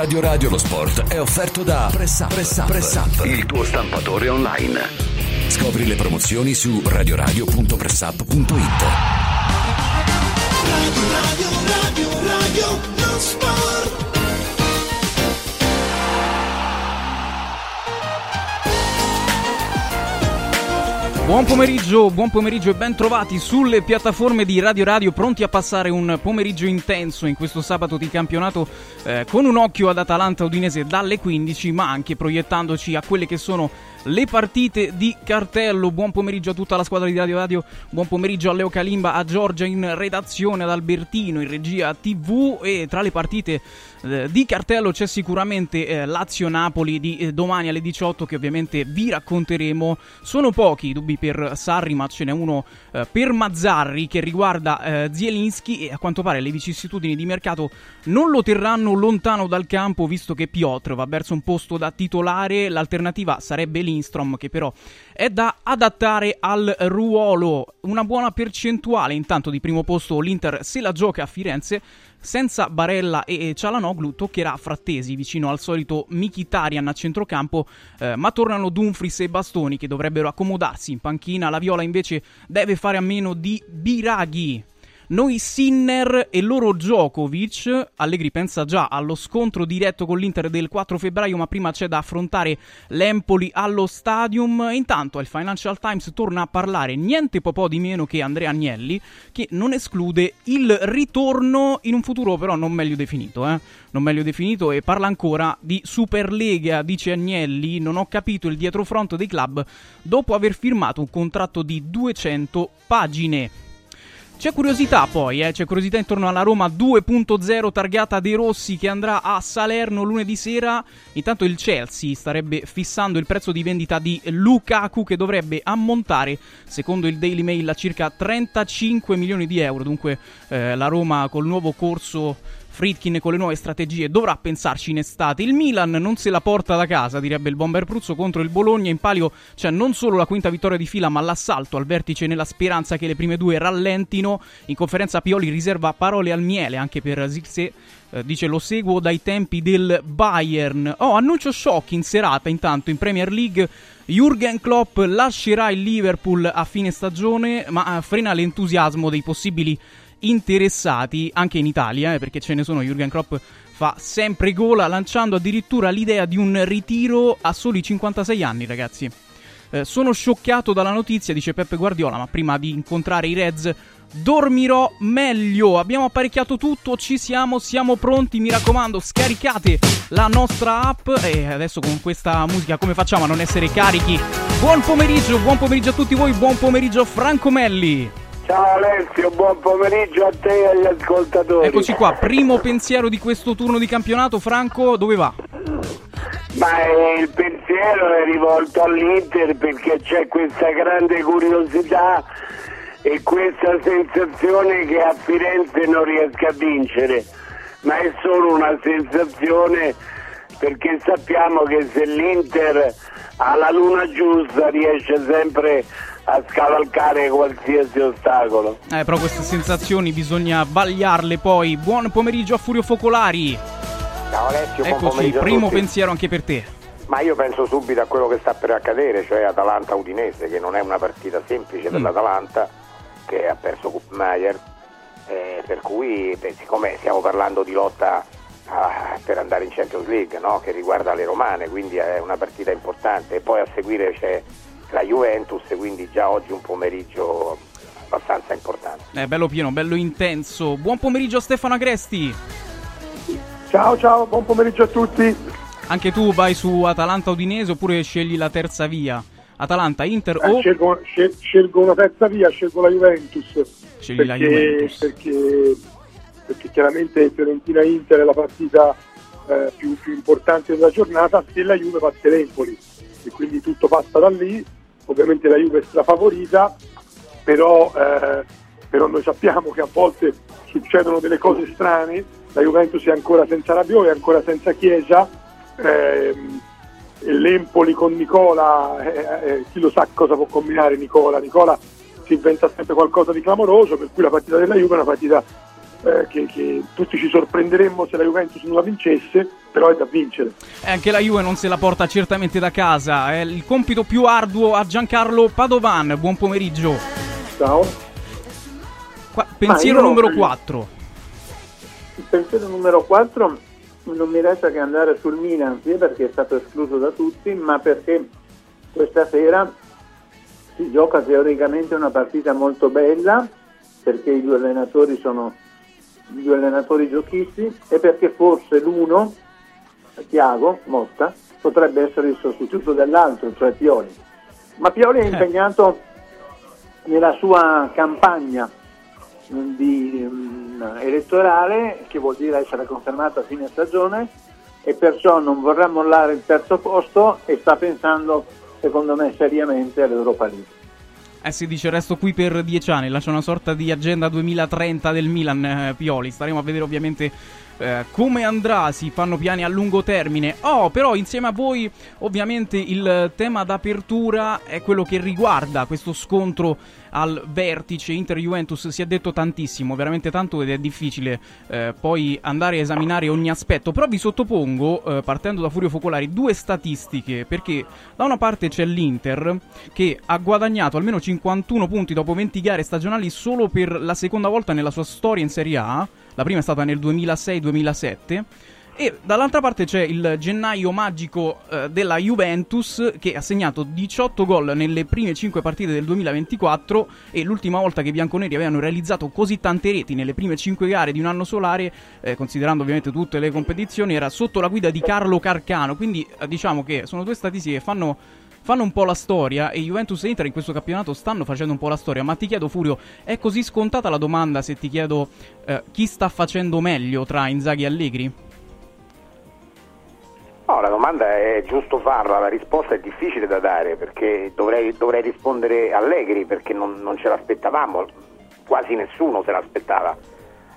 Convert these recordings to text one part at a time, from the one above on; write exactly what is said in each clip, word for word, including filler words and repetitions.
Radio Radio lo sport è offerto da Press Up, Press Up, Press Up, il tuo stampatore online. Scopri le promozioni su radioradio punto pressup punto it. Radio Radio Radio Radio lo sport. Buon pomeriggio, buon pomeriggio e ben trovati sulle piattaforme di Radio Radio, pronti a passare un pomeriggio intenso in questo sabato di campionato, eh, con un occhio ad Atalanta Udinese dalle quindici, ma anche proiettandoci a quelle che sono le partite di cartello. Buon pomeriggio a tutta la squadra di Radio Radio, buon pomeriggio a Leo Calimba, a Giorgia in redazione, ad Albertino in regia tivù. E tra le partite eh, di cartello c'è sicuramente eh, Lazio-Napoli di eh, domani alle diciotto, che ovviamente vi racconteremo. Sono pochi i dubbi per Sarri, ma ce n'è uno eh, per Mazzarri, che riguarda eh, Zielinski, e a quanto pare le vicissitudini di mercato non lo terranno lontano dal campo, visto che Piotr va verso un posto da titolare. L'alternativa sarebbe Lindstrom, che però è da adattare al ruolo. Una buona percentuale intanto di primo posto, l'Inter se la gioca a Firenze. Senza Barella e Cialanoglu toccherà Frattesi vicino al solito Mkhitaryan a centrocampo, eh, ma tornano Dumfries e Bastoni, che dovrebbero accomodarsi in panchina. La Viola invece deve fare a meno di Biraghi. Noi Sinner e loro Djokovic. Allegri pensa già allo scontro diretto con l'Inter del quattro febbraio, ma prima c'è da affrontare l'Empoli allo Stadium. Intanto il Financial Times torna a parlare niente po' po' di meno che Andrea Agnelli, che non esclude il ritorno in un futuro però non meglio definito, eh? Non meglio definito, e parla ancora di Superlega. Dice Agnelli: non ho capito il dietrofront dei club dopo aver firmato un contratto di duecento pagine. C'è curiosità poi, eh? c'è curiosità intorno alla Roma due punto zero targata De Rossi, che andrà a Salerno lunedì sera. Intanto il Chelsea starebbe fissando il prezzo di vendita di Lukaku, che dovrebbe ammontare, secondo il Daily Mail, a circa trentacinque milioni di euro. Dunque eh, la Roma col nuovo corso Friedkin, con le nuove strategie, dovrà pensarci in estate. Il Milan non se la porta da casa, direbbe il bomber Pruzzo, contro il Bologna. In palio c'è non solo la quinta vittoria di fila, ma l'assalto al vertice, nella speranza che le prime due rallentino. In conferenza Pioli riserva parole al miele anche per Zirkzee. Eh, dice: lo seguo dai tempi del Bayern. Oh, annuncio shock in serata. Intanto in Premier League Jürgen Klopp lascerà il Liverpool a fine stagione, ma frena l'entusiasmo dei possibili interessati anche in Italia, eh, perché ce ne sono. Jürgen Klopp fa sempre gola, lanciando addirittura l'idea di un ritiro a soli cinquantasei anni, ragazzi. Eh, sono scioccato dalla notizia, dice Pep Guardiola, ma prima di incontrare i Reds dormirò meglio. Abbiamo apparecchiato tutto, ci siamo, siamo pronti. Mi raccomando, scaricate la nostra app. E adesso con questa musica come facciamo a non essere carichi? Buon pomeriggio, buon pomeriggio a tutti voi, buon pomeriggio Franco Melli. Ciao Alessio, buon pomeriggio a te e agli ascoltatori. Eccoci qua, primo pensiero di questo turno di campionato. Franco, dove va? Ma eh, il pensiero è rivolto all'Inter, perché c'è questa grande curiosità e questa sensazione che a Firenze non riesca a vincere, ma è solo una sensazione, perché sappiamo che se l'Inter ha la luna giusta riesce sempre a scavalcare qualsiasi ostacolo. Eh, però queste sensazioni bisogna vagliarle poi. Buon pomeriggio a Furio Focolari. Ciao Alessio, eccoci, buon pomeriggio. Primo pensiero anche per te. Ma io penso subito a quello che sta per accadere, cioè Atalanta-Udinese, che non è una partita semplice mm. per l'Atalanta, che ha perso Koopmeier, eh, per cui, beh, siccome stiamo parlando di lotta ah, per andare in Champions League, no? Che riguarda le romane, quindi è una partita importante. E poi a seguire c'è la Juventus, quindi già oggi un pomeriggio abbastanza importante. È eh, bello pieno, bello intenso. Buon pomeriggio a Stefano Agresti. Ciao ciao, buon pomeriggio a tutti. Anche tu vai su Atalanta-Udinese oppure scegli la terza via? Atalanta-Inter eh, o... Scelgo, scel- scelgo una terza via, scelgo la Juventus. Scegli perché, la Juventus. Perché, perché chiaramente Fiorentina-Inter è la partita eh, più, più importante della giornata, se la Juve batte l'Empoli. E quindi tutto passa da lì. Ovviamente la Juve è strafavorita, però, eh, però noi sappiamo che a volte succedono delle cose strane. La Juventus è ancora senza Rabiot, è ancora senza Chiesa, eh, e l'Empoli con Nicola, eh, eh, chi lo sa cosa può combinare Nicola. Nicola si inventa sempre qualcosa di clamoroso, per cui la partita della Juve è una partita eh, che, che tutti ci sorprenderemmo se la Juventus non la vincesse, però è da vincere. E anche la Juve non se la porta certamente da casa, è il compito più arduo a Giancarlo Padovan. Buon pomeriggio. Ciao. Qua, pensiero numero non... quattro. Il pensiero numero quattro non mi resta che andare sul Milan, sia perché è stato escluso da tutti, ma perché questa sera si gioca teoricamente una partita molto bella, perché i due allenatori sono i due allenatori giochisti e perché forse l'uno, Thiago Motta, potrebbe essere il sostituto dell'altro, cioè Pioli. Ma Pioli è impegnato nella sua campagna di, um, elettorale, che vuol dire essere confermato a fine stagione, e perciò non vorrà mollare il terzo posto e sta pensando, secondo me, seriamente all'Europa League. Eh si dice resto qui per dieci anni, lascia una sorta di agenda duemilatrenta del Milan, eh, Pioli. Staremo a vedere ovviamente eh, come andrà, si fanno piani a lungo termine. Oh, però insieme a voi ovviamente il tema d'apertura è quello che riguarda questo scontro al vertice Inter-Juventus. Si è detto tantissimo, veramente tanto, ed è difficile eh, poi andare a esaminare ogni aspetto. Però vi sottopongo, eh, partendo da Furio Focolari, due statistiche, perché da una parte c'è l'Inter che ha guadagnato almeno cinquantuno punti dopo venti gare stagionali solo per la seconda volta nella sua storia in Serie A, la prima è stata nel duemilasei duemilasette, e dall'altra parte c'è il gennaio magico eh, della Juventus, che ha segnato diciotto gol nelle prime cinque partite del duemilaventiquattro, e l'ultima volta che i bianconeri avevano realizzato così tante reti nelle prime cinque gare di un anno solare, eh, considerando ovviamente tutte le competizioni, era sotto la guida di Carlo Carcano. Quindi eh, diciamo che sono due statistiche che fanno fanno un po' la storia, e Juventus e Inter in questo campionato stanno facendo un po' la storia. Ma ti chiedo, Furio, è così scontata la domanda se ti chiedo eh, chi sta facendo meglio tra Inzaghi e Allegri? No, la domanda è giusto farla, la risposta è difficile da dare, perché dovrei, dovrei rispondere Allegri, perché non, non ce l'aspettavamo, quasi nessuno se l'aspettava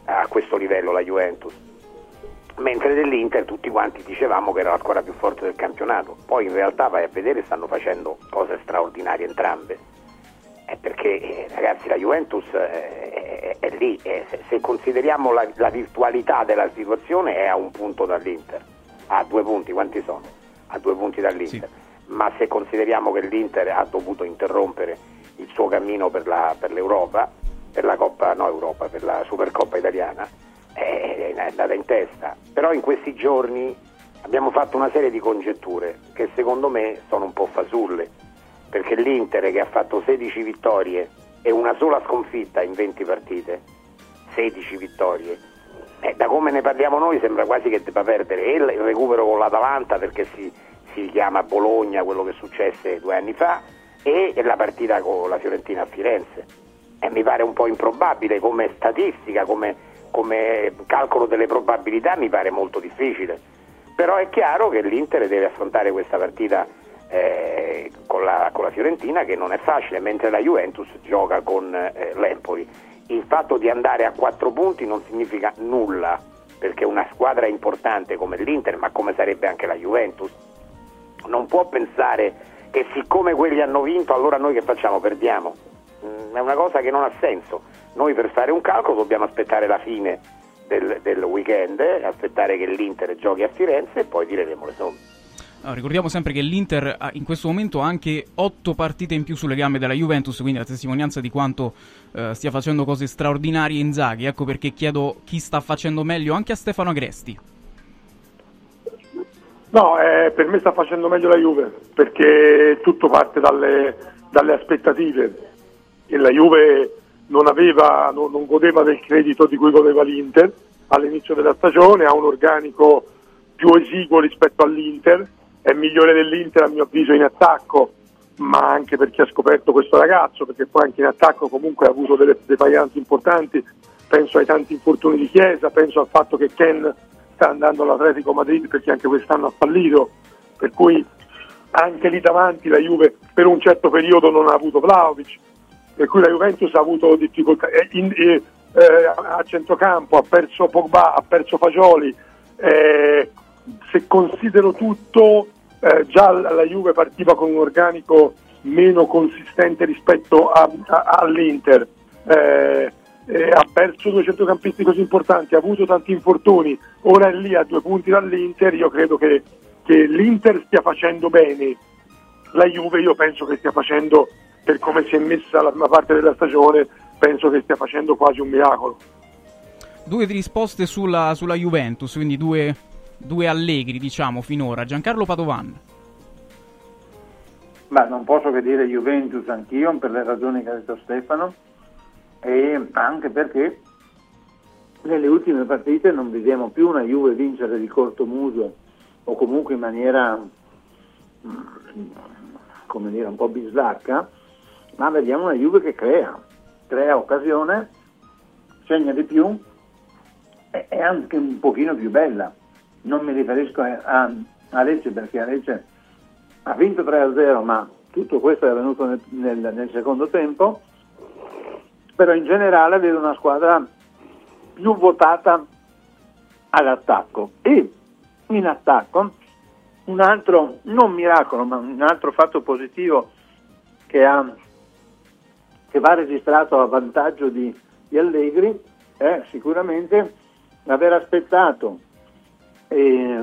a questo livello la Juventus, mentre dell'Inter tutti quanti dicevamo che era la squadra più forte del campionato. Poi in realtà vai a vedere, stanno facendo cose straordinarie entrambe, è perché eh, ragazzi, la Juventus eh, è, è lì, eh, se, se consideriamo la, la virtualità della situazione è a un punto dall'Inter, a due punti, quanti sono? A due punti dall'Inter, sì. Ma se consideriamo che l'Inter ha dovuto interrompere il suo cammino per, la, per l'Europa, per la Coppa, no Europa, per la Supercoppa italiana, è andata in testa. Però in questi giorni abbiamo fatto una serie di congetture che secondo me sono un po' fasulle, perché l'Inter, che ha fatto sedici vittorie e una sola sconfitta in venti partite, sedici vittorie, eh, da come ne parliamo noi sembra quasi che debba perdere e il recupero con l'Atalanta, perché si, si richiama Bologna quello che successe due anni fa, e la partita con la Fiorentina a Firenze, e mi pare un po' improbabile come statistica, come come calcolo delle probabilità mi pare molto difficile. Però è chiaro che l'Inter deve affrontare questa partita eh, con, la, con la Fiorentina, che non è facile, mentre la Juventus gioca con eh, l'Empoli. Il fatto di andare a quattro punti non significa nulla, perché una squadra importante come l'Inter, ma come sarebbe anche la Juventus, non può pensare che siccome quelli hanno vinto allora noi che facciamo? Perdiamo. È una cosa che non ha senso. Noi per fare un calcolo dobbiamo aspettare la fine del, del weekend, aspettare che l'Inter giochi a Firenze e poi tireremo le somme. Allora, ricordiamo sempre che l'Inter ha in questo momento anche otto partite in più sulle gambe della Juventus, quindi la testimonianza di quanto eh, stia facendo cose straordinarie Inzaghi. Ecco perché chiedo chi sta facendo meglio anche a Stefano Agresti. No, eh, per me sta facendo meglio la Juve, perché tutto parte dalle, dalle aspettative, e la Juve non aveva, non, non godeva del credito di cui godeva l'Inter all'inizio della stagione, ha un organico più esiguo rispetto all'Inter, è migliore dell'Inter a mio avviso in attacco, ma anche perché ha scoperto questo ragazzo, perché poi anche in attacco comunque ha avuto delle defaillance importanti, penso ai tanti infortuni di Chiesa, penso al fatto che Ken sta andando all'Atletico Madrid perché anche quest'anno ha fallito, per cui anche lì davanti la Juve per un certo periodo non ha avuto Vlahovic, per cui la Juventus ha avuto difficoltà eh, in, eh, eh, a centrocampo, ha perso Pogba, ha perso Fagioli, eh, se considero tutto eh, già la Juve partiva con un organico meno consistente rispetto a, a, all'Inter, eh, eh, ha perso due centrocampisti così importanti, ha avuto tanti infortuni, ora è lì a due punti dall'Inter. Io credo che, che l'Inter stia facendo bene, la Juve io penso che stia facendo, per come si è messa la prima parte della stagione, penso che stia facendo quasi un miracolo. Due risposte sulla, sulla Juventus, quindi due, due Allegri diciamo finora. Giancarlo Padovan. Ma non posso che dire Juventus anch'io, per le ragioni che ha detto Stefano, e anche perché nelle ultime partite non vediamo più una Juve vincere di cortomuso o comunque in maniera, come dire, un po' bislacca, ma vediamo una Juve che crea, crea occasione, segna di più, è anche un pochino più bella. Non mi riferisco a, a Lecce, perché a Lecce ha vinto tre a zero, ma tutto questo è avvenuto nel, nel, nel secondo tempo. Però in generale vedo una squadra più votata all'attacco, e in attacco un altro, non miracolo, ma un altro fatto positivo che, ha, che va registrato a vantaggio di, di Allegri è sicuramente aver aspettato e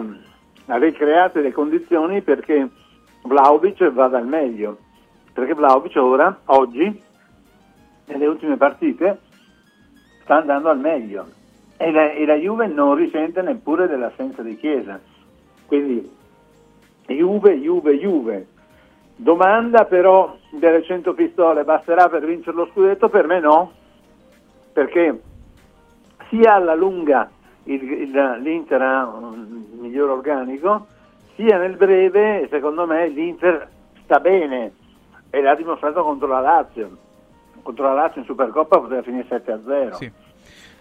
aver creato le condizioni perché Vlahovic vada al meglio, perché Vlahovic ora, oggi, nelle ultime partite sta andando al meglio, e la, e la Juve non risente neppure dell'assenza di Chiesa. Quindi Juve, Juve, Juve. Domanda però delle cento pistole, basterà per vincere lo scudetto? Per me no, perché sia alla lunga il, il, l'Inter ha un miglior organico, sia nel breve secondo me l'Inter sta bene, e l'ha dimostrato contro la Lazio. Contro la Lazio in Supercoppa poteva finire sette a zero. Sì.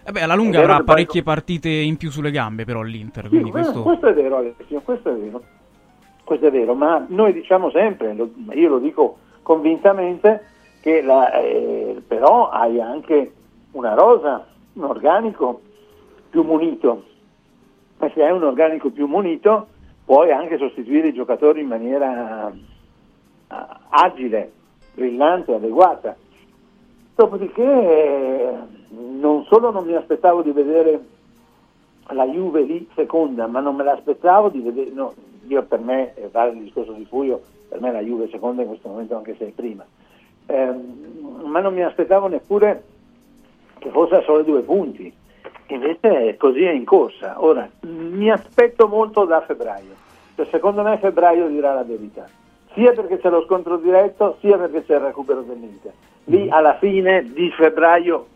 Eh beh, alla lunga avrà parecchie poi... partite in più sulle gambe però l'Inter. Sì, quindi questo... questo è vero Alessio, questo è vero. Questo è vero, ma noi diciamo sempre, lo, io lo dico convintamente, che la, eh, però hai anche una rosa, un organico più munito, ma se hai un organico più munito puoi anche sostituire i giocatori in maniera agile, brillante, adeguata. Dopodiché non solo non mi aspettavo di vedere la Juve lì seconda, ma non me l'aspettavo di vedere, no, io per me, vale il discorso di Furio, per me la Juve seconda in questo momento anche se è prima, eh, ma non mi aspettavo neppure che fosse a solo due punti, invece così è in corsa. Ora, mi aspetto molto da febbraio, cioè, secondo me febbraio dirà la verità, sia perché c'è lo scontro diretto, sia perché c'è il recupero dell'Inter. Lì alla fine di febbraio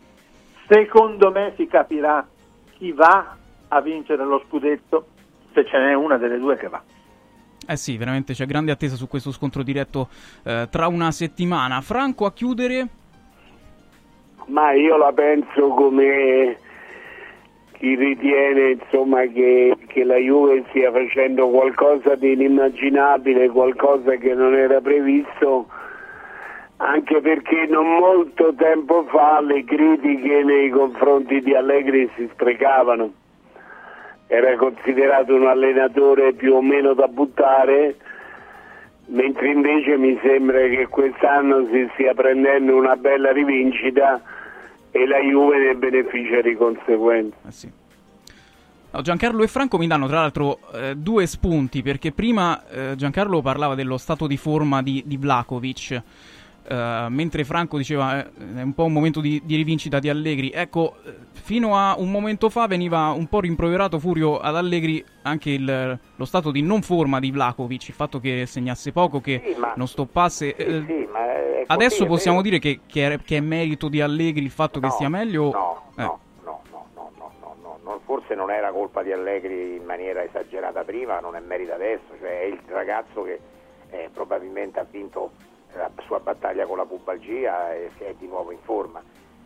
secondo me si capirà chi va a vincere lo scudetto, se ce n'è una delle due che va. Eh sì, veramente c'è grande attesa su questo scontro diretto eh, tra una settimana. Franco, a chiudere... Ma io la penso come chi ritiene, insomma, che, che la Juve stia facendo qualcosa di inimmaginabile, qualcosa che non era previsto, anche perché non molto tempo fa le critiche nei confronti di Allegri si sprecavano. Era considerato un allenatore più o meno da buttare, mentre invece mi sembra che quest'anno si stia prendendo una bella rivincita e la Juve ne beneficia di conseguenza. Eh sì. Giancarlo e Franco mi danno tra l'altro eh, due spunti, perché prima eh, Giancarlo parlava dello stato di forma di, di Vlahovic, eh, mentre Franco diceva eh, è un po' un momento di, di rivincita di Allegri. Ecco, fino a un momento fa veniva un po' rimproverato, Furio, ad Allegri anche il, lo stato di non forma di Vlahovic, il fatto che segnasse poco, che sì, ma, non stoppasse. Sì, eh, sì, ma adesso così, possiamo dire che, che, è, che è merito di Allegri il fatto no, che stia meglio? No, eh. no, no, no, no, no, no, no, forse non era colpa di Allegri in maniera esagerata prima, non è merito adesso, cioè è il ragazzo che eh, probabilmente ha vinto la sua battaglia con la pubalgia e si è di nuovo in forma.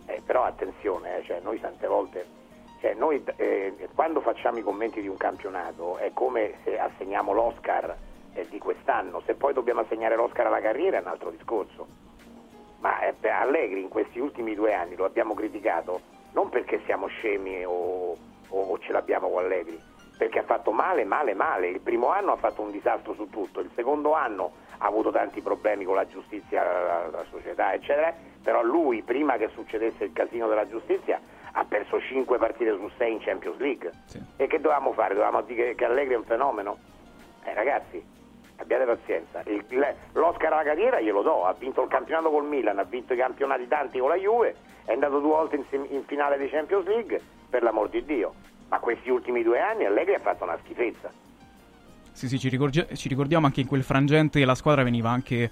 Eh, però attenzione, eh, cioè noi tante volte, cioè noi eh, quando facciamo i commenti di un campionato è come se assegniamo l'Oscar eh, di quest'anno, se poi dobbiamo assegnare l'Oscar alla carriera è un altro discorso, ma eh, Allegri in questi ultimi due anni lo abbiamo criticato non perché siamo scemi o, o, o ce l'abbiamo con Allegri, perché ha fatto male, male, male. Il primo anno ha fatto un disastro su tutto, il secondo anno ha avuto tanti problemi con la giustizia, la, la società eccetera, però lui prima che succedesse il casino della giustizia ha perso cinque partite su sei in Champions League, sì. E che dovevamo fare? Dovevamo dire che Allegri è un fenomeno? Eh ragazzi, abbiate pazienza, il, l'Oscar alla carriera glielo do, ha vinto il campionato col Milan, ha vinto i campionati tanti con la Juve, è andato due volte in, in finale di Champions League, per l'amor di Dio, ma questi ultimi due anni Allegri ha fatto una schifezza. Sì, sì, ci, ricorgi- ci ricordiamo anche in quel frangente la squadra veniva anche,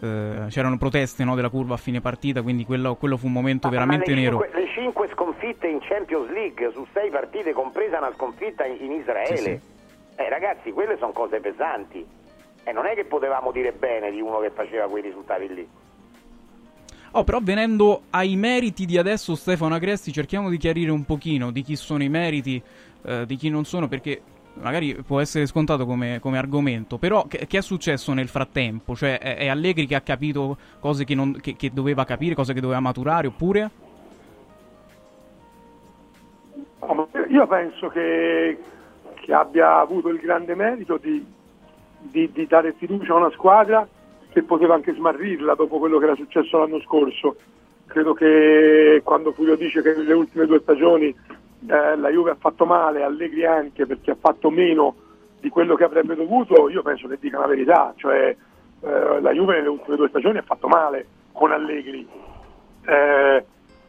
eh, c'erano proteste, no, della curva a fine partita, quindi quello, quello fu un momento ma, veramente ma le nero. Cinque, le cinque sconfitte in Champions League su sei partite, compresa una sconfitta in, in Israele, sì, sì. Eh, ragazzi, quelle sono cose pesanti e eh, non è che potevamo dire bene di uno che faceva quei risultati lì. Oh, però venendo ai meriti di adesso, Stefano Agresti, cerchiamo di chiarire un pochino di chi sono i meriti, eh, di chi non sono, perché magari può essere scontato come, come argomento, però che, che è successo nel frattempo? Cioè è, è Allegri che ha capito cose che, non, che, che doveva capire, cose che doveva maturare, oppure? Io penso che, che abbia avuto il grande merito di, di, di dare fiducia a una squadra che poteva anche smarrirla dopo quello che era successo l'anno scorso. Credo che quando Furio dice che nelle ultime due stagioni eh, la Juve ha fatto male, Allegri anche, perché ha fatto meno di quello che avrebbe dovuto, io penso che dica la verità, cioè eh, la Juve nelle ultime due stagioni ha fatto male con Allegri. Eh,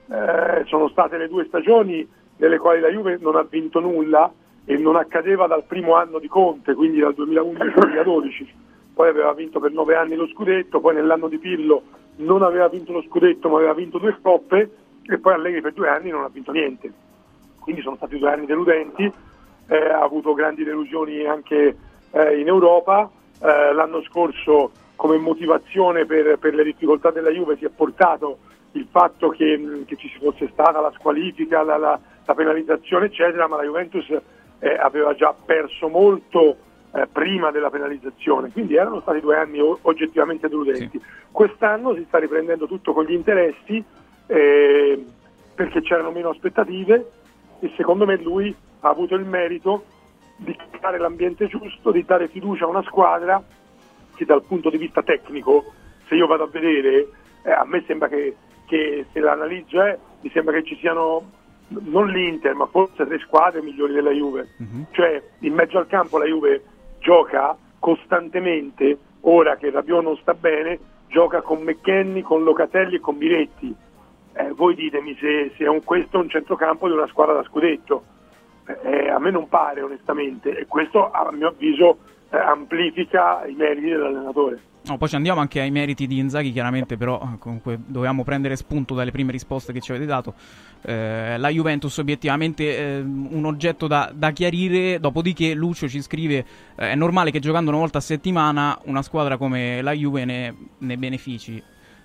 eh, sono state le due stagioni nelle quali la Juve non ha vinto nulla e non accadeva dal primo anno di Conte, quindi dal duemilaundici al duemiladodici. Poi aveva vinto per nove anni lo scudetto, poi nell'anno di Pirlo non aveva vinto lo scudetto ma aveva vinto due coppe e poi Allegri per due anni non ha vinto niente. Quindi sono stati due anni deludenti, eh, ha avuto grandi delusioni anche eh, in Europa, eh, l'anno scorso come motivazione per, per le difficoltà della Juve si è portato il fatto che, che ci fosse stata la squalifica, la, la, la penalizzazione eccetera, ma la Juventus eh, aveva già perso molto prima della penalizzazione, quindi erano stati due anni oggettivamente deludenti. Sì. Quest'anno si sta riprendendo tutto con gli interessi eh, perché c'erano meno aspettative e secondo me lui ha avuto il merito di creare l'ambiente giusto, di dare fiducia a una squadra che dal punto di vista tecnico, se io vado a vedere, eh, a me sembra che, che se l'analizzo è, mi sembra che ci siano non l'Inter ma forse tre squadre migliori della Juve, mm-hmm. Cioè in mezzo al campo la Juve gioca costantemente, ora che Rabiot non sta bene, gioca con McKennie, con Locatelli e con Miretti. Eh, voi ditemi se, se è un, questo è un centrocampo di una squadra da scudetto. Eh, a me non pare, onestamente, e questo a mio avviso eh, amplifica i meriti dell'allenatore. No, poi ci andiamo anche ai meriti di Inzaghi, chiaramente, però comunque dovevamo prendere spunto dalle prime risposte che ci avete dato. Eh, la Juventus obiettivamente eh, un oggetto da, da chiarire, dopodiché Lucio ci scrive eh, è normale che giocando una volta a settimana una squadra come la Juve ne, ne benefici.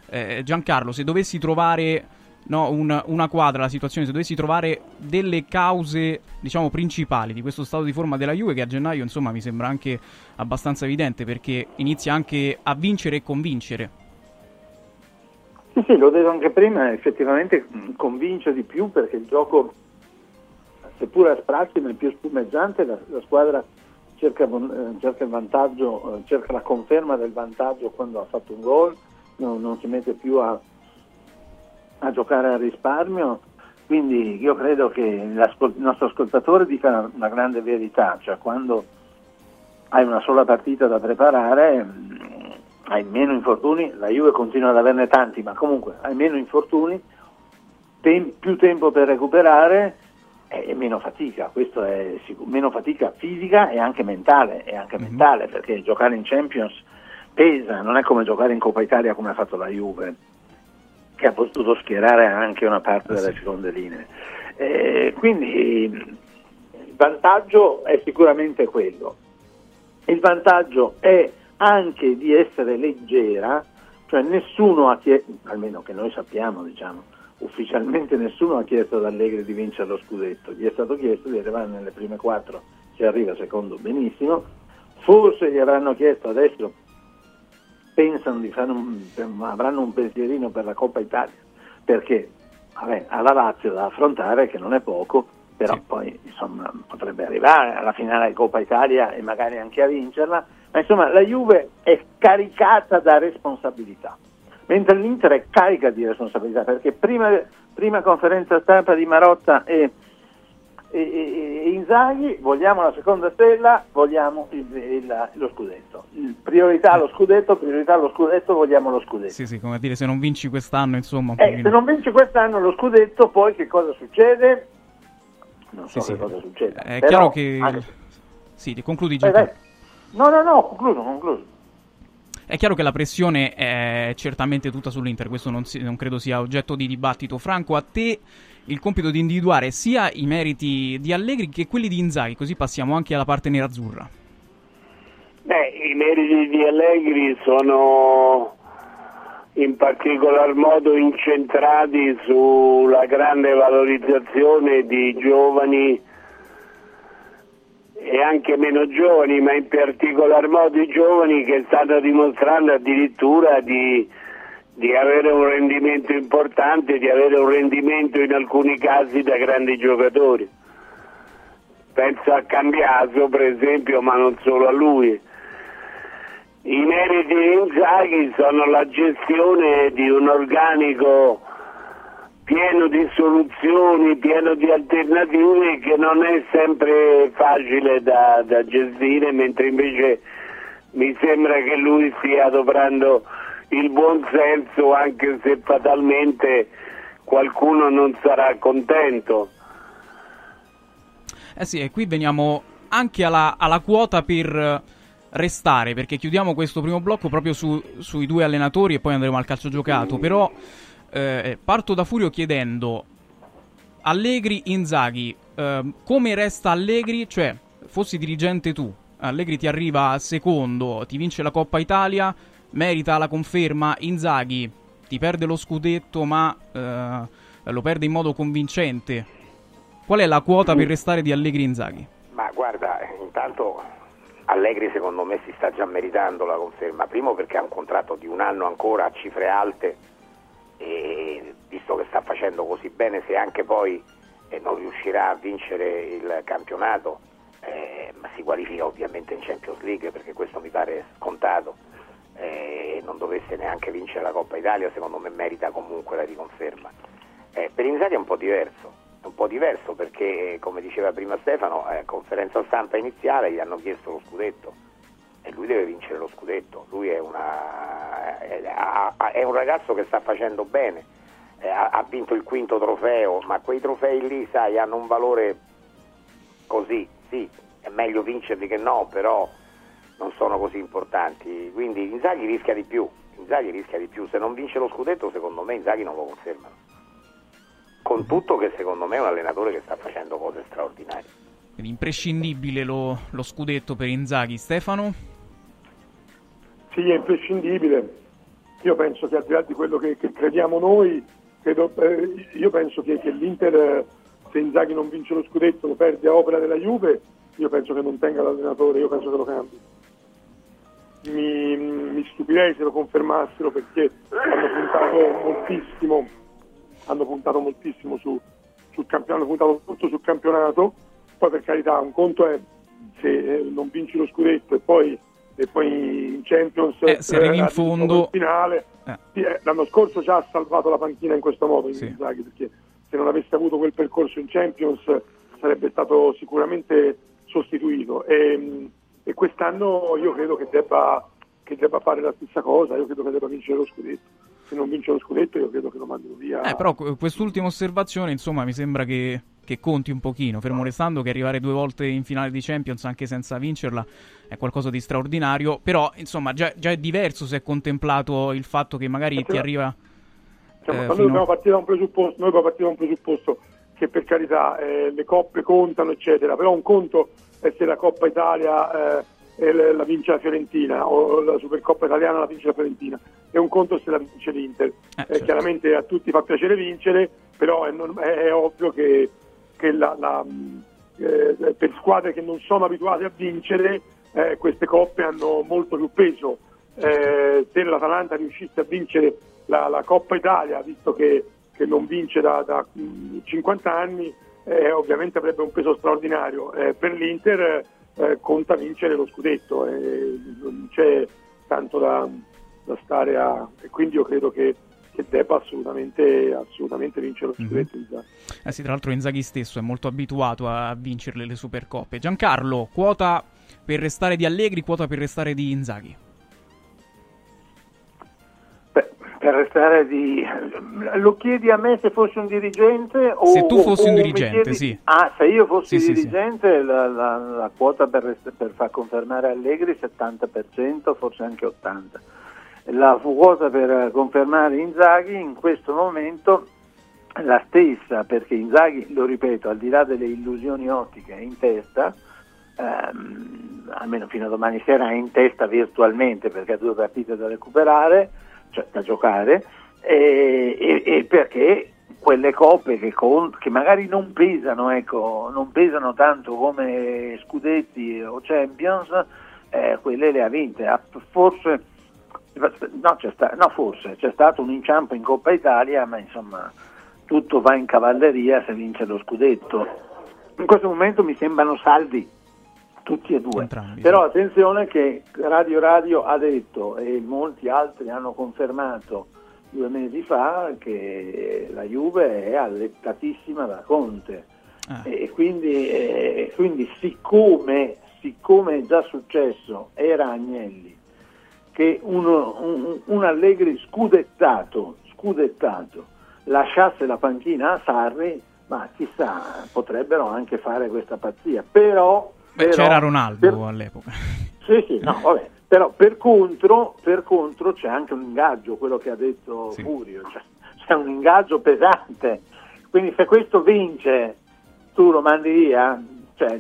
Eh, Giancarlo, se dovessi trovare no, un, una quadra, la situazione, se dovessi trovare delle cause diciamo principali di questo stato di forma della Juve, che a gennaio insomma mi sembra anche abbastanza evidente perché inizia anche a vincere e convincere. Sì, sì, l'ho detto anche prima, effettivamente convince di più perché il gioco, seppure a sprazzi, ma è più spumeggiante, la, la squadra cerca, eh, cerca il vantaggio, eh, cerca la conferma del vantaggio quando ha fatto un gol, no, non si mette più a a giocare al risparmio, quindi io credo che il nostro ascoltatore dica una grande verità, cioè quando hai una sola partita da preparare hai meno infortuni, la Juve continua ad averne tanti, ma comunque hai meno infortuni, tem- più tempo per recuperare e meno fatica, questo è sic- meno fatica fisica e anche mentale, e anche mentale perché giocare in Champions pesa, non è come giocare in Coppa Italia come ha fatto la Juve, che ha potuto schierare anche una parte delle seconde linee. Eh, quindi il vantaggio è sicuramente quello. Il vantaggio è anche di essere leggera, cioè nessuno ha chiesto, almeno che noi sappiamo, diciamo, ufficialmente nessuno ha chiesto ad Allegri di vincere lo scudetto, gli è stato chiesto di arrivare nelle prime quattro, ci arriva secondo benissimo, forse gli avranno chiesto adesso, pensano di fare un, avranno un pensierino per la Coppa Italia perché vabbè, ha la Lazio da affrontare che non è poco, però sì. Poi insomma potrebbe arrivare alla finale di Coppa Italia e magari anche a vincerla, Ma insomma la Juve è caricata da responsabilità, mentre l'Inter è carica di responsabilità, perché prima, prima conferenza stampa di Marotta e, e, e, e Inzaghi: vogliamo la seconda stella, vogliamo il, il, lo scudetto, il, priorità lo scudetto, priorità lo scudetto, vogliamo lo scudetto. Sì, sì, come a dire, se non vinci quest'anno, insomma. Eh, se non vinci quest'anno lo scudetto, poi che cosa succede? Non so sì, che sì. cosa succede. È Però, chiaro che... Anche... Sì, concludi Giancarlo. No, no, no, concludo, concludo. È chiaro che la pressione è certamente tutta sull'Inter, questo non, si, non credo sia oggetto di dibattito. Franco, a te il compito di individuare sia i meriti di Allegri che quelli di Inzaghi, così passiamo anche alla parte nerazzurra. Beh, i meriti di Allegri sono in particolar modo incentrati sulla grande valorizzazione di giovani e anche meno giovani, ma in particolar modo i giovani che stanno dimostrando addirittura di, di avere un rendimento importante, di avere un rendimento in alcuni casi da grandi giocatori. Penso a Cambiaso per esempio, ma non solo a lui. I meriti di Inzaghi sono la gestione di un organico pieno di soluzioni, pieno di alternative, che non è sempre facile da, da gestire, mentre invece mi sembra che lui stia adoperando il buon senso, anche se fatalmente qualcuno non sarà contento. Eh sì, e qui veniamo anche alla, alla quota per restare, perché chiudiamo questo primo blocco proprio su, sui due allenatori e poi andremo al calcio giocato, mm. però... Eh, parto da Furio chiedendo Allegri, Inzaghi, eh, come resta Allegri? Cioè, fossi dirigente tu, Allegri ti arriva secondo, ti vince la Coppa Italia, merita la conferma. Inzaghi ti perde lo scudetto, ma eh, lo perde in modo convincente. Qual è la quota per restare di Allegri, Inzaghi? Ma guarda, intanto Allegri secondo me si sta già meritando la conferma, primo perché ha un contratto di un anno ancora a cifre alte, e visto che sta facendo così bene, se anche poi eh, non riuscirà a vincere il campionato, eh, ma si qualifica ovviamente in Champions League, perché questo mi pare scontato, eh, non dovesse neanche vincere la Coppa Italia, secondo me merita comunque la riconferma. Eh, per Inzaghi è un po' diverso, è un po' diverso perché, come diceva prima Stefano, eh, conferenza stampa iniziale gli hanno chiesto lo scudetto e lui deve vincere lo scudetto. Lui è una è un ragazzo che sta facendo bene, ha vinto il quinto trofeo, ma quei trofei lì, sai, hanno un valore così, sì, è meglio vincerli che no, però non sono così importanti, quindi Inzaghi rischia di più Inzaghi rischia di più se non vince lo scudetto. Secondo me Inzaghi non lo confermano, con tutto che secondo me è un allenatore che sta facendo cose straordinarie. Imprescindibile lo, lo scudetto per Inzaghi. Stefano? Sì, è imprescindibile. Io penso che al di là di quello che, che crediamo noi, credo, eh, io penso che, che l'Inter, se Inzaghi non vince lo scudetto, lo perde a opera della Juve, io penso che non tenga l'allenatore, io penso che lo cambi. Mi, mi stupirei se lo confermassero, perché hanno puntato moltissimo, hanno puntato moltissimo su, sul campionato, hanno puntato tutto sul campionato. Poi, per carità, un conto è se non vinci lo scudetto e poi, e poi in Champions eh, se arrivi in fondo finale. Eh. L'anno scorso già ha salvato la panchina in questo modo, sì. Inzaghi, perché se non avesse avuto quel percorso in Champions sarebbe stato sicuramente sostituito, e, e quest'anno io credo che debba, che debba fare la stessa cosa. Io credo che debba vincere lo scudetto. Se non vince lo scudetto io credo che lo mandino via. Eh, però quest'ultima osservazione, insomma, mi sembra che, che conti un pochino, fermo restando che arrivare due volte in finale di Champions anche senza vincerla è qualcosa di straordinario, però insomma già, già è diverso se è contemplato il fatto che magari sì, ti arriva... Diciamo, eh, noi, fino... dobbiamo partire da un presupposto, noi dobbiamo partire da un presupposto che, per carità, eh, le coppe contano eccetera, però un conto è se la Coppa Italia... Eh, la vince la Fiorentina, o la Supercoppa italiana la vince la Fiorentina, è un conto se la vince l'Inter. Eh, certo. eh, chiaramente a tutti fa piacere vincere, però è, non, è, è ovvio che, che la, la, eh, per squadre che non sono abituate a vincere eh, queste coppe hanno molto più peso. Eh, se l'Atalanta riuscisse a vincere la, la Coppa Italia, visto che, che non vince da, da cinquanta anni, eh, ovviamente avrebbe un peso straordinario. Eh, per l'Inter eh, conta vincere lo scudetto, eh, non c'è tanto da, da stare a... e quindi io credo che che debba assolutamente, assolutamente vincere lo scudetto. Mm-hmm. Eh sì, tra l'altro Inzaghi stesso è molto abituato a vincerle le Supercoppe. Giancarlo, quota per restare di Allegri, quota per restare di Inzaghi? Beh, per restare di... lo chiedi a me se fossi un dirigente? O, se tu fossi un dirigente, chiedi... sì. Ah, se io fossi sì, dirigente, sì, sì. La, la, la quota per, rest... per far confermare Allegri settanta per cento, forse anche ottanta per cento. La quota per confermare Inzaghi in questo momento la stessa, perché Inzaghi, lo ripeto, al di là delle illusioni ottiche in testa, ehm, almeno fino a domani sera è in testa virtualmente, perché ha due partite da recuperare, cioè da giocare, e, e, e perché quelle coppe che, con, che magari non pesano, ecco, non pesano tanto come scudetti o Champions, eh, quelle le ha vinte. Forse No, c'è sta- no, forse c'è stato un inciampo in Coppa Italia, ma insomma tutto va in cavalleria se vince lo scudetto. In questo momento mi sembrano saldi tutti e due. Entrambi, però sì. Attenzione che Radio Radio ha detto, e molti altri hanno confermato due mesi fa, che la Juve è allettatissima da Conte. Ah. E quindi, eh, quindi siccome, siccome è già successo, era Agnelli, che uno, un, un Allegri scudettato, scudettato lasciasse la panchina a Sarri, ma chissà, potrebbero anche fare questa pazzia. Però, Beh, però c'era Ronaldo per, all'epoca. Sì, sì, no, vabbè. Però per contro, per contro c'è anche un ingaggio, quello che ha detto sì. Furio, cioè, c'è un ingaggio pesante. Quindi se questo vince, tu lo mandi via? Cioè,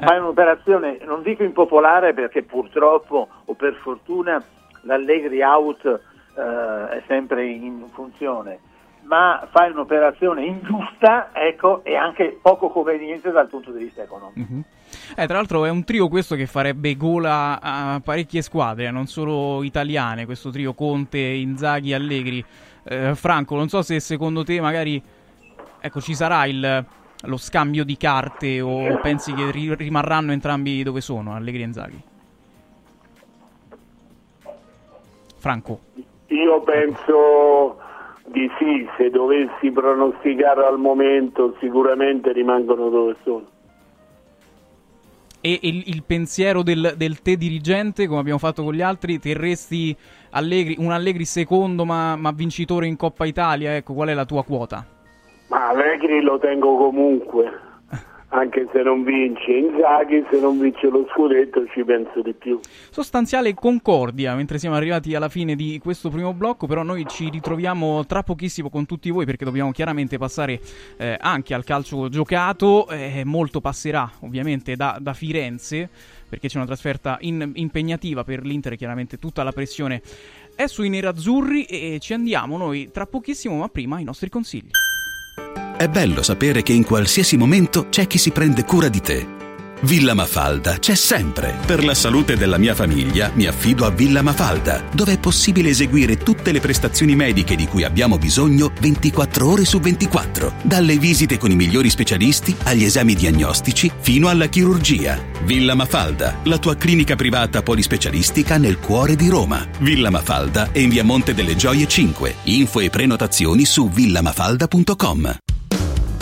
fai un'operazione, non dico impopolare, perché purtroppo o per fortuna l'Allegri out eh, è sempre in funzione, ma fai un'operazione ingiusta, ecco, e anche poco conveniente dal punto di vista economico. Mm-hmm. Eh, tra l'altro è un trio questo che farebbe gola a parecchie squadre, non solo italiane, questo trio Conte, Inzaghi, Allegri. Eh, Franco, non so se secondo te magari, ecco, ci sarà il... lo scambio di carte, o pensi che ri- rimarranno entrambi dove sono, Allegri e Inzaghi? Franco? Io penso di sì, se dovessi pronosticare al momento sicuramente rimangono dove sono. E il, il pensiero del, del te dirigente, come abbiamo fatto con gli altri, terresti Allegri, un Allegri secondo ma, ma vincitore in Coppa Italia, ecco, qual è la tua quota? Ma Allegri lo tengo comunque, anche se non vince. Inzaghi, se non vince lo scudetto, ci penso di più. Sostanziale concordia, mentre siamo arrivati alla fine di questo primo blocco, però noi ci ritroviamo tra pochissimo con tutti voi, perché dobbiamo chiaramente passare eh, anche al calcio giocato. Eh, molto passerà ovviamente da, da Firenze, perché c'è una trasferta in, impegnativa per l'Inter, chiaramente tutta la pressione è sui nerazzurri, e ci andiamo noi tra pochissimo, ma prima i nostri consigli. È bello sapere che in qualsiasi momento c'è chi si prende cura di te. Villa Mafalda c'è sempre. Per la salute della mia famiglia mi affido a Villa Mafalda, dove è possibile eseguire tutte le prestazioni mediche di cui abbiamo bisogno ventiquattro ore su ventiquattro, dalle visite con i migliori specialisti agli esami diagnostici fino alla chirurgia. Villa Mafalda, la tua clinica privata polispecialistica nel cuore di Roma. Villa Mafalda è in via Monte delle Gioie cinque. Info e prenotazioni su villamafalda punto com.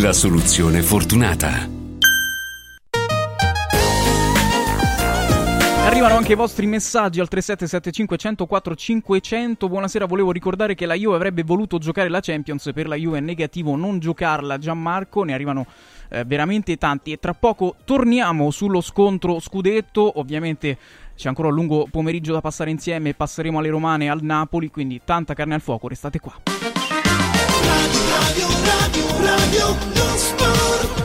La soluzione fortunata. Arrivano anche i vostri messaggi al tre sette sette cinque zero zero uno zero quattro cinque zero zero. Buonasera, volevo ricordare che la Juve avrebbe voluto giocare la Champions, per la Juve è negativo non giocarla. Gianmarco, ne arrivano eh, veramente tanti, e tra poco torniamo sullo scontro scudetto. Ovviamente c'è ancora un lungo pomeriggio da passare insieme, passeremo alle romane e al Napoli, quindi tanta carne al fuoco, restate qua. Radio, radio, radio, non sport.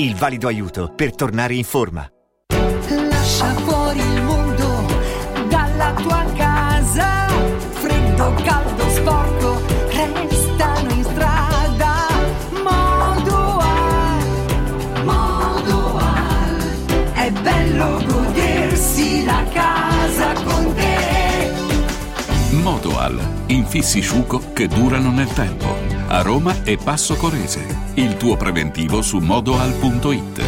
Il valido aiuto per tornare in forma. Lascia fuori il mondo dalla tua casa. Freddo, caldo, sporco, restano in strada. Modoal, Modoal, è bello godersi la casa con te. Modoal, infissi sciuco che durano nel tempo. A Roma e Passo Corese. Il tuo preventivo su modoal punto it.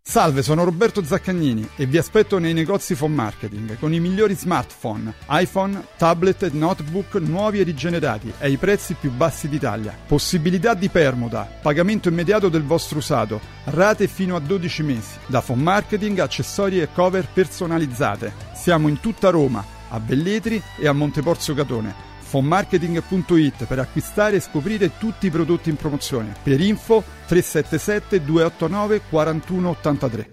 Salve, sono Roberto Zaccagnini e vi aspetto nei negozi Phone Marketing con i migliori smartphone, iPhone, tablet e notebook nuovi e rigenerati ai prezzi più bassi d'Italia. Possibilità di permuta, pagamento immediato del vostro usato, rate fino a dodici mesi. Da Phone Marketing, accessori e cover personalizzate. Siamo in tutta Roma, a Velletri e a Monteporzio Catone. Fonmarketing punto it per acquistare e scoprire tutti i prodotti in promozione. Per info tre sette sette due otto nove quattro uno otto tre.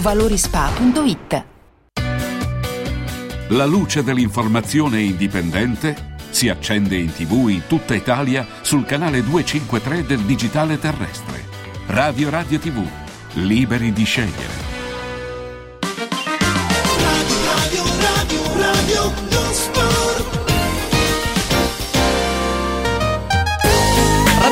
valorispa punto it. La luce dell'informazione indipendente si accende in tivù in tutta Italia sul canale duecentocinquantatré del digitale terrestre. Radio Radio tivù, liberi di scegliere. Radio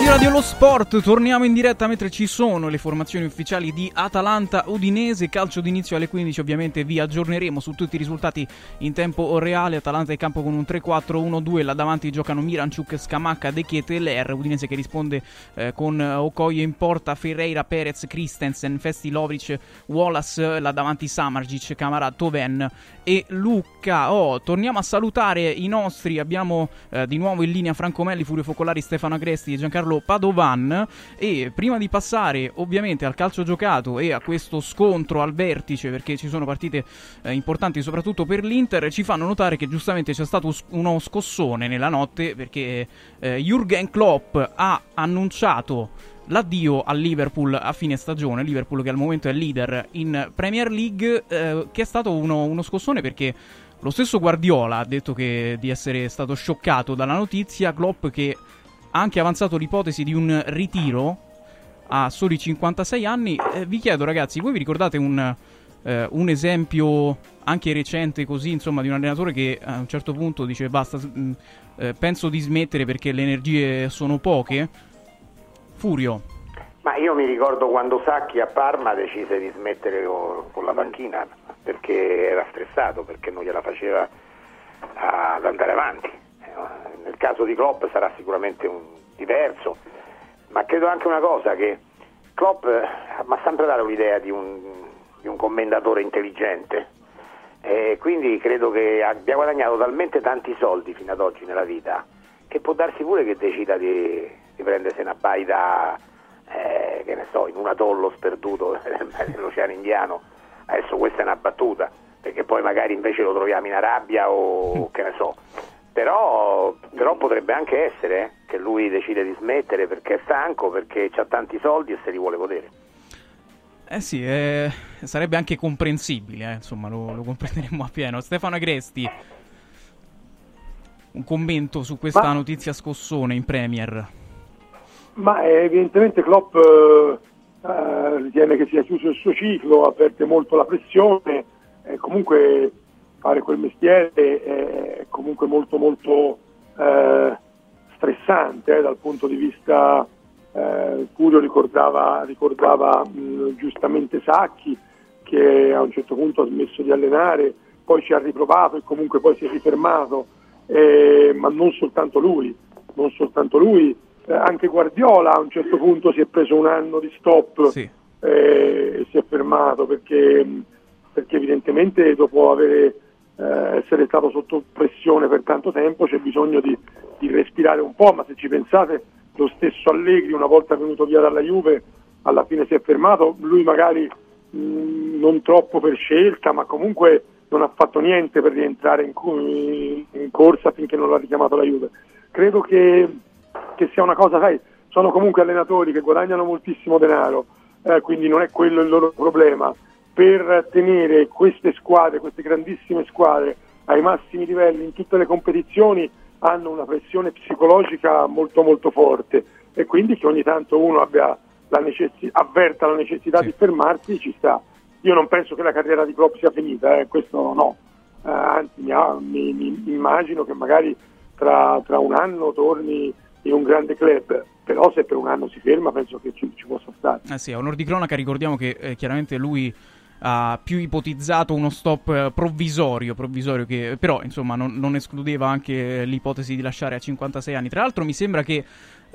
Radio Lo Sport, torniamo in diretta mentre ci sono le formazioni ufficiali di Atalanta Udinese, calcio d'inizio alle quindici, ovviamente vi aggiorneremo su tutti i risultati in tempo reale. Atalanta in campo con un tre quattro uno due, là davanti giocano Miranchuk, Scamacca, De Chiete e Ler. Udinese che risponde eh, con Okoye in porta, Ferreira, Perez, Christensen, Festi, Lovric, Wallace, là davanti Samardzic, Camara, Toven e Luca. Oh, torniamo a salutare i nostri, abbiamo eh, di nuovo in linea Franco Melli, Furio Focolari, Stefano Agresti e Giancarlo calcio Padovan. E prima di passare ovviamente al calcio giocato e a questo scontro al vertice, perché ci sono partite eh, importanti soprattutto per l'Inter, ci fanno notare che giustamente c'è stato uno scossone nella notte, perché eh, Jürgen Klopp ha annunciato l'addio al Liverpool a fine stagione, Liverpool che al momento è leader in Premier League, eh, che è stato uno, uno scossone, perché lo stesso Guardiola ha detto che di essere stato scioccato dalla notizia. Klopp, che ha anche avanzato l'ipotesi di un ritiro a soli cinquantasei anni, eh, vi chiedo ragazzi, voi vi ricordate un, eh, un esempio anche recente così, insomma, di un allenatore che a un certo punto dice basta, mh, eh, penso di smettere perché le energie sono poche? Furio. Ma io mi ricordo quando Sacchi a Parma decise di smettere con, con la panchina perché era stressato, perché non gliela faceva a, ad andare avanti. Nel caso di Klopp sarà sicuramente un diverso, ma credo anche una cosa, che Klopp mi ha sempre dato l'idea di un, di un commendatore intelligente, e quindi credo che abbia guadagnato talmente tanti soldi fino ad oggi nella vita che può darsi pure che decida di prendersi una baita, eh, che ne so, in un atollo sperduto nell'Oceano Indiano. Adesso questa è una battuta, perché poi magari invece lo troviamo in Arabia o che ne so, però, però potrebbe anche essere eh, che lui decide di smettere perché è stanco, perché ha tanti soldi e se li vuole godere. Eh sì, eh, sarebbe anche comprensibile, eh, insomma lo, lo comprenderemo appieno. Stefano Agresti, un commento su questa Ma... notizia scossone in Premier? Ma evidentemente Klopp eh, ritiene che sia chiuso il suo ciclo, avverte molto la pressione, eh, comunque fare quel mestiere è comunque molto molto eh, stressante eh, dal punto di vista, eh, Curio ricordava, ricordava mh, giustamente Sacchi, che a un certo punto ha smesso di allenare, poi ci ha riprovato e comunque poi si è rifermato, eh, ma non soltanto lui, non soltanto lui, Eh, anche Guardiola a un certo punto si è preso un anno di stop, sì. eh, e si è fermato perché, perché evidentemente dopo avere, eh, essere stato sotto pressione per tanto tempo c'è bisogno di, di respirare un po'. Ma se ci pensate, lo stesso Allegri, una volta venuto via dalla Juve, alla fine si è fermato, lui magari mh, non troppo per scelta, ma comunque non ha fatto niente per rientrare in, in, in corsa finché non l'ha richiamato la Juve. Credo che che sia una cosa, sai, sono comunque allenatori che guadagnano moltissimo denaro, eh, quindi non è quello il loro problema. Per tenere queste squadre, queste grandissime squadre ai massimi livelli in tutte le competizioni, hanno una pressione psicologica molto molto forte, e quindi che ogni tanto uno abbia la necessi- avverta la necessità sì. di fermarsi ci sta. Io non penso che la carriera di Klopp sia finita, eh, questo no, eh, anzi mi, mi, mi immagino che magari tra, tra un anno torni in un grande club, però se per un anno si ferma penso che ci, ci possa stare. Eh sì, a onor di cronaca ricordiamo che eh, chiaramente lui ha più ipotizzato uno stop provvisorio, provvisorio che però insomma non, non escludeva anche l'ipotesi di lasciare a cinquantasei anni. Tra l'altro mi sembra che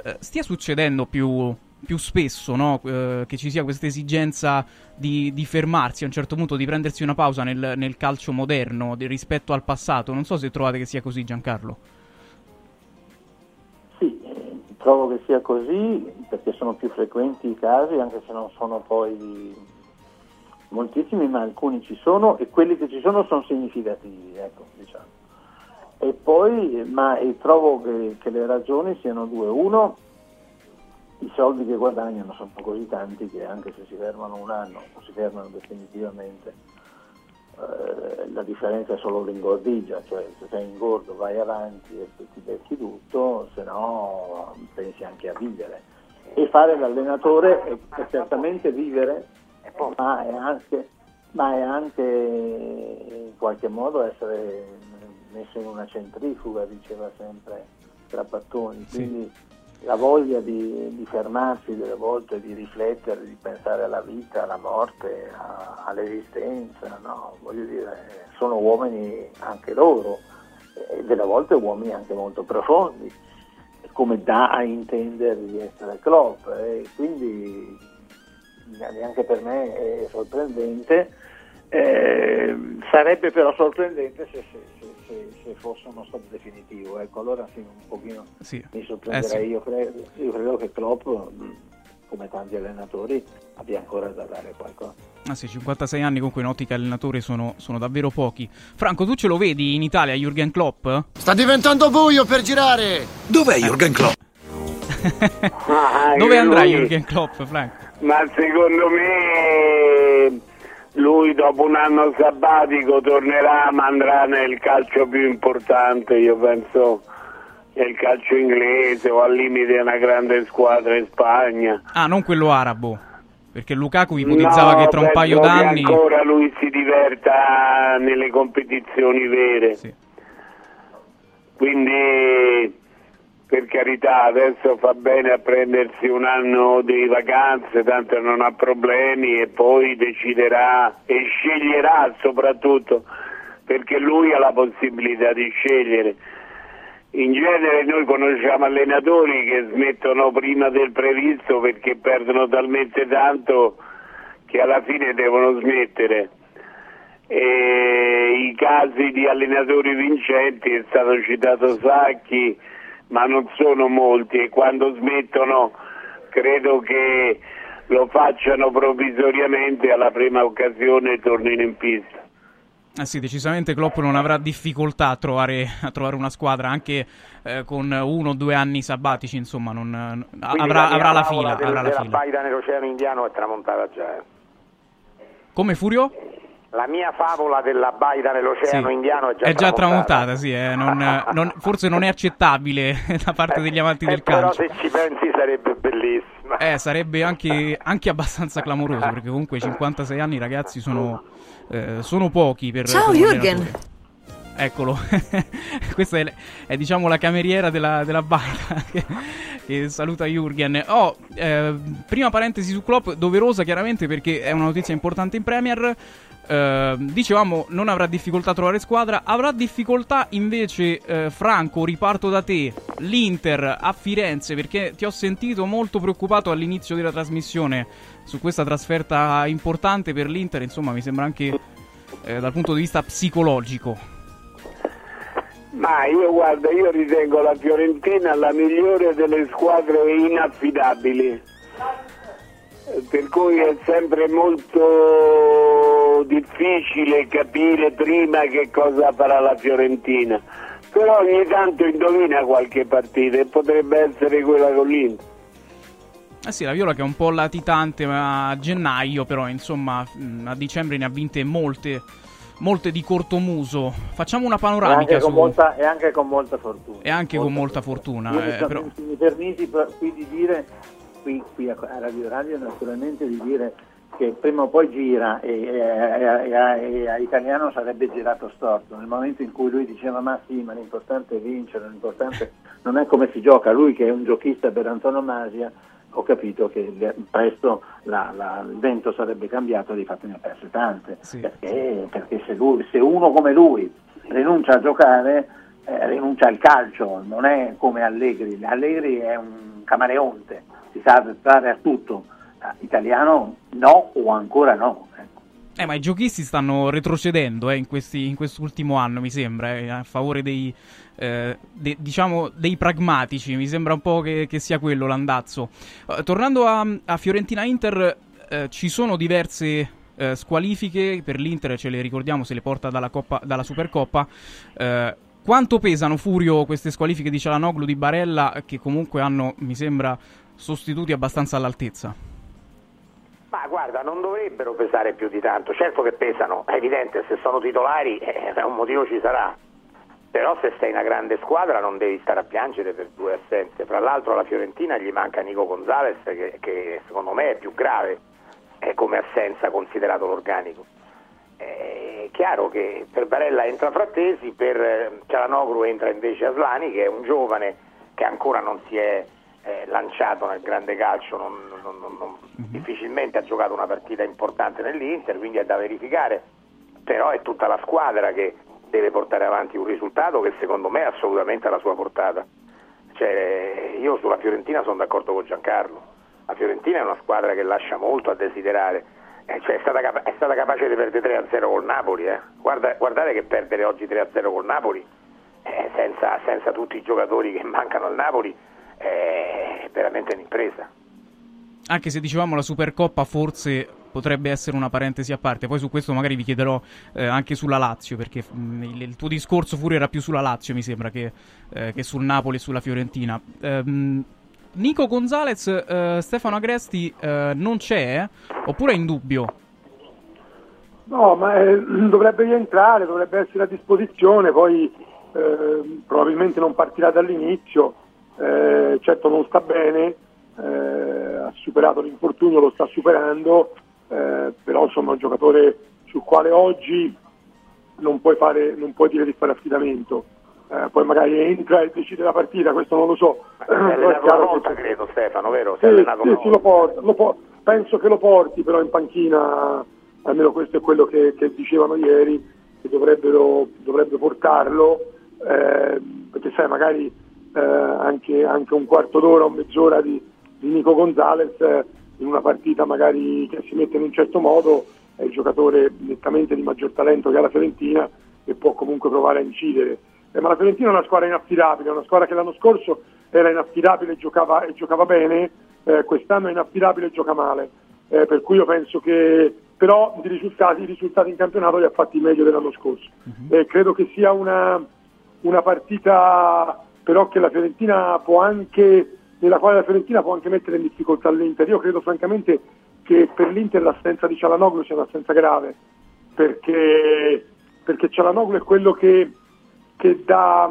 eh, stia succedendo più, più spesso, no? Eh, che ci sia questa esigenza di, di fermarsi a un certo punto, di prendersi una pausa nel, nel calcio moderno di, rispetto al passato. Non so se trovate che sia così, Giancarlo. Sì, trovo che sia così perché sono più frequenti i casi, anche se non sono poi moltissimi, ma alcuni ci sono, e quelli che ci sono sono significativi, ecco, diciamo. E poi, ma e trovo che, che le ragioni siano due. Uno, i soldi che guadagnano sono così tanti che anche se si fermano un anno o si fermano definitivamente, eh, la differenza è solo l'ingordigia, cioè se sei ingordo vai avanti e ti becchi tutto, se no pensi anche a vivere. E fare l'allenatore è, è certamente vivere, ma è anche, ma è anche in qualche modo essere messo in una centrifuga, diceva sempre Trapattoni, quindi sì. la voglia di, di fermarsi delle volte, di riflettere, di pensare alla vita, alla morte, a, all'esistenza, no? Voglio dire, sono uomini anche loro, e delle volte uomini anche molto profondi, come dà a intendere di essere Klopp, e quindi anche per me è sorprendente. Eh, sarebbe però sorprendente se, se, se se, se fosse uno stop definitivo, ecco, allora sì, un pochino sì. mi sorprenderei. Eh sì. io, credo, io credo che Klopp, come tanti allenatori, abbia ancora da dare qualcosa. Ah sì, cinquantasei anni comunque in ottica allenatore sono, sono davvero pochi. Franco, tu ce lo vedi in Italia Jürgen Klopp? Sta diventando buio per girare! Dov'è eh. Jürgen Klopp? ah, Dove andrà lui... Jürgen Klopp, Franco? Ma secondo me lui dopo un anno sabbatico tornerà, ma andrà nel calcio più importante, io penso... nel calcio inglese o al limite una grande squadra in Spagna. Ah, non quello arabo, perché Lukaku ipotizzava no, che tra un paio d'anni... ancora lui si diverta nelle competizioni vere. Sì. Quindi, per carità, adesso fa bene a prendersi un anno di vacanze, tanto non ha problemi, e poi deciderà e sceglierà soprattutto, perché lui ha la possibilità di scegliere. In genere noi conosciamo allenatori che smettono prima del previsto perché perdono talmente tanto che alla fine devono smettere, e i casi di allenatori vincenti è stato citato Sacchi, ma non sono molti, e quando smettono credo che lo facciano provvisoriamente, alla prima occasione tornino in pista. Eh sì, decisamente Klopp non avrà difficoltà a trovare, a trovare una squadra, anche eh, con uno o due anni sabbatici, insomma, non, avrà, avrà la fila. Avrà la fila. La faida nell'oceano indiano è tramontata già. Come Furio? La mia favola della baita nell'oceano sì. indiano è già è tramontata. Già tramontata, sì, eh, non, non, forse non è accettabile da parte degli amanti eh, del però calcio. Però se ci pensi sarebbe bellissima. Eh, sarebbe anche, anche abbastanza clamoroso, perché comunque cinquantasei anni, ragazzi, sono, eh, sono pochi. Per, Ciao per Jürgen! Eccolo, questa è, è diciamo la cameriera della, della baita che, che saluta Jürgen. Oh, eh, prima parentesi su Klopp, doverosa chiaramente perché è una notizia importante in Premier. Uh, dicevamo non avrà difficoltà a trovare squadra, avrà difficoltà invece uh, Franco, riparto da te, l'Inter a Firenze, perché ti ho sentito molto preoccupato all'inizio della trasmissione su questa trasferta importante per l'Inter, insomma mi sembra anche uh, dal punto di vista psicologico. Ma io guarda, io ritengo la Fiorentina la migliore delle squadre inaffidabili, per cui è sempre molto difficile capire prima che cosa farà la Fiorentina, però ogni tanto indovina qualche partita e potrebbe essere quella con l'Inter. Eh sì, la Viola che è un po' latitante a gennaio, però insomma a dicembre ne ha vinte molte, molte di cortomuso. Facciamo una panoramica e anche con, su... molta, e anche con molta fortuna e anche molta con molta fortuna, fortuna. Eh, mi, però... mi permiti qui di dire Qui, qui a Radio Radio naturalmente di dire che prima o poi gira, e, e, e, e, e a Italiano sarebbe girato storto nel momento in cui lui diceva ma sì, ma l'importante è vincere, l'importante non è come si gioca, lui che è un giochista per antonomasia, ho capito che presto la, la, il vento sarebbe cambiato, di fatto ne ha perse tante, sì, perché, sì. perché se, lui, se uno come lui rinuncia a giocare, eh, rinuncia al calcio, non è come Allegri, Allegri è un camaleonte, si sa adattare a tutto. Italiano no, o ancora no. Ecco. Eh, ma i giochisti stanno retrocedendo eh, in, questi, in quest'ultimo anno, mi sembra, eh, a favore dei, eh, de, diciamo, dei pragmatici. Mi sembra un po' che, che sia quello l'andazzo. Eh, tornando a, a Fiorentina-Inter, eh, ci sono diverse eh, squalifiche. Per l'Inter ce le ricordiamo, se le porta dalla, Coppa, dalla Supercoppa. Eh, quanto pesano, Furio, queste squalifiche di Cialanoglu, di Barella, che comunque hanno, mi sembra... sostituti abbastanza all'altezza? Ma guarda, non dovrebbero pesare più di tanto, certo che pesano, è evidente, se sono titolari eh, un motivo ci sarà, però se sei una grande squadra non devi stare a piangere per due assenze. Fra l'altro alla Fiorentina gli manca Nico Gonzalez che, che secondo me è più grave eh, come assenza considerato l'organico. È chiaro che per Barella entra Frattesi, per Cialanoglu entra invece Aslani, che è un giovane che ancora non si è Eh, lanciato nel grande calcio, non, non, non, non, uh-huh. difficilmente ha giocato una partita importante nell'Inter, quindi è da verificare, però è tutta la squadra che deve portare avanti un risultato che secondo me è assolutamente alla sua portata. Cioè, io sulla Fiorentina sono d'accordo con Giancarlo, la Fiorentina è una squadra che lascia molto a desiderare, Eh, cioè è, stata capa- è stata capace di perdere tre a zero col Napoli, eh. Guarda, guardate che perdere oggi tre a zero col Napoli, eh, senza, senza tutti i giocatori che mancano al Napoli, eh, è veramente un'impresa. Anche se dicevamo la Supercoppa forse potrebbe essere una parentesi a parte, poi su questo magari vi chiederò eh, anche sulla Lazio, perché mh, il, il tuo discorso Furio era più sulla Lazio, mi sembra, che, eh, che sul Napoli e sulla Fiorentina. Ehm, Nico Gonzalez, eh, Stefano Agresti eh, non c'è, eh? Oppure è in dubbio? No, ma eh, dovrebbe rientrare, dovrebbe essere a disposizione, poi eh, probabilmente non partirà dall'inizio, eh, certo non sta bene, eh, ha superato l'infortunio, lo sta superando, eh, però insomma è un giocatore sul quale oggi non puoi, fare, non puoi dire di fare affidamento. Eh, poi magari entra e decide la partita, questo non lo so. Si è allenato una volta, che... credo, Stefano, vero? Si sì, sì, sì, lo porta, lo por... penso che lo porti però in panchina, almeno questo è quello che, che dicevano ieri, che dovrebbero dovrebbe portarlo, eh, perché sai magari eh, anche, anche un quarto d'ora o mezz'ora di, di Nico Gonzalez eh, in una partita magari che si mette in un certo modo, è il giocatore nettamente di maggior talento che ha la Fiorentina e può comunque provare a incidere. Eh, ma la Fiorentina è una squadra inaffidabile, è una squadra che l'anno scorso era inaffidabile e giocava, e giocava bene, eh, quest'anno è inaffidabile e gioca male, eh, per cui io penso che però i risultati, i risultati in campionato li ha fatti meglio dell'anno scorso. Uh-huh. Eh, credo che sia una, una partita però che la Fiorentina può anche, nella quale la Fiorentina può anche mettere in difficoltà l'Inter. Io credo francamente che per l'Inter l'assenza di Çalhanoğlu sia un'assenza grave, perché, perché Çalhanoğlu è quello che che dà,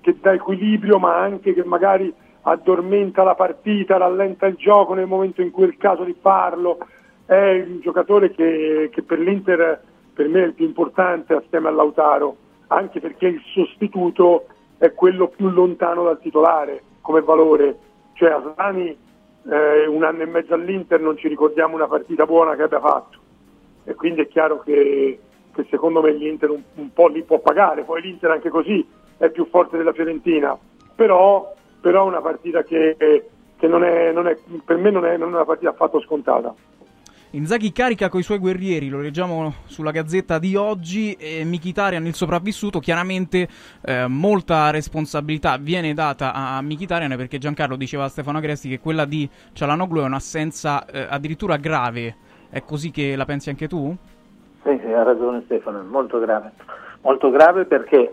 che dà equilibrio, ma anche che magari addormenta la partita, rallenta il gioco nel momento in cui è il caso di farlo. È un giocatore che, che per l'Inter, per me, è il più importante assieme a Lautaro, anche perché il sostituto è quello più lontano dal titolare come valore. Cioè Asani, eh, un anno e mezzo all'Inter non ci ricordiamo una partita buona che abbia fatto, e quindi è chiaro che che secondo me l'Inter un, un po' li può pagare. Poi l'Inter anche così è più forte della Fiorentina, però però è una partita che, che non è, non è, per me non è, non è una partita affatto scontata. Inzaghi carica coi suoi guerrieri, lo leggiamo sulla Gazzetta di oggi, e Mkhitaryan il sopravvissuto. Chiaramente eh, molta responsabilità viene data a Mkhitaryan, perché Giancarlo diceva a Stefano Agresti che quella di Çalhanoğlu è un'assenza eh, addirittura grave. È così che la pensi anche tu? Sì, sì, ha ragione Stefano, è molto grave, molto grave, perché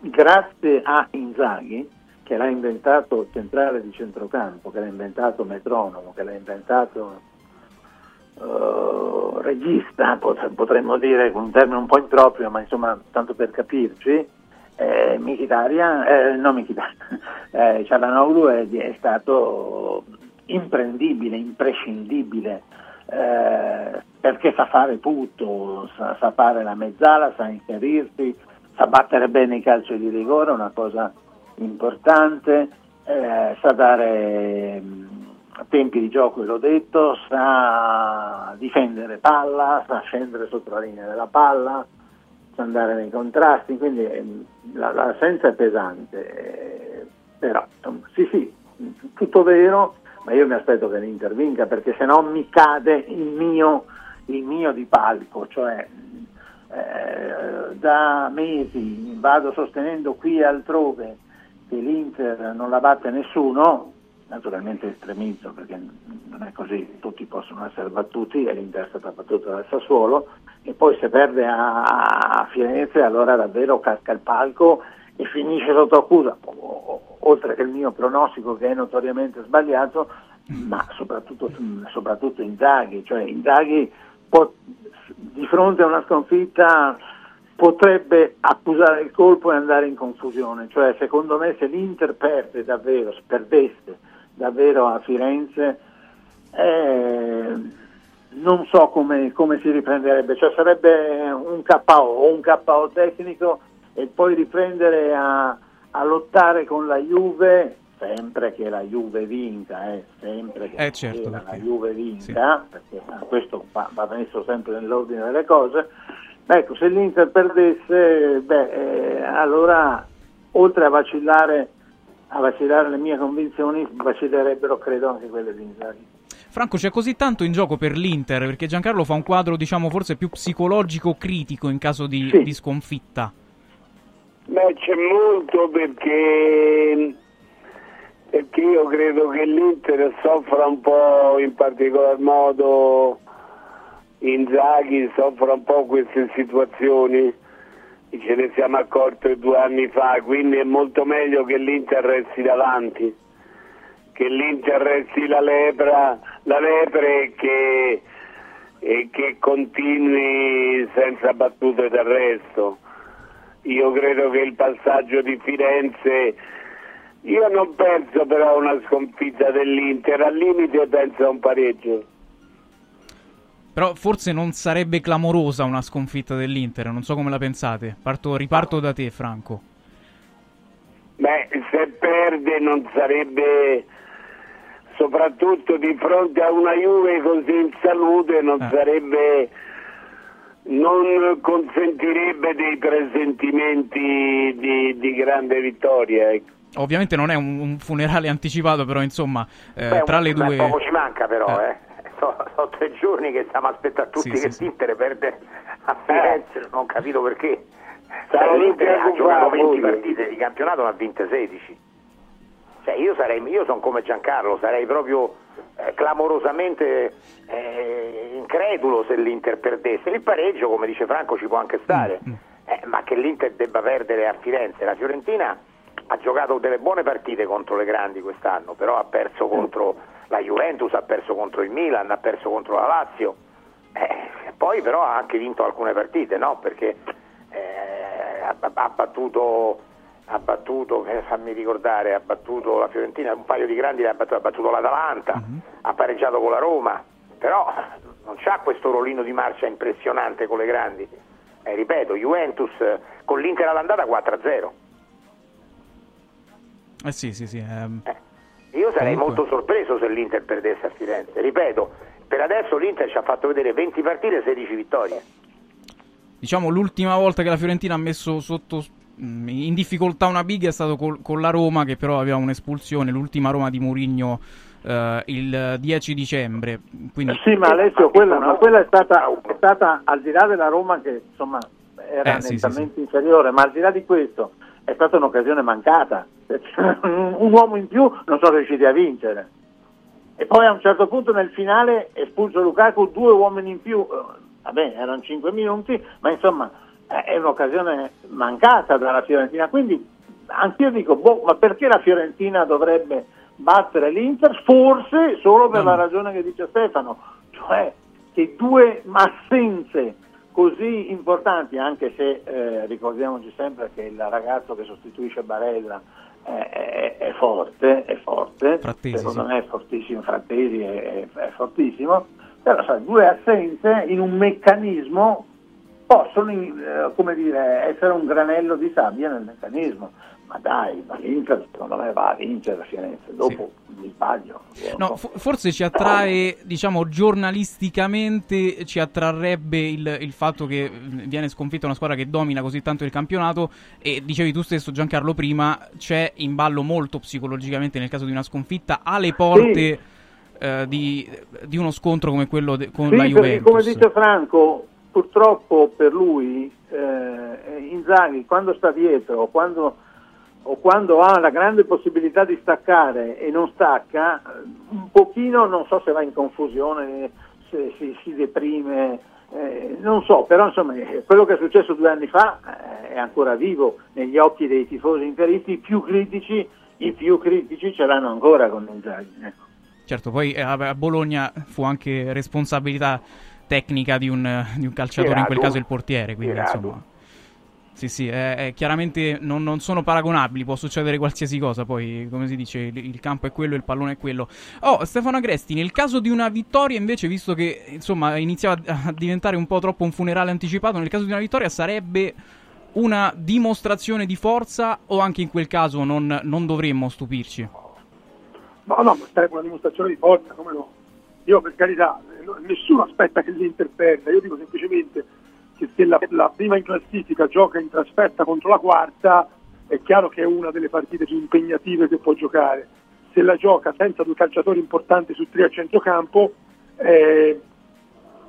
grazie a Inzaghi, che l'ha inventato centrale di centrocampo, che l'ha inventato metronomo, che l'ha inventato uh, regista, potremmo dire con un termine un po' improprio, ma insomma tanto per capirci, eh, Mkhitaryan, eh, no Mkhitaryan, eh, Çalhanoğlu è, è stato imprendibile, imprescindibile, Eh, perché sa fare tutto, sa, sa fare la mezzala, sa inserirsi, sa battere bene i calci di rigore, una cosa importante, eh, sa dare mh, tempi di gioco, l'ho detto, sa difendere palla, sa scendere sotto la linea della palla, sa andare nei contrasti, quindi mh, la, l'assenza è pesante, eh, però insomma, sì sì, tutto vero, ma io mi aspetto che l'Inter vinca, perché se no mi cade il mio, il mio di palco, cioè eh, da mesi vado sostenendo qui e altrove che l'Inter non la batte nessuno, naturalmente estremizzo perché non è così, tutti possono essere battuti e l'Inter è stata battuta dal Sassuolo, e poi se perde a, a Firenze allora davvero casca il palco e finisce sotto accusa, oltre che il mio pronostico che è notoriamente sbagliato, ma soprattutto, soprattutto Inzaghi, cioè Inzaghi può, di fronte a una sconfitta potrebbe accusare il colpo e andare in confusione, cioè secondo me se l'Inter perde davvero, perdesse davvero a Firenze, eh, non so come, come si riprenderebbe, cioè sarebbe un K O, un K O tecnico, e poi riprendere a, a lottare con la Juve, sempre che la Juve vinca, eh, sempre che eh certo, la perché... Juve vinca, sì, perché questo va, va messo sempre nell'ordine delle cose. Ecco, se l'Inter perdesse, beh, eh, allora oltre a vacillare, a vacillare le mie convinzioni, vacillerebbero credo anche quelle di Inzaghi. Franco, c'è così tanto in gioco per l'Inter, perché Giancarlo fa un quadro, diciamo, forse più psicologico-critico in caso di, sì. di sconfitta. Beh, c'è molto, perché, perché io credo che l'Inter soffra un po', in particolar modo Inzaghi soffra un po' queste situazioni, ce ne siamo accorti due anni fa, quindi è molto meglio che l'Inter resti davanti, che l'Inter resti la lepre, la lepre e che, e che continui senza battute d'arresto. Io credo che il passaggio di Firenze, io non penso però una sconfitta dell'Inter, al limite penso a un pareggio. Però forse non sarebbe clamorosa una sconfitta dell'Inter, non so come la pensate. Parto, riparto da te, Franco. Beh, se perde non sarebbe, soprattutto di fronte a una Juve così in salute, non eh. sarebbe, non consentirebbe dei presentimenti di, di grande vittoria. Ovviamente non è un, un funerale anticipato, però insomma, eh, beh, tra le beh, due... poco ci manca però, eh. eh. Sono, sono tre giorni che stiamo aspettando tutti, sì, che sì, l'Inter sì. perde a Firenze, eh. non ho capito perché. Sarà l'Inter ha giocato venti partite di campionato, ma ha vinto sedici. Cioè io sarei, io sono come Giancarlo, sarei proprio eh, clamorosamente eh, incredulo se l'Inter perdesse. Il pareggio, come dice Franco, ci può anche stare, mm. eh, ma che l'Inter debba perdere a Firenze. La Fiorentina ha giocato delle buone partite contro le grandi quest'anno, però ha perso mm. contro... la Juventus, ha perso contro il Milan, ha perso contro la Lazio, eh, poi però ha anche vinto alcune partite, no? Perché eh, ha, ha battuto, ha battuto, eh, fammi ricordare, ha battuto la Fiorentina, un paio di grandi, ha battuto, ha battuto l'Atalanta, uh-huh. ha pareggiato con la Roma, però non c'ha questo rollino di marcia impressionante con le grandi. Eh, ripeto, Juventus con l'Inter all'andata quattro a zero. Eh sì, sì, sì. Um... Eh. Io sarei Comunque. molto sorpreso se l'Inter perdesse a Firenze. Ripeto, per adesso l'Inter ci ha fatto vedere venti partite e sedici vittorie. Diciamo l'ultima volta che la Fiorentina ha messo sotto in difficoltà una big è stato col, con la Roma, che però aveva un'espulsione, l'ultima Roma di Mourinho, eh, il dieci dicembre. Quindi... Eh sì, ma Alessio, quella, ma quella è stata, è stata, al di là della Roma che insomma era eh, sì, nettamente sì, inferiore, sì. ma al di là di questo... è stata un'occasione mancata, un uomo in più non sono riusciti a vincere, e poi a un certo punto nel finale espulso Lukaku, due uomini in più, va bene, erano cinque minuti, ma insomma è un'occasione mancata dalla Fiorentina, quindi anch'io dico, boh, ma perché la Fiorentina dovrebbe battere l'Inter? Forse solo per la ragione che dice Stefano, cioè che due assenze così importanti, anche se eh, ricordiamoci sempre che il ragazzo che sostituisce Barella eh, è, è forte, è forte, Frattesi, secondo sì. me è fortissimo, Frattesi è, è fortissimo, però sai, due assenze in un meccanismo possono eh, come dire, essere un granello di sabbia nel meccanismo. Ma dai, ma l'Inter secondo me va a vincere la Firenze, dopo sì. mi sbaglio. No, for- forse ci attrae, diciamo, giornalisticamente ci attrarrebbe il, il fatto che viene sconfitta una squadra che domina così tanto il campionato, e dicevi tu stesso, Giancarlo, prima c'è in ballo molto psicologicamente nel caso di una sconfitta alle porte sì. eh, di, di uno scontro come quello de- con sì, la Juventus. Perché, come dice Franco, purtroppo per lui eh, Inzaghi quando sta dietro, quando... o quando ha la grande possibilità di staccare e non stacca, un pochino non so se va in confusione, se, se si deprime, eh, non so, però insomma quello che è successo due anni fa eh, è ancora vivo negli occhi dei tifosi interisti, i più critici, i più critici ce l'hanno ancora con Inzaghi. Ecco. Certo, poi a Bologna fu anche responsabilità tecnica di un, di un calciatore, Gerardo. In quel caso il portiere, quindi Gerardo. Insomma... Sì, sì, eh, chiaramente non, non sono paragonabili, può succedere qualsiasi cosa, poi come si dice il, il campo è quello, il pallone è quello. Oh, Stefano Agresti, nel caso di una vittoria invece, visto che insomma iniziava a diventare un po' troppo un funerale anticipato, nel caso di una vittoria sarebbe una dimostrazione di forza o anche in quel caso non, non dovremmo stupirci? No, no, sarebbe una dimostrazione di forza, come no? Io per carità, nessuno aspetta che l'Inter perda, io dico semplicemente... che se la, la prima in classifica gioca in trasferta contro la quarta, è chiaro che è una delle partite più impegnative che può giocare. se la gioca senza due calciatori importanti su tre a centrocampo, eh,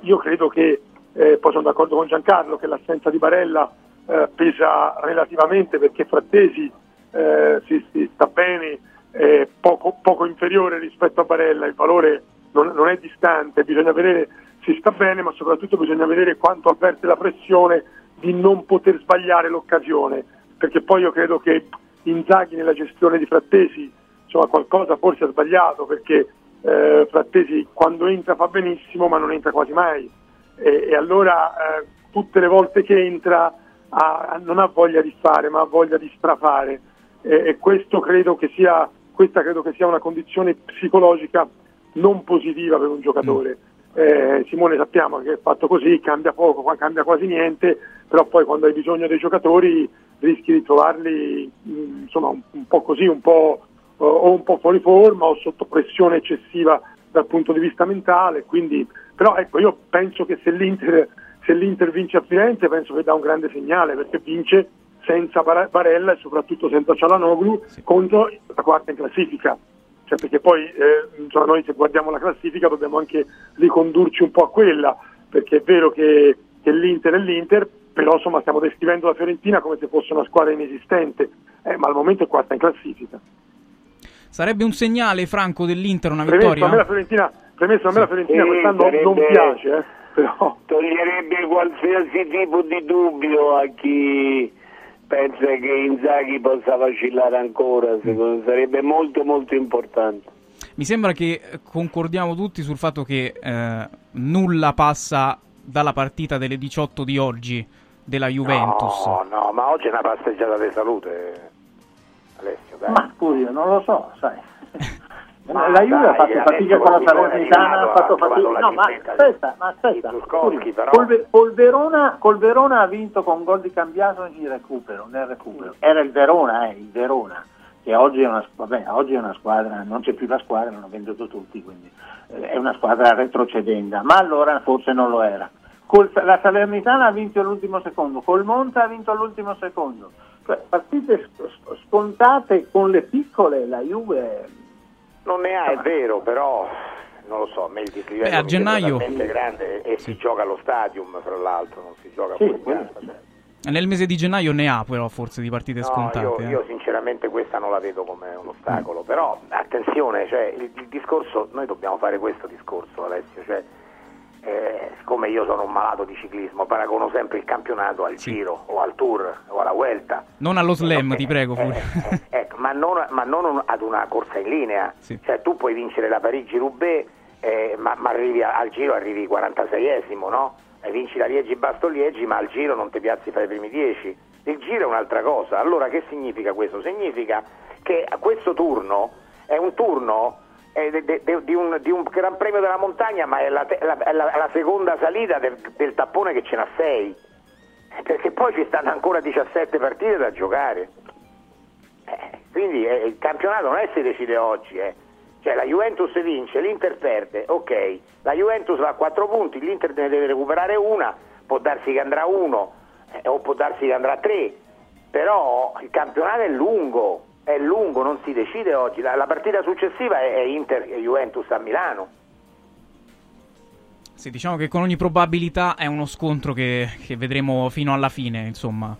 io credo che, eh, poi sono d'accordo con Giancarlo che l'assenza di Barella eh, pesa relativamente, perché Frattesi eh, si, si sta bene, eh, poco, poco inferiore rispetto a Barella, il valore non, non è distante, bisogna vedere, si sta bene, ma soprattutto bisogna vedere quanto avverte la pressione di non poter sbagliare l'occasione, perché poi io credo che Inzaghi nella gestione di Frattesi, insomma, qualcosa forse ha sbagliato, perché eh, Frattesi quando entra fa benissimo, ma non entra quasi mai, e, e allora eh, tutte le volte che entra ha, non ha voglia di fare, ma ha voglia di strafare, e, e questo credo che sia questa credo che sia una condizione psicologica non positiva per un giocatore. Eh, Simone sappiamo che è fatto così, cambia poco, cambia quasi niente, però poi quando hai bisogno dei giocatori rischi di trovarli mh, insomma un, un po' così, un po' o, o un po' fuori forma o sotto pressione eccessiva dal punto di vista mentale, quindi però ecco, io penso che se l'Inter se l'Inter vince a Firenze, penso che dà un grande segnale, perché vince senza Barella e soprattutto senza Çalhanoğlu, sì, contro la quarta in classifica. Cioè, perché poi eh, insomma, noi se guardiamo la classifica dobbiamo anche ricondurci un po' a quella, perché è vero che, che l'Inter è l'Inter, però insomma stiamo descrivendo la Fiorentina come se fosse una squadra inesistente, eh, ma al momento è quarta in classifica. Sarebbe un segnale, Franco, dell'Inter una premesso, vittoria? A me la Fiorentina, premesso, a me la Fiorentina sì, quest'anno sarebbe... non piace, eh, però... toglierebbe qualsiasi tipo di dubbio a chi... pensa che Inzaghi possa vacillare ancora, secondo me sarebbe molto molto importante. Mi sembra che concordiamo tutti sul fatto che eh, nulla passa dalla partita delle diciotto di oggi della Juventus. No, no, ma oggi è una passeggiata di salute, Alessio, dai. Ma scusi, non lo so, sai. Ma la Juve ha fatto fatica con la Salernitana, ha fatto fatica. No, ma aspetta, ma aspetta. Scusi, però. Col, col, Verona, col Verona ha vinto con gol di Cambiaso in recupero, nel recupero. Era il Verona, eh, il Verona, che oggi è una vabbè, oggi è una squadra, non c'è più la squadra, hanno venduto tutti, quindi eh, è una squadra retrocedenda, ma allora forse non lo era. Col, la Salernitana ha vinto all'ultimo secondo, col Monza ha vinto all'ultimo secondo. Cioè, partite scontate con le piccole, la Juve non ne ha, è vero, però non lo so, a me il dislivello è veramente grande, e sì, si gioca allo stadium, fra l'altro, non si gioca sì, a casa. Nel mese di gennaio ne ha però forse di partite no, scontate. Io, eh. io sinceramente questa non la vedo come un ostacolo, mm. però attenzione, cioè, il, il discorso, noi dobbiamo fare questo discorso, Alessio, cioè, eh, siccome io sono un malato di ciclismo, paragono sempre il campionato al sì. Giro o al Tour o alla Vuelta, non allo slam, no, ti eh, prego eh, eh, eh, ma non, ma non ad una corsa in linea, sì. Cioè tu puoi vincere la Parigi-Roubaix eh, ma, ma arrivi a, al giro arrivi quarantaseiesimo, no? E vinci la Liegi-Bastogliegi, ma al giro non ti piazzi fra i primi dieci. Il giro è un'altra cosa. Allora che significa questo? Significa che questo turno è un turno De, de, de, di, un, di un gran premio della montagna, ma è la, te, la, la, la seconda salita del, del tappone, che ce n'ha sei, perché poi ci stanno ancora diciassette partite da giocare, eh, quindi eh, il campionato non è, si decide oggi, eh. Cioè la Juventus vince, l'Inter perde, ok, la Juventus va a quattro punti, l'Inter ne deve recuperare una, può darsi che andrà uno eh, o può darsi che andrà tre, però il campionato è lungo, è lungo, non si decide oggi. La, la partita successiva è, è Inter e Juventus a Milano. Sì, diciamo che con ogni probabilità è uno scontro che, che vedremo fino alla fine, insomma.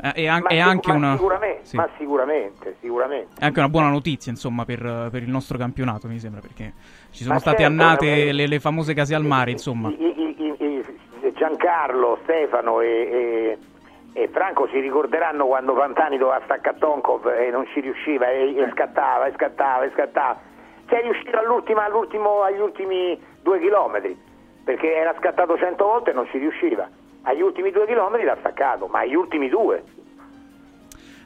È, è, ma, è anche ma una sicuramente, sì. ma sicuramente, sicuramente. È anche una buona notizia, insomma, per, per il nostro campionato, mi sembra, perché ci sono ma state certo, annate ma... le, le famose case al mare, insomma. I, i, i, i Giancarlo, Stefano e... e... e Franco si ricorderanno quando Pantani doveva staccare Tonkov e non ci riusciva e, e scattava e scattava e scattava, c'è riuscito all'ultima, all'ultimo, agli ultimi due chilometri, perché era scattato cento volte e non ci riusciva, agli ultimi due chilometri l'ha staccato, ma agli ultimi due.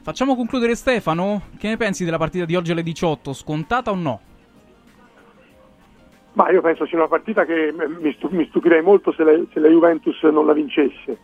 Facciamo concludere Stefano, che ne pensi della partita di oggi alle diciotto, scontata o no? Ma io penso sia una partita che mi, stu- mi stupirei molto se la, se la Juventus non la vincesse.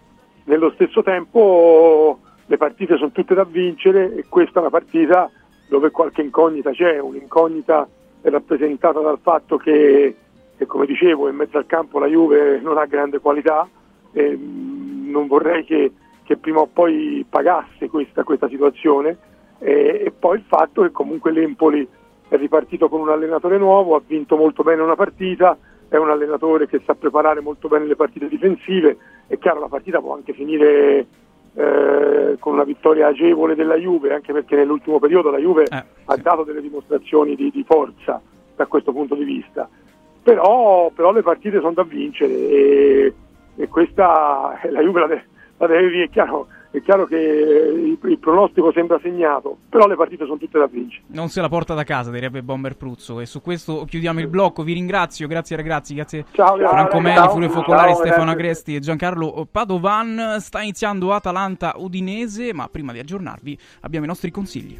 Nello stesso tempo le partite sono tutte da vincere, e questa è una partita dove qualche incognita c'è, un'incognita è rappresentata dal fatto che, che come dicevo, in mezzo al campo la Juve non ha grande qualità, e non vorrei che, che prima o poi pagasse questa, questa situazione, e, e poi il fatto che comunque l'Empoli è partito con un allenatore nuovo, ha vinto molto bene una partita, è un allenatore che sa preparare molto bene le partite difensive. È chiaro, la partita può anche finire eh, con una vittoria agevole della Juve, anche perché nell'ultimo periodo la Juve eh, ha sì. dato delle dimostrazioni di, di forza da questo punto di vista, però, però le partite sono da vincere e, e questa la Juve la deve, la deve dire. È chiaro, è chiaro che il, il pronostico sembra segnato, però le partite sono tutte da vincere. Non se la porta da casa, direbbe Bomber Pruzzo. E su questo chiudiamo il blocco. Vi ringrazio, grazie ragazzi, grazie ciao, Franco Meli, Furio Focolare, Stefano Agresti e Giancarlo Padovan. Sta iniziando Atalanta-Udinese, ma prima di aggiornarvi abbiamo i nostri consigli.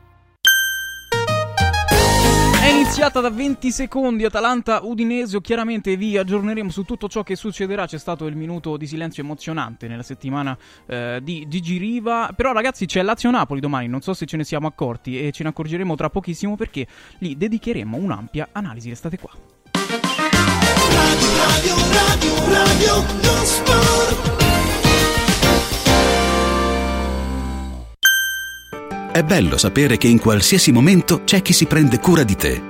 Iniziata da venti secondi Atalanta-Udinese, chiaramente vi aggiorneremo su tutto ciò che succederà. C'è stato il minuto di silenzio emozionante nella settimana eh, di Gigi Riva, però ragazzi c'è Lazio-Napoli domani, non so se ce ne siamo accorti e ce ne accorgeremo tra pochissimo perché lì dedicheremo un'ampia analisi. Restate qua. Radio, radio, radio, radio, sport. È bello sapere che in qualsiasi momento c'è chi si prende cura di te.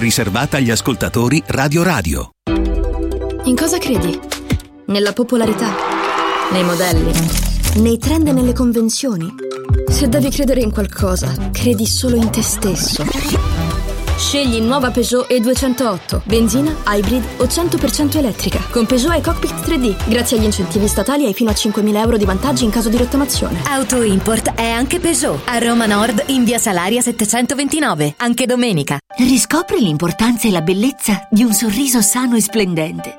riservata agli ascoltatori Radio Radio. In cosa credi? Nella popolarità? Nei modelli? Nei trend e nelle convenzioni? Se devi credere in qualcosa, credi solo in te stesso. Scegli nuova Peugeot E duecentootto, benzina, hybrid o cento per cento elettrica. Con Peugeot e Cockpit tre D, grazie agli incentivi statali hai fino a cinquemila euro di vantaggi in caso di rottamazione. Auto Import è anche Peugeot, a Roma Nord in via Salaria settecentoventinove, anche domenica. Riscopri l'importanza e la bellezza di un sorriso sano e splendente.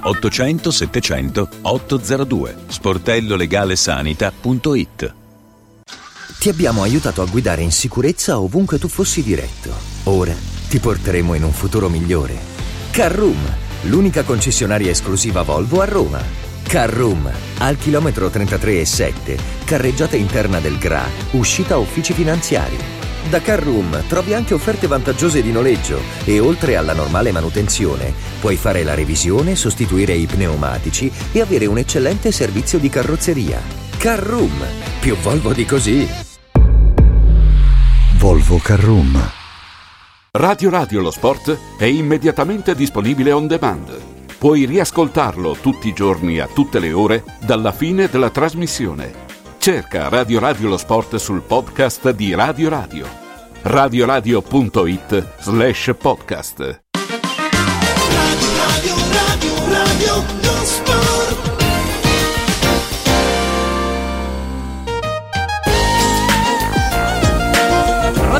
ottocento settecento ottocentodue, sportello legale sanità punto it. Ti abbiamo aiutato a guidare in sicurezza ovunque tu fossi diretto. Ora ti porteremo in un futuro migliore. Carroom, l'unica concessionaria esclusiva Volvo a Roma. Carroom, al chilometro trentatré e sette, carreggiata interna del Gra, uscita uffici finanziari. Da Carroom trovi anche offerte vantaggiose di noleggio e, oltre alla normale manutenzione, puoi fare la revisione, sostituire i pneumatici e avere un eccellente servizio di carrozzeria. Carroom, più Volvo di così. Volvo Carroom. Radio Radio Lo Sport è immediatamente disponibile on demand. Puoi riascoltarlo tutti i giorni a tutte le ore dalla fine della trasmissione. Cerca Radio Radio Lo Sport sul podcast di Radio Radio. radioradio.it slash podcast. Radio Radio Radio Radio Lo Sport.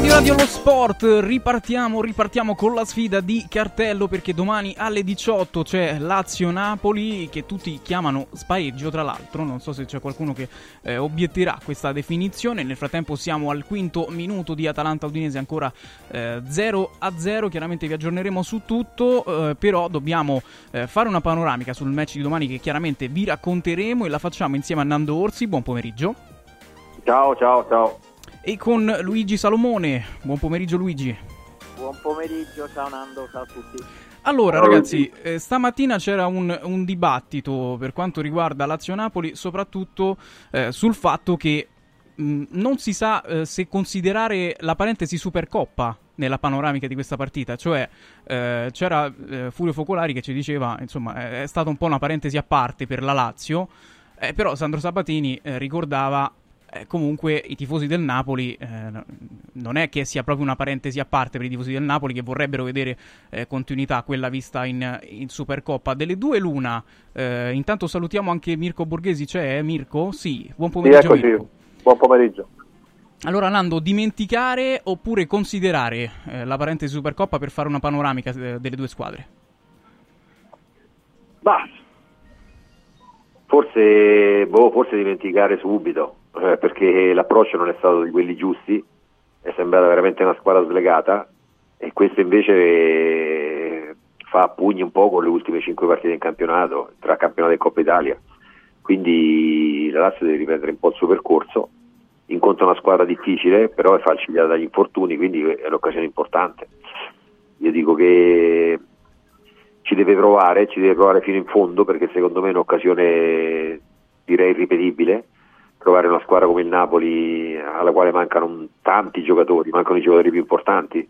Radio Radio Lo Sport, ripartiamo, ripartiamo con la sfida di cartello, perché domani alle diciotto c'è Lazio-Napoli, che tutti chiamano spareggio, tra l'altro non so se c'è qualcuno che eh, obietterà questa definizione. Nel frattempo siamo al quinto minuto di Atalanta-Udinese, ancora eh, zero a zero, chiaramente vi aggiorneremo su tutto, eh, però dobbiamo eh, fare una panoramica sul match di domani, che chiaramente vi racconteremo e la facciamo insieme a Nando Orsi. Buon pomeriggio. Ciao, ciao, ciao. E con Luigi Salomone. Buon pomeriggio Luigi. Buon pomeriggio, ciao Nando, ciao a tutti. Allora ragazzi, eh, stamattina c'era un, un dibattito per quanto riguarda Lazio-Napoli, soprattutto eh, sul fatto che mh, non si sa eh, se considerare la parentesi Supercoppa nella panoramica di questa partita. Cioè eh, c'era eh, Furio Focolari che ci diceva, insomma, è stata un po' una parentesi a parte per la Lazio, eh, però Sandro Sabatini eh, ricordava Eh, comunque i tifosi del Napoli eh, non è che sia proprio una parentesi a parte per i tifosi del Napoli, che vorrebbero vedere eh, continuità quella vista in, in Supercoppa. Delle due l'una. Eh, intanto salutiamo anche Mirko Borghesi. C'è Mirko? Sì, buon pomeriggio. Sì, Mirko. Buon pomeriggio. Allora Nando, dimenticare oppure considerare eh, la parentesi Supercoppa per fare una panoramica eh, delle due squadre? Bah. Forse, boh, forse dimenticare subito, eh, perché l'approccio non è stato di quelli giusti, è sembrata veramente una squadra slegata, e questo invece eh, fa pugni un po' con le ultime cinque partite in campionato, tra campionato e Coppa Italia. Quindi la Lazio deve riprendere un po' il suo percorso, incontra una squadra difficile, però è falcidiata dagli infortuni, quindi è un'occasione importante. Io dico che ci deve provare, ci deve provare fino in fondo, perché secondo me è un'occasione, direi, irripetibile. Trovare una squadra come il Napoli, alla quale mancano tanti giocatori, mancano i giocatori più importanti.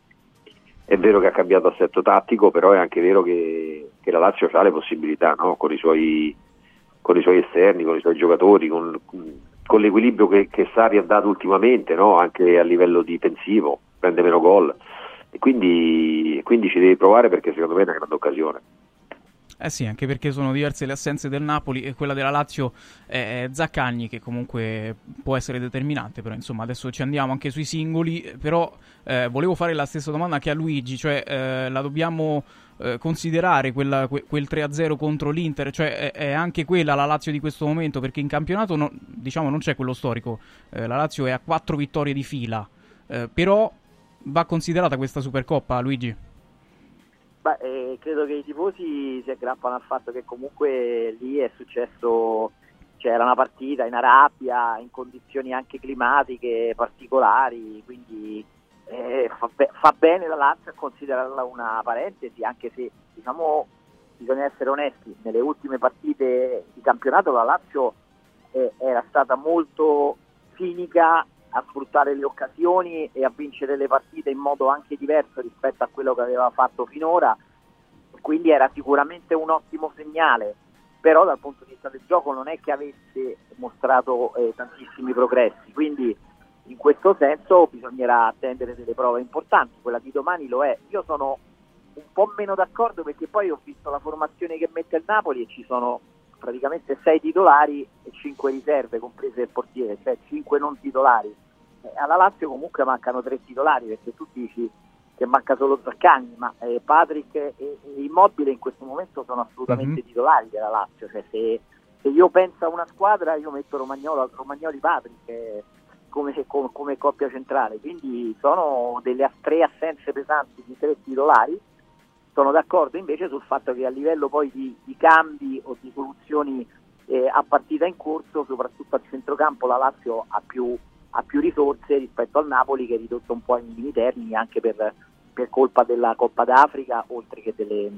È vero che ha cambiato assetto tattico, però è anche vero che, che la Lazio ha le possibilità, no? Con i suoi, con i suoi esterni, con i suoi giocatori, con, con l'equilibrio che, che Sarri ha dato ultimamente, no? Anche a livello difensivo, prende meno gol. E quindi, quindi ci devi provare, perché secondo me è una grande occasione. Eh sì, anche perché sono diverse le assenze del Napoli, e quella della Lazio è Zaccagni, che comunque può essere determinante, però insomma adesso ci andiamo anche sui singoli. Però eh, volevo fare la stessa domanda che a Luigi, cioè eh, la dobbiamo eh, considerare quella, que- quel tre a zero contro l'Inter, cioè è, è anche quella la Lazio di questo momento, perché in campionato no, diciamo non c'è quello storico, eh, la Lazio è a quattro vittorie di fila, eh, però va considerata questa Supercoppa, Luigi? Beh, eh, credo che i tifosi si aggrappano al fatto che comunque lì è successo, cioè era una partita in Arabia, in condizioni anche climatiche particolari, quindi eh, fa, be- fa bene la Lazio a considerarla una parentesi, anche se diciamo bisogna essere onesti, nelle ultime partite di campionato la Lazio eh, era stata molto cinica a sfruttare le occasioni e a vincere le partite in modo anche diverso rispetto a quello che aveva fatto finora, quindi era sicuramente un ottimo segnale, però dal punto di vista del gioco non è che avesse mostrato eh, tantissimi progressi, quindi In questo senso bisognerà attendere delle prove importanti, quella di domani lo è. Io sono un po' meno d'accordo perché poi ho visto la formazione che mette il Napoli e ci sono praticamente sei titolari e cinque riserve, comprese il portiere, cioè cinque non titolari. Alla Lazio comunque mancano tre titolari, perché tu dici che manca solo Zaccagni, ma eh, Patrick e, e Immobile in questo momento sono assolutamente mm-hmm. titolari della Lazio. Cioè, se, se io penso a una squadra io metto Romagnolo, Romagnoli Patrick eh, come, come, come coppia centrale, quindi sono delle tre assenze pesanti di tre titolari. Sono d'accordo invece sul fatto che a livello poi di, di cambi o di soluzioni eh, a partita in corso, soprattutto al centrocampo, la Lazio ha più ha più risorse rispetto al Napoli, che è ridotto un po' ai minimi termini anche per, per colpa della Coppa d'Africa, oltre che delle,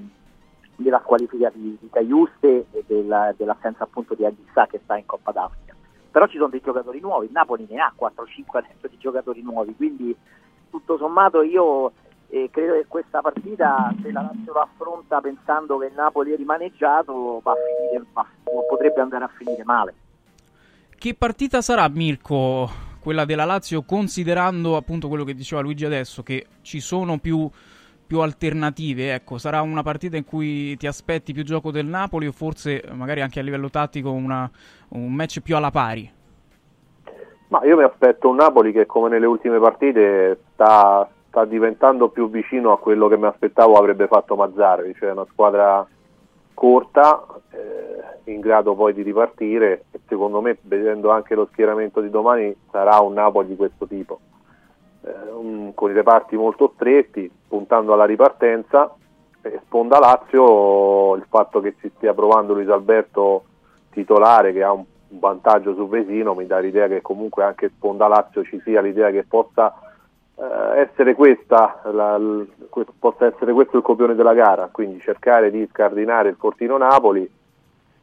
della squalifica di, di Caiuste e della, dell'assenza appunto di Adissa che sta in Coppa d'Africa. Però ci sono dei giocatori nuovi, il Napoli ne ha quattro cinque adesso di giocatori nuovi, quindi tutto sommato io eh, credo che questa partita, se la Lazio la affronta pensando che il Napoli è rimaneggiato, va a finire, va, potrebbe andare a finire male. Che partita sarà, Mirko, quella della Lazio, considerando appunto quello che diceva Luigi adesso, che ci sono più, più alternative? Ecco, sarà una partita in cui ti aspetti più gioco del Napoli o forse magari anche a livello tattico una, un match più alla pari? Ma io mi aspetto un Napoli che, come nelle ultime partite, sta, sta diventando più vicino a quello che mi aspettavo avrebbe fatto Mazzarri, cioè una squadra corta, eh, in grado poi di ripartire, e secondo me, vedendo anche lo schieramento di domani, sarà un Napoli di questo tipo, eh, un, con i reparti molto stretti, puntando alla ripartenza. eh, sponda Lazio il fatto che ci stia provando Luis Alberto titolare, che ha un, un vantaggio su Vesino, mi dà l'idea che comunque anche sponda Lazio ci sia l'idea che possa essere questa la, la, possa essere questo il copione della gara, quindi cercare di scardinare il fortino Napoli,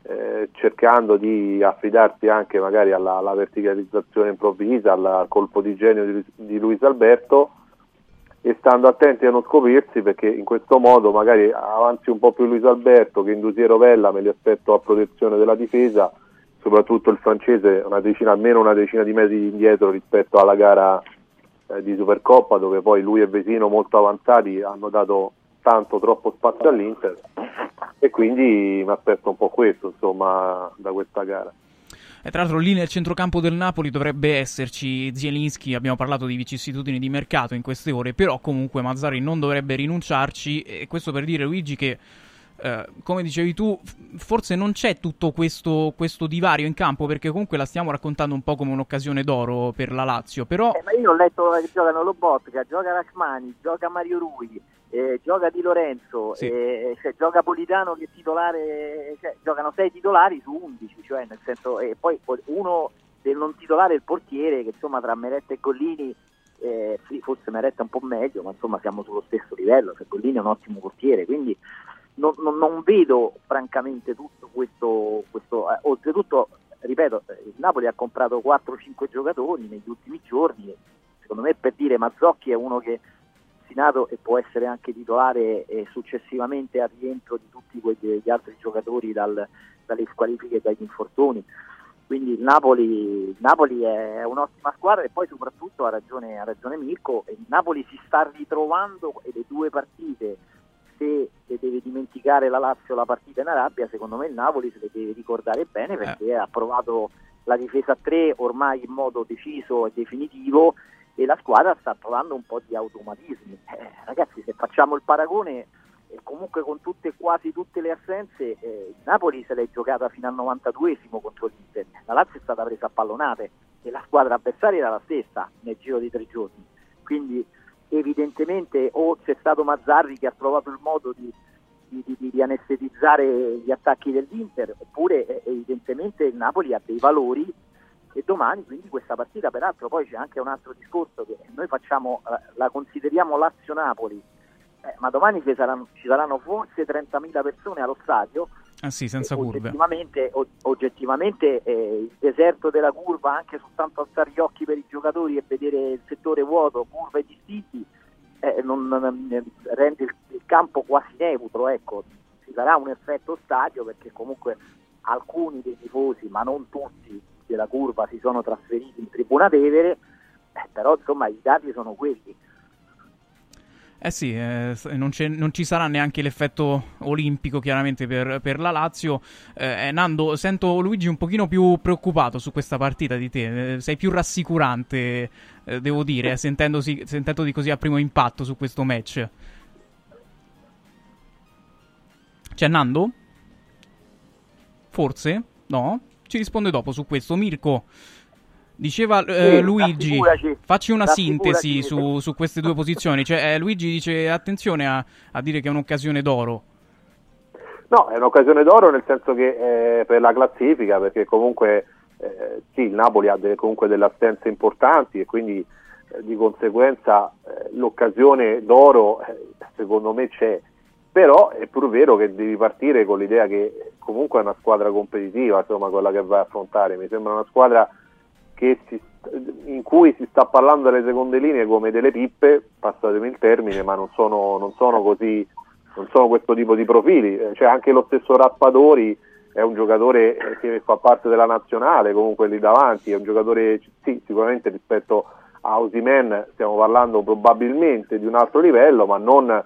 eh, cercando di affidarsi anche magari alla, alla verticalizzazione improvvisa, alla, al colpo di genio di, di Luis Alberto, e stando attenti a non scoprirsi, perché in questo modo magari avanzi un po' più Luis Alberto, che Indusi e Rovella me li aspetto a protezione della difesa, soprattutto il francese una decina, almeno una decina di metri indietro rispetto alla gara di Supercoppa, dove poi lui e Vesino molto avanzati hanno dato tanto troppo spazio all'Inter, e quindi mi aspetto un po' questo, insomma, da questa gara. E tra l'altro lì nel centrocampo del Napoli dovrebbe esserci Zielinski. Abbiamo parlato di vicissitudini di mercato in queste ore, però comunque Mazzarri non dovrebbe rinunciarci, e questo per dire, Luigi, che eh, come dicevi tu, forse non c'è tutto questo, questo divario in campo, perché comunque la stiamo raccontando un po' come un'occasione d'oro per la Lazio, però... Eh, ma io ho letto che giocano Lobotka, gioca Rachmani, gioca Mario Rui, eh, gioca Di Lorenzo, sì. eh, cioè, gioca Politano che titolare, cioè, giocano sei titolari su undici, cioè nel senso, e eh, poi uno del non titolare è il portiere, che insomma tra Meretta e Gollini, eh, sì, forse Meretta un po' meglio, ma insomma siamo sullo stesso livello, cioè Gollini è un ottimo portiere, quindi... Non, non, non vedo francamente tutto questo, questo eh, oltretutto, ripeto, il Napoli ha comprato quattro cinque giocatori negli ultimi giorni, secondo me, per dire, Mazzocchi è uno che è nato e può essere anche titolare eh, successivamente al rientro di tutti quegli, gli altri giocatori dal, dalle squalifiche e dagli infortuni, quindi il Napoli, Napoli è un'ottima squadra, e poi soprattutto ha ragione, ha ragione Mirko, il Napoli si sta ritrovando, e le due partite, se deve dimenticare la Lazio la partita in Arabia, secondo me il Napoli se le deve ricordare bene, perché eh. ha provato la difesa a tre ormai in modo deciso e definitivo, e la squadra sta trovando un po' di automatismi. Eh, ragazzi, se facciamo il paragone, eh, comunque con tutte quasi tutte le assenze, eh, il Napoli se l'è giocata fino al novantaduesimo contro l'Inter, la Lazio è stata presa a pallonate e la squadra avversaria era la stessa nel giro di tre giorni, quindi evidentemente o c'è stato Mazzarri che ha trovato il modo di, di, di, di anestetizzare gli attacchi dell'Inter, oppure evidentemente il Napoli ha dei valori, e domani quindi questa partita, peraltro poi c'è anche un altro discorso che noi facciamo, la consideriamo Lazio-Napoli, eh, ma domani ci saranno, ci saranno forse trentamila persone allo stadio. Ah sì, senza curve. Oggettivamente, og- oggettivamente eh, il deserto della curva, anche soltanto alzare gli occhi per i giocatori e vedere il settore vuoto, curve e distiti, eh, non, non, rende il, il campo quasi neutro. Ecco, ci sarà un effetto stadio, perché comunque alcuni dei tifosi, ma non tutti, della curva si sono trasferiti in Tribuna Tevere. eh, però insomma i dati sono quelli. Eh sì, eh, non, c'è, non ci sarà neanche l'effetto olimpico chiaramente per, per la Lazio. eh, Nando, sento Luigi un pochino più preoccupato su questa partita di te, eh, sei più rassicurante, eh, devo dire, eh, sentendosi, sentendoti così a primo impatto su questo match. C'è Nando? Forse? No? Ci risponde dopo su questo Mirko. Diceva eh, sì, Luigi, facci una sintesi su, su queste due posizioni. Cioè, eh, Luigi dice attenzione a, a dire che è un'occasione d'oro. No, è un'occasione d'oro nel senso che eh, per la classifica, perché comunque eh, sì, il Napoli ha delle, comunque delle assenze importanti e quindi eh, di conseguenza eh, l'occasione d'oro eh, secondo me c'è. Però è pur vero che devi partire con l'idea che comunque è una squadra competitiva, insomma, quella che vai a affrontare. Mi sembra una squadra che si, in cui si sta parlando delle seconde linee come delle pippe, passatemi il termine, ma non sono, non sono così, non sono questo tipo di profili. Cioè anche lo stesso Raspadori è un giocatore che fa parte della nazionale, comunque lì davanti, è un giocatore, sì, sicuramente rispetto a Osimhen stiamo parlando probabilmente di un altro livello, ma non,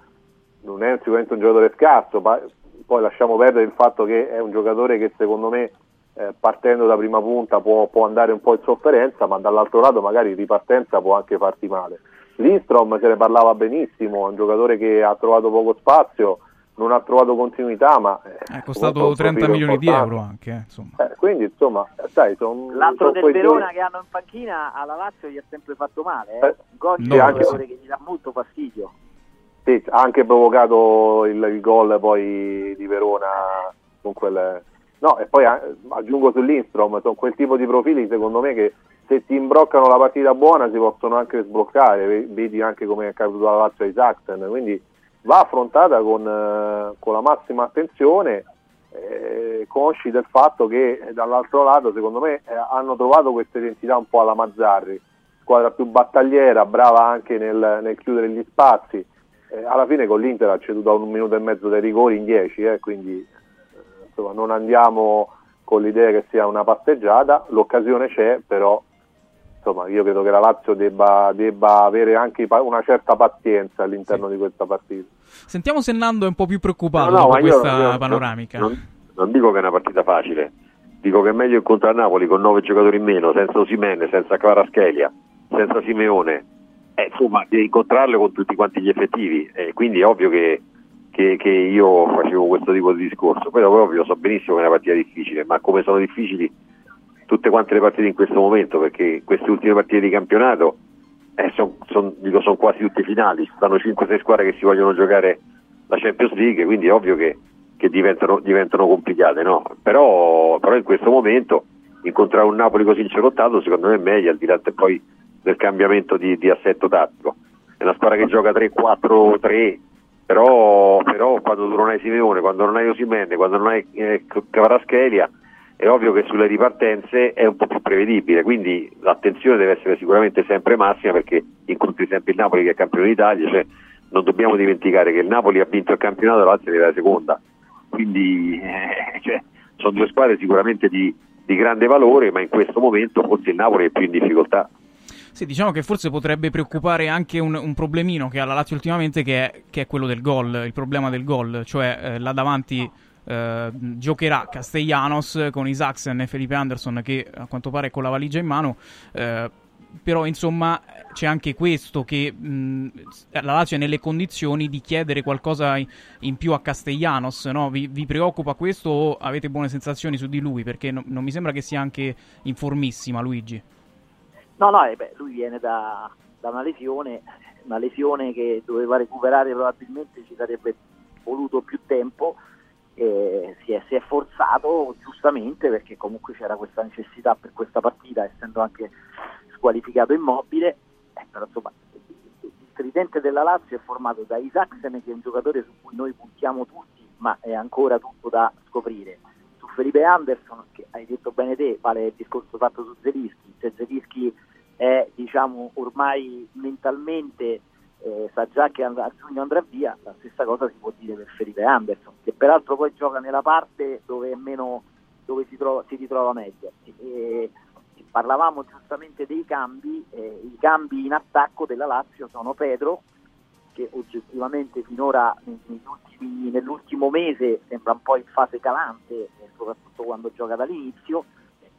non è sicuramente un giocatore scarso. Poi lasciamo perdere il fatto che è un giocatore che secondo me Eh, partendo da prima punta può, può andare un po' in sofferenza, ma dall'altro lato magari ripartenza può anche farti male. Lindstrom se ne parlava benissimo, è un giocatore che ha trovato poco spazio, non ha trovato continuità, ma è eh, costato trenta milioni importante. Di euro anche, insomma. Eh, quindi insomma, sai, son, l'altro son del quei Verona due... che hanno in panchina alla Lazio gli ha sempre fatto male, eh. Eh, gol no, è un giocatore sì. Che gli dà molto fastidio. Sì, ha anche provocato il, il gol poi di Verona con quel... No, e poi aggiungo su Lindstrom, sono quel tipo di profili secondo me che se ti imbroccano la partita buona si possono anche sbloccare, vedi anche come è caduto la Lazio di Saxten, quindi va affrontata con, con la massima attenzione, eh, consci del fatto che dall'altro lato secondo me eh, hanno trovato questa identità un po' alla Mazzarri, squadra più battagliera, brava anche nel, nel chiudere gli spazi, eh, alla fine con l'Inter ha ceduto a un minuto e mezzo dai rigori in dieci, eh, quindi... Insomma, non andiamo con l'idea che sia una passeggiata, l'occasione c'è, però insomma io credo che la Lazio debba, debba avere anche una certa pazienza all'interno sì. di questa partita. Sentiamo se Nando è un po' più preoccupato no, no, da questa io, io, panoramica. Non, non dico che è una partita facile, dico che è meglio incontrare Napoli con nove giocatori in meno, senza Osimhen, senza Kvaratskhelia, senza Simeone, eh, insomma devi incontrarlo con tutti quanti gli effettivi, eh, quindi è ovvio che Che, che io facevo questo tipo di discorso. Poi ovvio so benissimo che è una partita difficile, ma come sono difficili tutte quante le partite in questo momento, perché queste ultime partite di campionato eh, sono son, son quasi tutte finali, stanno cinque sei squadre che si vogliono giocare la Champions League, quindi è ovvio che, che diventano, diventano complicate, no? Però, però in questo momento incontrare un Napoli così incerottato secondo me è meglio, al di là poi del cambiamento di, di assetto tattico. È una squadra che gioca tre quattro tre, Però, però quando tu non hai Simeone, quando non hai Osimhen, quando non hai eh, Kvaratskhelia, è ovvio che sulle ripartenze è un po' più prevedibile, quindi l'attenzione deve essere sicuramente sempre massima, perché incontri sempre il Napoli che è campione d'Italia, cioè non dobbiamo dimenticare che il Napoli ha vinto il campionato e la Lazio è la seconda, quindi eh, cioè, sono due squadre sicuramente di, di grande valore, ma in questo momento forse il Napoli è più in difficoltà. Sì, diciamo che forse potrebbe preoccupare anche un, un problemino che ha la Lazio ultimamente, che è, che è quello del gol, il problema del gol, cioè eh, là davanti eh, giocherà Castellanos con Isaksen e Felipe Anderson che a quanto pare è con la valigia in mano, eh, però insomma c'è anche questo che mh, la Lazio è nelle condizioni di chiedere qualcosa in più a Castellanos, no? Vi, vi preoccupa questo o avete buone sensazioni su di lui, perché no, non mi sembra che sia anche in formissima Luigi? No, no, eh beh, lui viene da, da una lesione, una lesione che doveva recuperare, probabilmente ci sarebbe voluto più tempo, eh, si, è, si è forzato giustamente perché comunque c'era questa necessità per questa partita, essendo anche squalificato Immobile, eh, però insomma il tridente della Lazio è formato da Isaksen, che è un giocatore su cui noi puntiamo tutti, ma è ancora tutto da scoprire. Su Felipe Anderson, che hai detto bene te, vale il discorso fatto su Zelinski, se Zelinski è diciamo ormai mentalmente eh, sa già che a giugno andrà via, la stessa cosa si può dire per Felipe Anderson, che peraltro poi gioca nella parte dove è meno, dove si trova, si ritrova meglio, e, e parlavamo giustamente dei cambi, eh, i cambi in attacco della Lazio sono Pedro, che oggettivamente finora negli ultimi, nell'ultimo mese sembra un po' in fase calante, soprattutto quando gioca dall'inizio,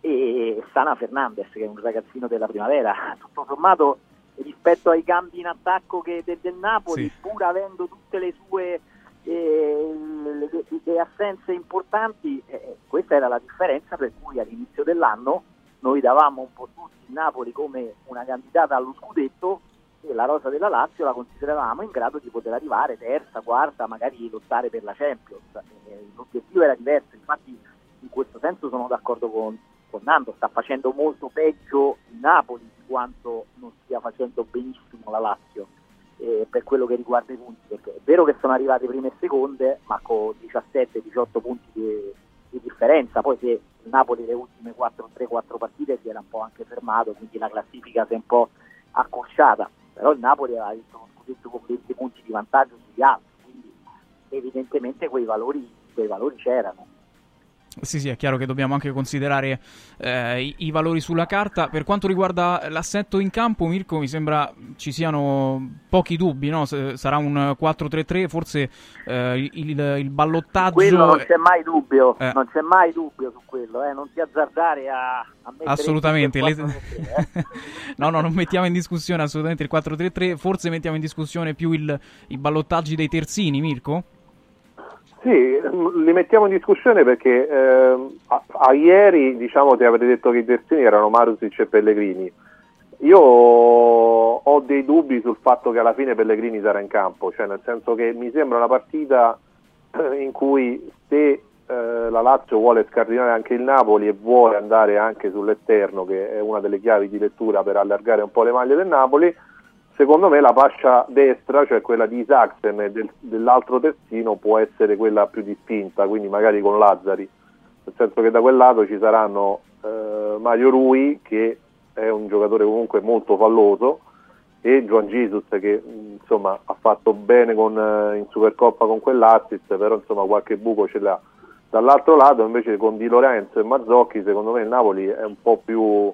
e Sana Fernandez, che è un ragazzino della primavera. Tutto sommato, rispetto ai cambi in attacco che del, del Napoli, sì, pur avendo tutte le sue eh, le, le, le assenze importanti, eh, questa era la differenza per cui all'inizio dell'anno noi davamo un po' tutti il Napoli come una candidata allo scudetto, e la rosa della Lazio la consideravamo in grado di poter arrivare terza, quarta, magari lottare per la Champions. Eh, l'obiettivo era diverso, infatti in questo senso sono d'accordo con, con Nando, sta facendo molto peggio il Napoli di quanto non stia facendo benissimo la Lazio, eh, per quello che riguarda i punti, perché è vero che sono arrivate prime e seconde, ma con diciassette diciotto punti di, di differenza. Poi se il Napoli le ultime quattro tre quattro partite si era un po' anche fermato, quindi la classifica si è un po' accorciata, però il Napoli aveva uno scudetto con venti punti di vantaggio sugli altri, quindi evidentemente quei valori, quei valori c'erano. Sì, sì, è chiaro che dobbiamo anche considerare eh, i, i valori sulla carta. Per quanto riguarda l'assetto in campo, Mirko, mi sembra ci siano pochi dubbi, no? S- sarà un quattro tre tre, forse eh, il, il ballottaggio... Quello non c'è mai dubbio, eh. non c'è mai dubbio su quello, eh? Non ti azzardare a, a mettere... Assolutamente, in quattro tre tre, eh? no, no, non mettiamo in discussione assolutamente il quattro tre tre, forse mettiamo in discussione più il, i ballottaggi dei terzini, Mirko? Sì, li mettiamo in discussione perché eh, a, a ieri diciamo ti avrei detto che i terzini erano Marusic e Pellegrini. Io ho dei dubbi sul fatto che alla fine Pellegrini sarà in campo, cioè nel senso che mi sembra una partita in cui se eh, la Lazio vuole scardinare anche il Napoli e vuole andare anche sull'esterno, che è una delle chiavi di lettura per allargare un po' le maglie del Napoli, secondo me la fascia destra, cioè quella di Isaacsen e del, dell'altro terzino, può essere quella più distinta, quindi magari con Lazzari, nel senso che da quel lato ci saranno eh, Mario Rui, che è un giocatore comunque molto falloso, e Juan Jesus, che insomma ha fatto bene con, in Supercoppa con quell'assist, però insomma qualche buco ce l'ha. Dall'altro lato invece con Di Lorenzo e Mazzocchi secondo me il Napoli è un po' più...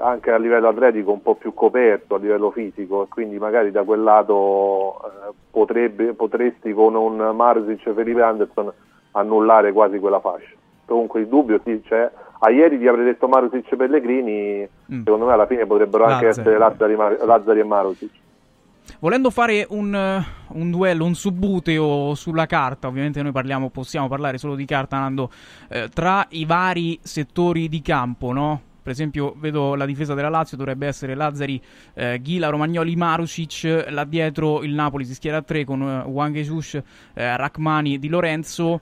anche a livello atletico un po' più coperto a livello fisico, quindi magari da quel lato eh, potrebbe, potresti con un Marusic e Felipe Anderson annullare quasi quella fascia. Comunque il dubbio sì, cioè, a ieri ti avrei detto Marusic e Pellegrini, mm. secondo me alla fine potrebbero Lazzari. anche essere Lazzari, Mar- Lazzari e Marusic. Volendo fare un, un duello, un subbuteo sulla carta, ovviamente noi parliamo, possiamo parlare solo di carta, Nando, eh, tra i vari settori di campo, no? Per esempio vedo la difesa della Lazio dovrebbe essere Lazzari, eh, Ghila, Romagnoli, Marusic, là dietro il Napoli si schiera a tre con eh, Juan Jesus, eh, Rachmani e Di Lorenzo.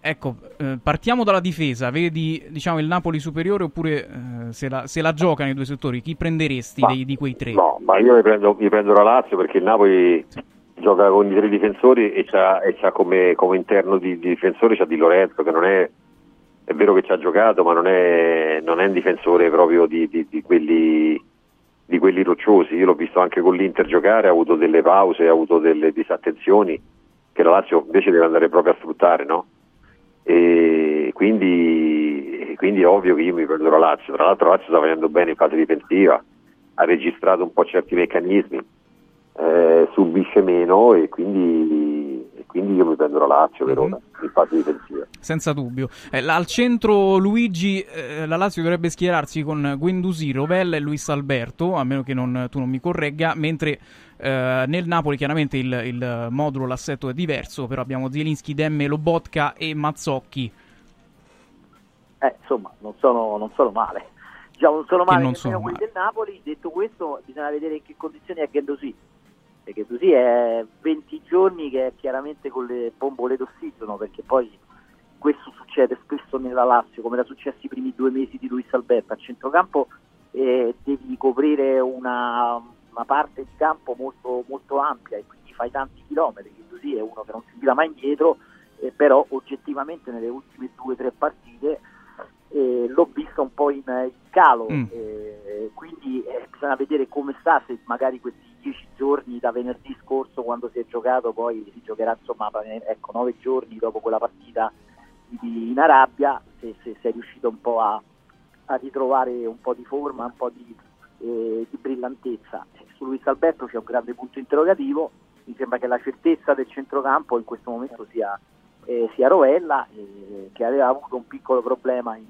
Ecco, eh, partiamo dalla difesa, vedi diciamo il Napoli superiore oppure eh, se, la, se la gioca nei due settori, chi prenderesti ma, dei, di quei tre? No, ma io mi prendo, mi prendo la Lazio perché il Napoli sì. gioca con i tre difensori e c'ha, e c'ha come, come interno di, di difensore c'ha Di Lorenzo che non è... È vero che ci ha giocato, ma non è, non è un difensore proprio di, di, di, quelli, di quelli rocciosi. Io l'ho visto anche con l'Inter giocare, ha avuto delle pause, ha avuto delle disattenzioni che la Lazio invece deve andare proprio a sfruttare, no? E quindi, quindi è ovvio che io mi prendo la Lazio. Tra l'altro la Lazio sta facendo bene in fase difensiva, ha registrato un po' certi meccanismi, eh, subisce meno e quindi... quindi io mi prendo la Lazio per ora, in fase difensiva. Senza dubbio. Eh, la, al centro Luigi, eh, la Lazio dovrebbe schierarsi con Guendouzi, Rovella e Luis Alberto, a meno che non, tu non mi corregga, mentre eh, nel Napoli chiaramente il, il modulo, l'assetto è diverso, però abbiamo Zielinski, Demme, Lobotka e Mazzocchi. Eh, insomma, non sono, non sono male. Già non sono male, non nemmeno sono quelli male. Del Napoli. Detto questo, bisogna vedere in che condizioni è Guendouzi. Perché così è venti giorni che è chiaramente con le bombole d'ossigeno, perché poi questo succede spesso nella Lazio, come era successo i primi due mesi di Luis Alberto. A centrocampo eh, devi coprire una, una parte di campo molto, molto ampia e quindi fai tanti chilometri, così è uno che non si tira mai indietro, eh, però oggettivamente nelle ultime due o tre partite eh, l'ho visto un po' in, in calo, mm. eh, quindi eh, bisogna vedere come sta, se magari questi dieci giorni da venerdì scorso quando si è giocato, poi si giocherà insomma ecco nove giorni dopo quella partita in Arabia, se, se, se è riuscito un po' a, a ritrovare un po' di forma, un po' di, eh, di brillantezza. Su Luis Alberto c'è un grande punto interrogativo, mi sembra che la certezza del centrocampo in questo momento sia, eh, sia Rovella, eh, che aveva avuto un piccolo problema in,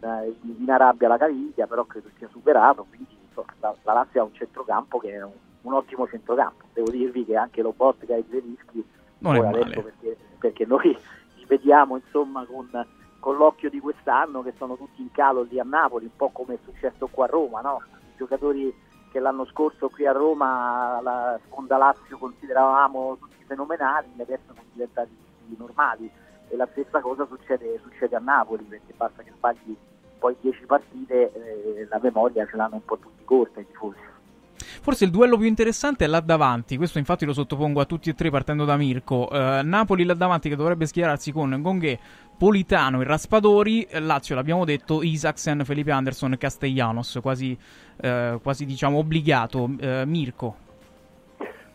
in, in Arabia alla caviglia, però credo sia superato, quindi la, la Lazio ha un centrocampo che è un, un ottimo centrocampo. Devo dirvi che anche lo Botka e Zelinski non è male, perché, perché noi li vediamo insomma con, con l'occhio di quest'anno, che sono tutti in calo lì a Napoli, un po' come è successo qua a Roma, no? I giocatori che l'anno scorso qui a Roma la sponda Lazio consideravamo tutti fenomenali, adesso sono diventati normali, e la stessa cosa succede, succede a Napoli, perché basta che sbagli poi dieci partite, eh, la memoria ce l'hanno un po' tutti corta i tifosi. Forse il duello più interessante è là davanti, questo infatti lo sottopongo a tutti e tre partendo da Mirko. Eh, Napoli là davanti che dovrebbe schierarsi con Gonghè, Politano e Raspadori, Lazio l'abbiamo detto, Isaksen, Felipe Anderson e Castellanos, quasi, eh, quasi diciamo obbligato. Eh, Mirko?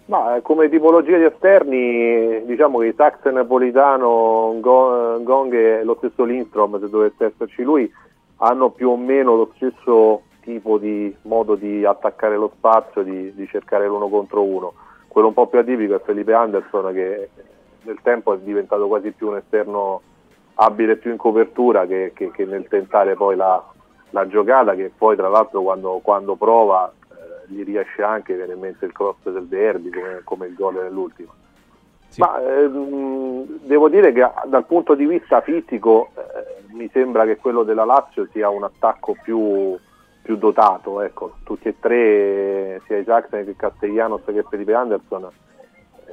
No, come tipologia di esterni diciamo che Isaksen, Politano, Gonghè e lo stesso Lindstrom, se dovesse esserci lui, hanno più o meno lo stesso tipo di modo di attaccare lo spazio, di, di cercare l'uno contro uno. Quello un po' più atipico è Felipe Anderson, che nel tempo è diventato quasi più un esterno abile più in copertura che, che, che nel tentare poi la, la giocata, che poi tra l'altro quando, quando prova eh, gli riesce anche, viene in mente il cross del derby come, come il gol nell'ultimo. Sì. Ma ehm, devo dire che dal punto di vista fisico eh, mi sembra che quello della Lazio sia un attacco più più dotato, ecco, tutti e tre, sia Isaksen che Castellanos che Felipe Anderson,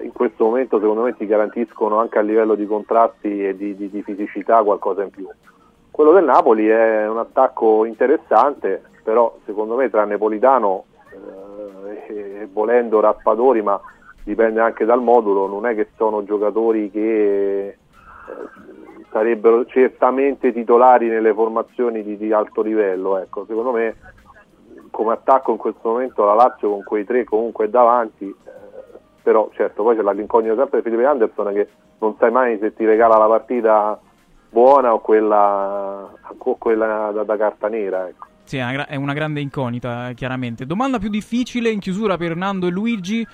in questo momento secondo me ti garantiscono anche a livello di contrasti e di, di, di fisicità qualcosa in più. Quello del Napoli è un attacco interessante, però secondo me tra Napolitano eh, e volendo Raspadori, ma dipende anche dal modulo, non è che sono giocatori che eh, sarebbero certamente titolari nelle formazioni di, di alto livello, ecco. Secondo me come attacco in questo momento la Lazio con quei tre comunque è davanti, eh, però certo poi c'è l'incognito sempre di Felipe Anderson, che non sai mai se ti regala la partita buona o quella, o quella da, da carta nera, ecco. Sì, è una grande incognita chiaramente. Domanda più difficile in chiusura per Nando e Luigi,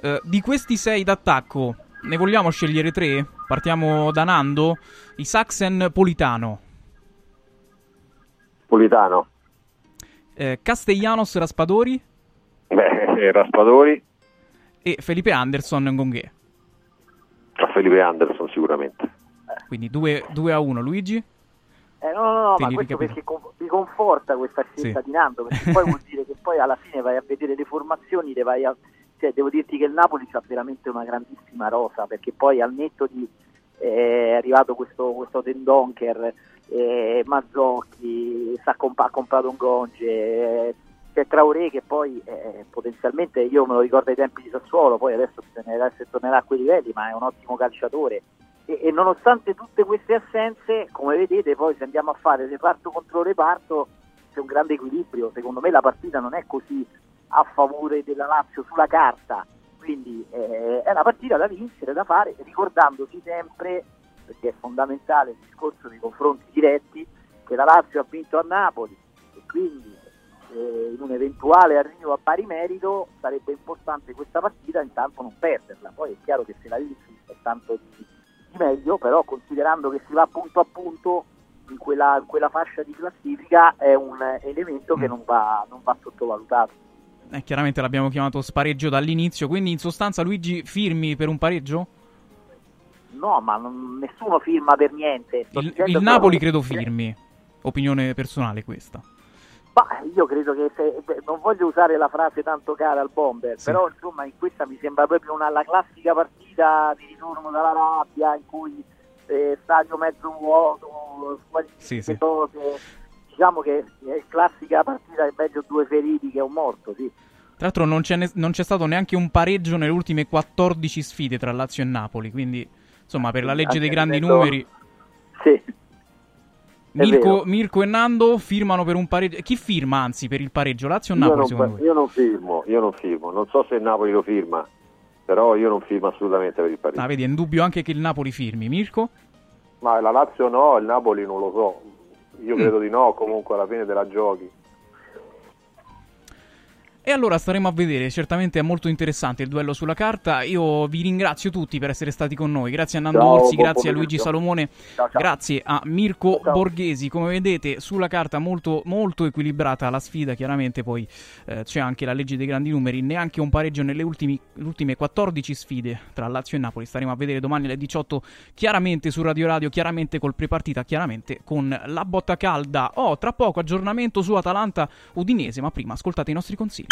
eh, di questi sei d'attacco ne vogliamo scegliere tre? Partiamo da Nando. Isaksen, Politano. Politano. Eh, Castellanos, Raspadori. Beh, Raspadori. E Felipe Anderson, Gonghè. Felipe Anderson sicuramente. Quindi due a uno, Luigi? Eh, no, no, no, Te ma questo perché mi conforta questa scelta sì. di Nando, perché poi vuol dire che poi alla fine vai a vedere le formazioni, le vai a... Cioè, devo dirti che il Napoli c'ha veramente una grandissima rosa, perché poi al netto di eh, è arrivato questo, questo Tendonker, eh, Mazzocchi, ha comp- comprato un Gonge, eh, c'è Traoré che poi eh, potenzialmente, io me lo ricordo ai tempi di Sassuolo, poi adesso bisognerà, se tornerà a quei livelli, ma è un ottimo calciatore. E, e nonostante tutte queste assenze, come vedete, poi se andiamo a fare reparto contro reparto c'è un grande equilibrio. Secondo me la partita non è così a favore della Lazio sulla carta, quindi eh, è una partita da vincere, da fare, ricordandosi sempre, perché è fondamentale il discorso dei confronti diretti, che la Lazio ha vinto a Napoli e quindi eh, in un eventuale arrivo a pari merito sarebbe importante questa partita, intanto non perderla. Poi è chiaro che se la vinci è tanto di, di meglio, però considerando che si va punto a punto in quella, in quella fascia di classifica è un elemento mm. che non va, non va sottovalutato. Eh, chiaramente l'abbiamo chiamato spareggio dall'inizio, quindi in sostanza Luigi firmi per un pareggio? No, ma non, nessuno firma per niente. Sto il il Napoli credo firmi, opinione personale questa. Bah, io credo che se, non voglio usare la frase tanto cara al bomber, sì. però insomma in questa mi sembra proprio una la classica partita di ritorno dalla rabbia in cui eh, stadio mezzo vuoto, sì, sì. cose... Diciamo che è classica partita, è meglio due feriti che un morto, sì. Tra l'altro non c'è, ne- non c'è stato neanche un pareggio nelle ultime quattordici sfide tra Lazio e Napoli, quindi insomma per la legge dei grandi numeri... Sì. Mirko, Mirko e Nando firmano per un pareggio. Chi firma anzi per il pareggio, Lazio o Napoli io secondo pa- voi? Io non firmo, io non firmo, non so se il Napoli lo firma, però io non firmo assolutamente per il pareggio. Ah, vedi, è indubbio anche che il Napoli firmi, Mirko? Ma la Lazio no, il Napoli non lo so. Io credo di no, comunque alla fine te la giochi. E allora staremo a vedere, certamente è molto interessante il duello sulla carta. Io vi ringrazio tutti per essere stati con noi, grazie a Nando ciao, Orsi, grazie a Luigi Salomone, ciao, ciao. Grazie a Mirko ciao. Borghesi. Come vedete sulla carta molto molto equilibrata la sfida, chiaramente poi eh, c'è anche la legge dei grandi numeri, neanche un pareggio nelle ultimi, ultime quattordici sfide tra Lazio e Napoli. Staremo a vedere domani alle diciotto chiaramente su Radio Radio, chiaramente col prepartita, chiaramente con la botta calda. Oh, tra poco aggiornamento su Atalanta Udinese, ma prima ascoltate i nostri consigli.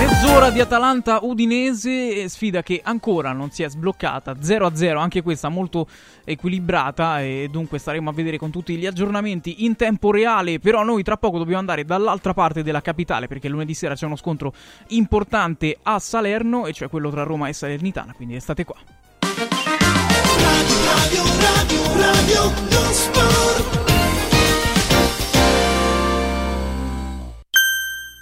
Mezz'ora di Atalanta-Udinese, sfida che ancora non si è sbloccata, zero a zero, anche questa molto equilibrata, e dunque staremo a vedere con tutti gli aggiornamenti in tempo reale. Però noi tra poco dobbiamo andare dall'altra parte della capitale, perché lunedì sera c'è uno scontro importante a Salerno, e cioè quello tra Roma e Salernitana, quindi restate qua. Radio, radio, radio, radio, sport.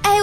È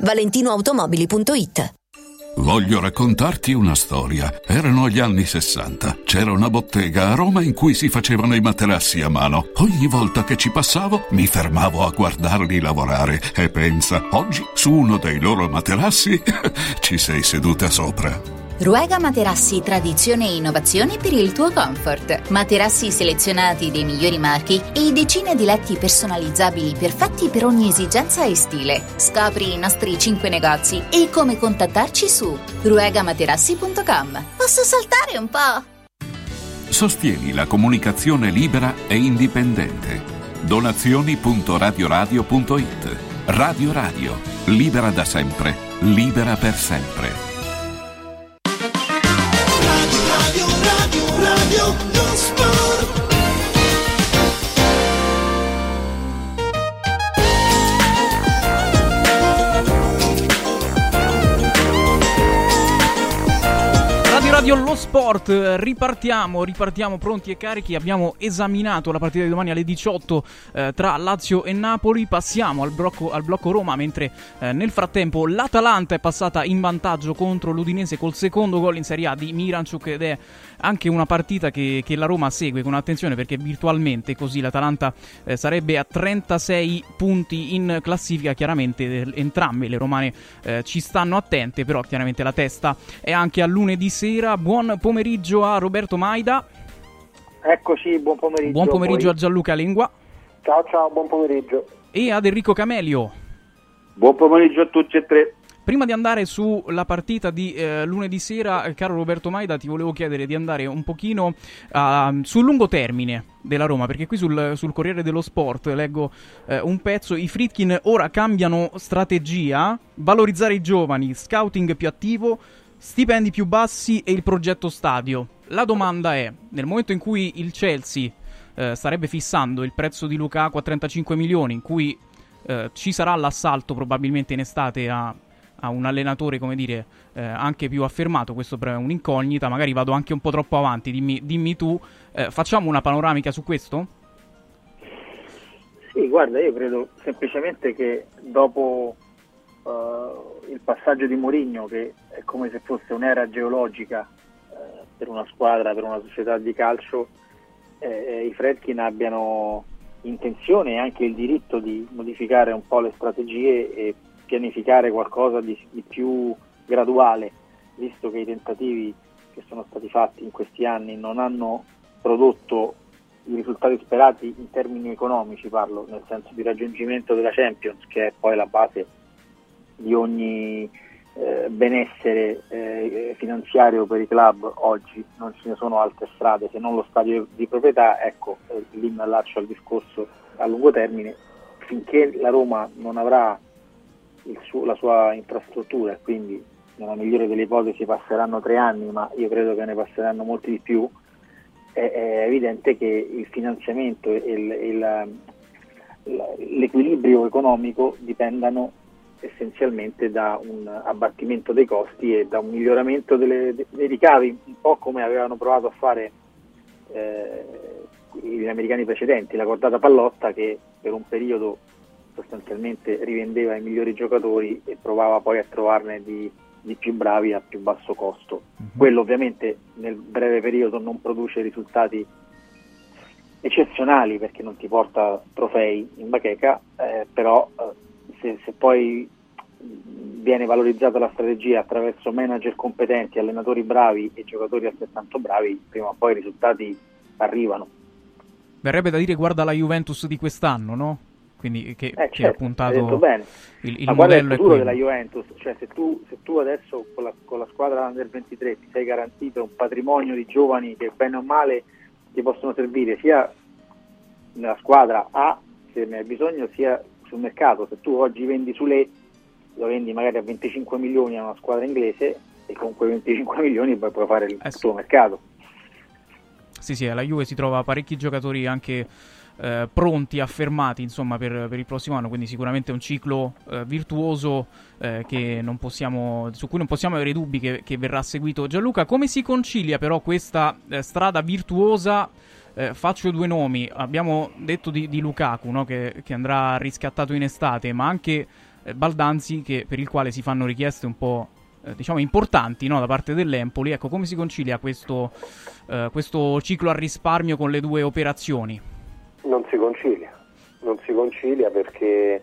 valentinoautomobili punto it. Voglio raccontarti una storia. Erano gli anni sessanta. C'era una bottega a Roma in cui si facevano i materassi a mano. Ogni volta che ci passavo mi fermavo a guardarli lavorare e pensa, oggi su uno dei loro materassi ci sei seduta sopra. Ruega Materassi, tradizione e innovazione per il tuo comfort. Materassi selezionati dei migliori marchi e decine di letti personalizzabili perfetti per ogni esigenza e stile. Scopri i nostri cinque negozi e come contattarci su ruega materassi punto com. Posso saltare un po'? Sostieni la comunicazione libera e indipendente. donazioni punto radioradio punto it. Radio Radio, libera da sempre, libera per sempre. Radio Lo Sport, ripartiamo, ripartiamo pronti e carichi. Abbiamo esaminato la partita di domani alle diciotto eh, tra Lazio e Napoli. Passiamo al blocco, al blocco Roma, mentre eh, nel frattempo l'Atalanta è passata in vantaggio contro l'Udinese col secondo gol in Serie A di Miranchuk, ed è anche una partita che, che la Roma segue con attenzione, perché virtualmente così l'Atalanta eh, sarebbe a trentasei punti in classifica. Chiaramente entrambe le romane eh, ci stanno attente, però chiaramente la testa è anche a lunedì sera. Buon pomeriggio a Roberto Maida. Eccoci, buon pomeriggio. Buon pomeriggio a, a Gianluca Lingua. Ciao ciao, buon pomeriggio. E ad Enrico Camelio. Buon pomeriggio a tutti e tre. Prima di andare sulla partita di eh, lunedì sera, caro Roberto Maida, ti volevo chiedere di andare un pochino uh, sul lungo termine della Roma, perché qui sul, sul Corriere dello Sport leggo eh, un pezzo: i Friedkin ora cambiano strategia, valorizzare i giovani, scouting più attivo, stipendi più bassi e il progetto stadio. La domanda è, nel momento in cui il Chelsea eh, starebbe fissando il prezzo di Lukaku a trentacinque milioni, in cui eh, ci sarà l'assalto probabilmente in estate a, a un allenatore, come dire, eh, anche più affermato, questo è un'incognita, magari vado anche un po' troppo avanti, dimmi, dimmi tu, eh, facciamo una panoramica su questo? Sì, guarda, io credo semplicemente che dopo Uh, il passaggio di Mourinho, che è come se fosse un'era geologica uh, per una squadra, per una società di calcio, eh, i Friedkin abbiano intenzione e anche il diritto di modificare un po' le strategie e pianificare qualcosa di, di più graduale, visto che i tentativi che sono stati fatti in questi anni non hanno prodotto i risultati sperati in termini economici, parlo nel senso di raggiungimento della Champions, che è poi la base di ogni eh, benessere eh, finanziario per i club. Oggi non ce ne sono altre strade se non lo stadio di proprietà. Ecco, eh, lì mi allaccio al discorso a lungo termine. Finché la Roma non avrà il suo, la sua infrastruttura, quindi nella migliore delle ipotesi passeranno tre anni, ma io credo che ne passeranno molti di più, è, è evidente che il finanziamento e il, il, l'equilibrio economico dipendano essenzialmente da un abbattimento dei costi e da un miglioramento delle, dei ricavi, un po' come avevano provato a fare eh, gli americani precedenti, la cordata Pallotta, che per un periodo sostanzialmente rivendeva i migliori giocatori e provava poi a trovarne di, di più bravi a più basso costo. Quello ovviamente nel breve periodo non produce risultati eccezionali, perché non ti porta trofei in bacheca, eh, però eh, Se, se poi viene valorizzata la strategia attraverso manager competenti, allenatori bravi e giocatori altrettanto bravi, prima o poi i risultati arrivano. Verrebbe da dire, guarda la Juventus di quest'anno, no? Quindi che, eh, certo, che ha puntato, hai detto bene. Il, il Ma modello è il futuro della Juventus, cioè se tu, se tu adesso con la, con la squadra Under ventitré ti sei garantito un patrimonio di giovani che bene o male ti possono servire sia nella squadra A, se ne hai bisogno, sia sul mercato. Se tu oggi vendi Sule lo vendi magari a venticinque milioni a una squadra inglese e con quei venticinque milioni poi puoi fare il eh sì. tuo mercato. Sì, sì, alla Juve si trova parecchi giocatori anche eh, pronti, affermati, insomma, per, per il prossimo anno, quindi sicuramente è un ciclo eh, virtuoso eh, che non possiamo, su cui non possiamo avere dubbi che, che verrà seguito. Gianluca, come si concilia però questa eh, strada virtuosa? Eh, faccio due nomi, abbiamo detto di, di Lukaku, no? che, che andrà riscattato in estate, ma anche eh, Baldanzi, che, per il quale si fanno richieste un po' eh, diciamo importanti, no? da parte dell'Empoli. Ecco, come si concilia questo, eh, questo ciclo a risparmio con le due operazioni? Non si concilia, non si concilia perché,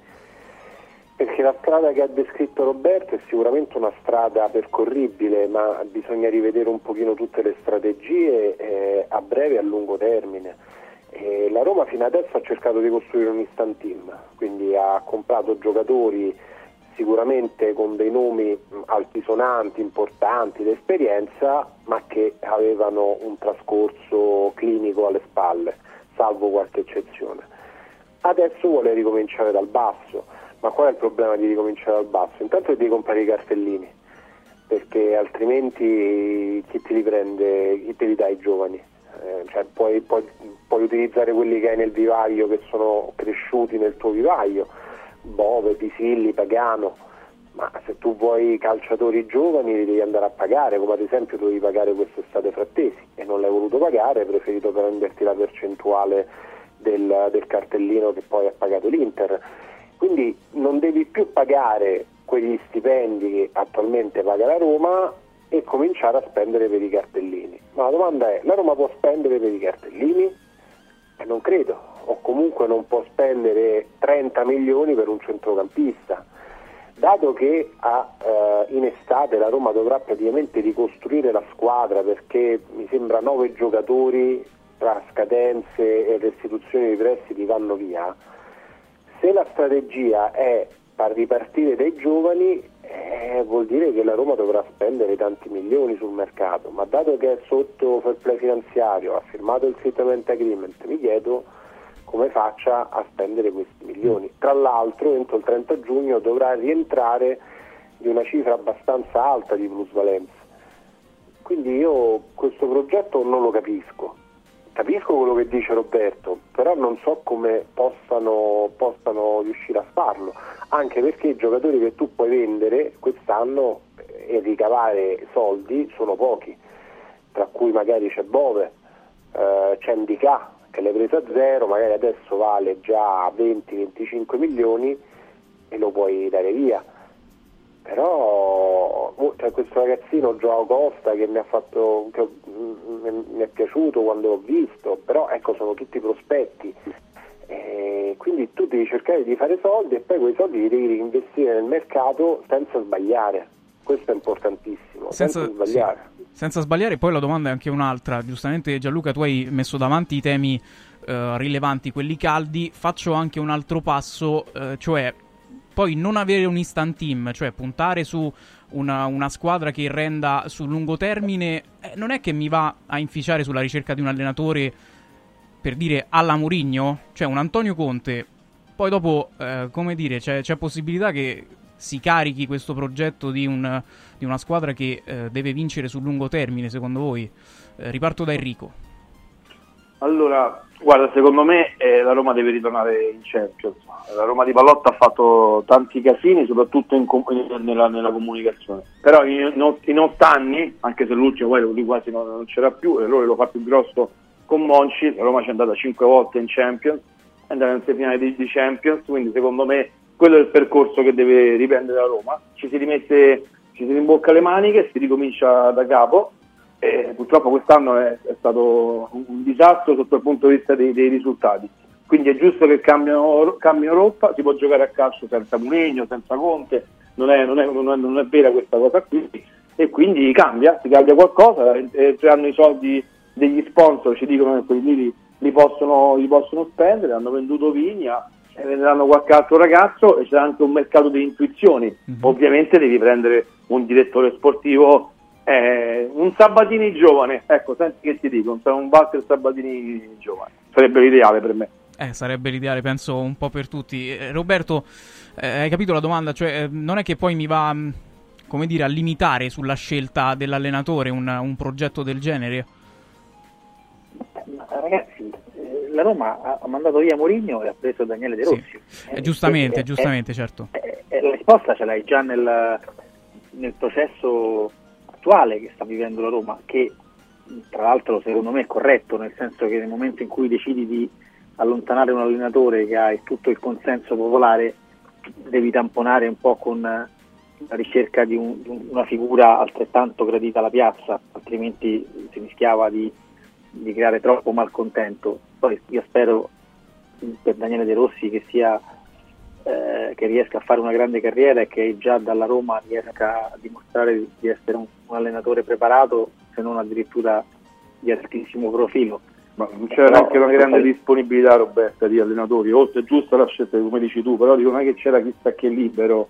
perché la strada che ha descritto Roberto è sicuramente una strada percorribile, ma bisogna rivedere un pochino tutte le strategie eh, a breve e a lungo termine. Eh, la Roma fino adesso ha cercato di costruire un instant team, quindi ha comprato giocatori sicuramente con dei nomi altisonanti, importanti, d'esperienza, ma che avevano un trascorso clinico alle spalle, salvo qualche eccezione. Adesso vuole ricominciare dal basso. Ma qual è il problema di ricominciare dal basso? Intanto devi comprare i cartellini, perché altrimenti chi te li prende, chi te li dà ai giovani? Eh, cioè puoi, puoi, puoi utilizzare quelli che hai nel vivaio, che sono cresciuti nel tuo vivaio, Bove, Pisilli, Pagano, ma se tu vuoi calciatori giovani li devi andare a pagare, come ad esempio dovevi pagare quest'estate Frattesi e non l'hai voluto pagare, hai preferito prenderti la percentuale del, del cartellino che poi ha pagato l'Inter. Quindi non devi più pagare quegli stipendi che attualmente paga la Roma e cominciare a spendere per i cartellini. Ma la domanda è, la Roma può spendere per i cartellini? Eh, non credo, o comunque non può spendere trenta milioni per un centrocampista. Dato che a, eh, in estate la Roma dovrà praticamente ricostruire la squadra, perché mi sembra nove giocatori tra scadenze e restituzioni di prestiti vanno via, se la strategia è far ripartire dai giovani, eh, vuol dire che la Roma dovrà spendere tanti milioni sul mercato, ma dato che è sotto fair play finanziario, ha firmato il settlement agreement, mi chiedo come faccia a spendere questi milioni. Tra l'altro entro il trenta giugno dovrà rientrare di una cifra abbastanza alta di plusvalenza, quindi io questo progetto non lo capisco. Capisco quello che dice Roberto, però non so come possano, possano riuscire a farlo, anche perché i giocatori che tu puoi vendere quest'anno e ricavare soldi sono pochi, tra cui magari c'è Bove, eh, c'è Ndicà che l'hai preso a zero, magari adesso vale già venti venticinque milioni e lo puoi dare via. Però cioè, questo ragazzino Joao Costa che mi ha fatto che mi è piaciuto quando l'ho visto, però ecco sono tutti prospetti, e quindi tu devi cercare di fare soldi e poi quei soldi li devi reinvestire nel mercato senza sbagliare, questo è importantissimo, senza, senza sbagliare sì, senza sbagliare. Poi la domanda è anche un'altra, giustamente Gianluca tu hai messo davanti i temi eh, rilevanti, quelli caldi, faccio anche un altro passo, eh, cioè poi non avere un instant team, cioè puntare su una, una squadra che renda sul lungo termine, eh, non è che mi va a inficiare sulla ricerca di un allenatore, per dire, alla Mourinho, cioè un Antonio Conte. Poi dopo, eh, come dire, c'è, c'è possibilità che si carichi questo progetto di, un, di una squadra che eh, deve vincere sul lungo termine, secondo voi? Eh, riparto da Enrico. Allora, guarda, secondo me eh, la Roma deve ritornare in Champions. La Roma di Pallotta ha fatto tanti casini, soprattutto in com- nella, nella comunicazione. Però in, in otto anni, anche se l'ultimo poi lui quasi non, non c'era più, l'errore lo fa più grosso con Monchi, la Roma ci è andata cinque volte in Champions, è andata in semifinale di, di Champions, quindi secondo me quello è il percorso che deve riprendere la Roma. Ci si rimette, ci si rimbocca le maniche, si ricomincia da capo. Eh, purtroppo quest'anno è, è stato un, un disastro sotto il punto di vista dei, dei risultati, quindi è giusto che cambiano, cambiano rotta, si può giocare a calcio senza Mourinho, senza Conte, non è, non, è, non, è, non è vera questa cosa qui, e quindi cambia, si cambia qualcosa, hanno i soldi degli sponsor, ci dicono che quelli li, li, possono, li possono spendere, hanno venduto Vigna, e venderanno qualche altro ragazzo, e c'è anche un mercato di intuizioni, mm-hmm. Ovviamente devi prendere un direttore sportivo, Eh, un Sabatini giovane, ecco, senti che ti dico, un Walter Sabatini giovane sarebbe l'ideale per me. Eh, sarebbe l'ideale, penso, un po' per tutti. Eh, Roberto, eh, hai capito la domanda? Cioè, eh, non è che poi mi va, mh, come dire, a limitare sulla scelta dell'allenatore un, un progetto del genere? Ma, ragazzi, la Roma ha mandato via Mourinho e ha preso Daniele De Rossi. Sì. Eh, giustamente, eh, giustamente, eh, certo. Eh, eh, la risposta ce l'hai già nel, nel processo attuale che sta vivendo la Roma, che tra l'altro secondo me è corretto, nel senso che nel momento in cui decidi di allontanare un allenatore che ha tutto il consenso popolare, devi tamponare un po' con la ricerca di, un, di una figura altrettanto gradita alla piazza, altrimenti si rischiava di, di creare troppo malcontento. Poi io spero per Daniele De Rossi che sia eh, che riesca a fare una grande carriera e che già dalla Roma riesca a dimostrare di essere un, un allenatore preparato, se non addirittura di altissimo profilo. Ma c'era no, anche una grande poi... disponibilità, Roberta, di allenatori, oltre giusta la scelta come dici tu, però dico, non è che c'era chissà che libero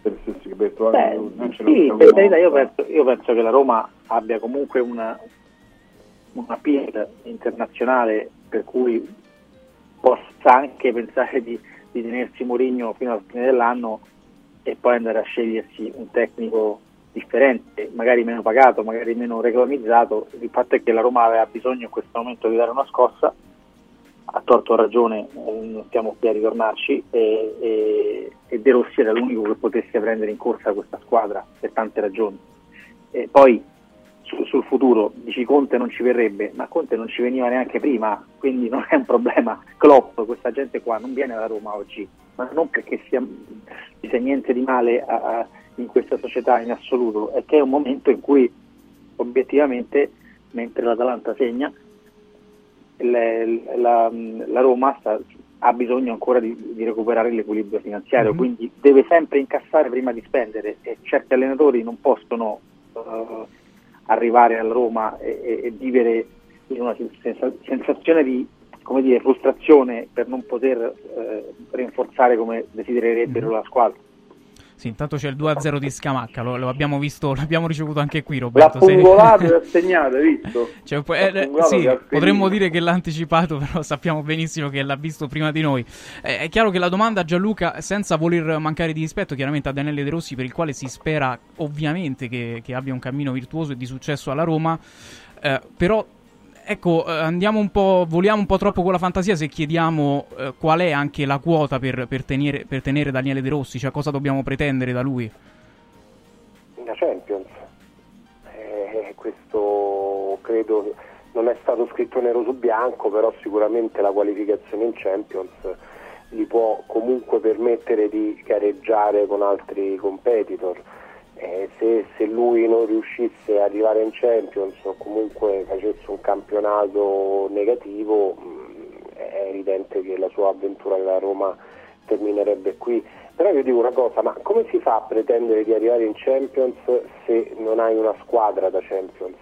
per, per trovare. Beh, sì, per verità, io, penso, io penso che la Roma abbia comunque una una appeal internazionale, per cui possa anche pensare di, di tenersi Mourinho fino alla fine dell'anno e poi andare a scegliersi un tecnico differente, magari meno pagato, magari meno reclamizzato. Il fatto è che la Roma aveva bisogno in questo momento di dare una scossa, a torto o ragione, non stiamo qui a ritornarci, e, e, e De Rossi era l'unico che potesse prendere in corsa questa squadra per tante ragioni. E poi su, sul futuro dici Conte non ci verrebbe, ma Conte non ci veniva neanche prima, quindi non è un problema. Klopp, questa gente qua non viene alla Roma oggi, ma non perché sia, ci sia niente di male a, a in questa società in assoluto, è che è un momento in cui obiettivamente, mentre l'Atalanta segna, la, la, la Roma sta, ha bisogno ancora di, di recuperare l'equilibrio finanziario, mm-hmm. quindi deve sempre incassare prima di spendere, e certi allenatori non possono uh, arrivare alla Roma e, e, e vivere in una sensazione di, come dire, frustrazione per non poter uh, rinforzare come desidererebbero mm-hmm. la squadra. Sì, intanto c'è il due a zero di Scamacca, lo, lo abbiamo visto, l'abbiamo ricevuto anche qui, Roberto. L'ha pungolato e ha segnato, hai visto? Cioè, eh, sì, potremmo dire che l'ha anticipato, però sappiamo benissimo che l'ha visto prima di noi. Eh, è chiaro che la domanda a Gianluca, senza voler mancare di rispetto chiaramente a Daniele De Rossi, per il quale si spera ovviamente che, che abbia un cammino virtuoso e di successo alla Roma, eh, però... Ecco, andiamo un po', voliamo un po' troppo con la fantasia se chiediamo eh, qual è anche la quota per, per, tenere, per tenere Daniele De Rossi, cioè cosa dobbiamo pretendere da lui? Una Champions, eh, questo credo non è stato scritto nero su bianco, però sicuramente la qualificazione in Champions gli può comunque permettere di gareggiare con altri competitor. Eh, se, se lui non riuscisse ad arrivare in Champions o comunque facesse un campionato negativo, mh, è evidente che la sua avventura nella Roma terminerebbe qui. Però io dico una cosa, ma come si fa a pretendere di arrivare in Champions se non hai una squadra da Champions?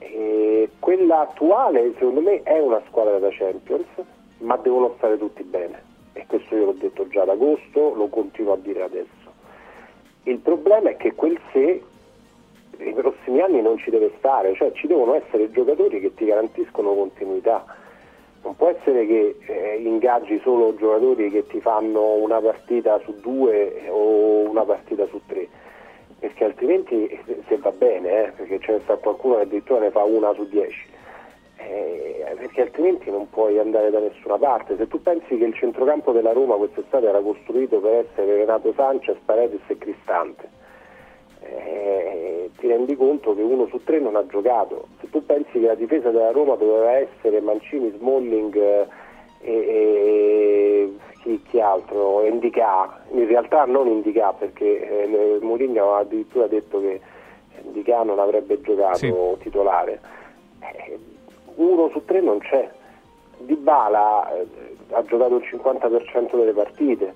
Eh, quella attuale secondo me è una squadra da Champions, ma devono stare tutti bene, e questo io l'ho detto già ad agosto, lo continuo a dire adesso. Il problema è che quel se nei prossimi anni non ci deve stare, cioè ci devono essere giocatori che ti garantiscono continuità. Non può essere che eh, ingaggi solo giocatori che ti fanno una partita su due o una partita su tre, perché altrimenti, se va bene, eh, perché ce ne sta qualcuno che addirittura ne fa una su dieci, eh, perché altrimenti non puoi andare da nessuna parte. Se tu pensi che il centrocampo della Roma quest'estate era costruito per essere Renato Sanchez, Paredes e Cristante, eh, ti rendi conto che uno su tre non ha giocato. Se tu pensi che la difesa della Roma doveva essere Mancini, Smalling e, e chi, chi altro, Ndicà, in realtà non Ndicà, perché eh, Mourinho ha addirittura detto che Ndicà non avrebbe giocato sì. titolare, eh, uno su tre non c'è. Dybala eh, ha giocato il cinquanta per cento delle partite,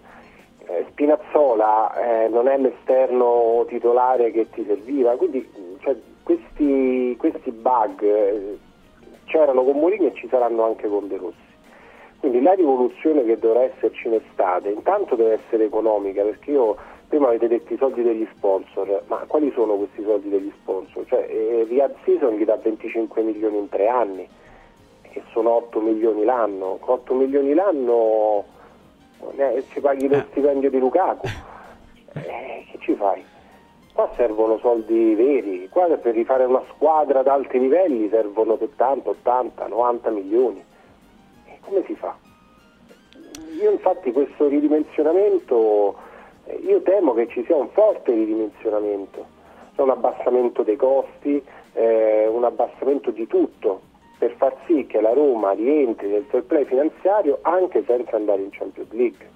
eh, Spinazzola eh, non è l'esterno titolare che ti serviva, quindi cioè, questi, questi bug eh, c'erano con Mourinho e ci saranno anche con De Rossi. Quindi la rivoluzione che dovrà esserci in estate intanto deve essere economica, perché io prima avete detto i soldi degli sponsor, ma quali sono questi soldi degli sponsor? Cioè eh, Riyad Season gli dà venticinque milioni in tre anni, e sono otto milioni l'anno, con otto milioni l'anno eh, ci paghi lo stipendio di Lukaku, eh, che ci fai? Qua servono soldi veri, qua per rifare una squadra ad alti livelli servono settanta, ottanta, novanta milioni, e come si fa? Io infatti questo ridimensionamento, io temo che ci sia un forte ridimensionamento, un abbassamento dei costi, eh, un abbassamento di tutto per far sì che la Roma rientri nel fair play finanziario anche senza andare in Champions League.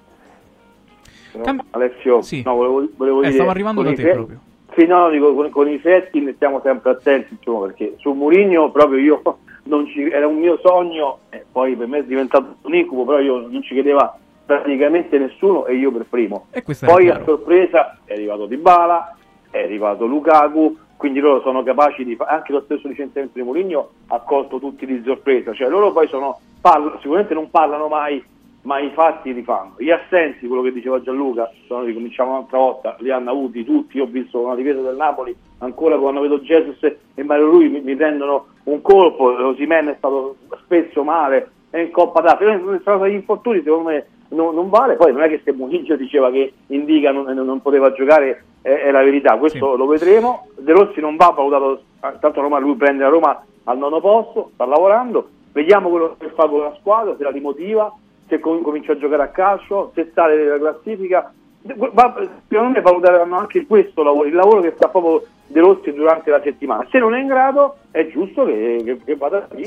No, Cam... Alessio, sì. no, volevo, volevo eh, dire, stavo arrivando da te fe... proprio. Sì, no, dico, con, con i fetti ne stiamo sempre attenti, diciamo, perché su Mourinho proprio io non ci, era un mio sogno, eh, poi per me è diventato un incubo, però io non ci credevo praticamente nessuno e io per primo. E poi a sorpresa è arrivato Dybala, è arrivato Lukaku, quindi loro sono capaci di fare anche lo stesso licenziamento di Mourinho, ha colto tutti di sorpresa, cioè loro poi sono parlo, sicuramente non parlano mai, ma i fatti li fanno. Gli assensi, quello che diceva Gianluca, sono, ricominciamo un'altra volta, li hanno avuti tutti. Io ho visto una difesa del Napoli, ancora quando vedo Jesus e Mario Rui mi, mi prendono un colpo, Osimhen è stato spesso male, è in Coppa d'Africa, sono stati infortuni, secondo me non, non vale. Poi non è che se Mourinho diceva che Indica non, non poteva giocare, è, è la verità, questo sì. Lo vedremo. De Rossi non va valutato, tanto Roma, lui prende la Roma al nono posto, sta lavorando, vediamo quello che fa con la squadra, se la rimotiva, se comincia a giocare a calcio, se sale la classifica, secondo me valuteranno anche questo lavoro, il lavoro che sta proprio De Rossi durante la settimana. Se non è in grado è giusto che, che, che vada via.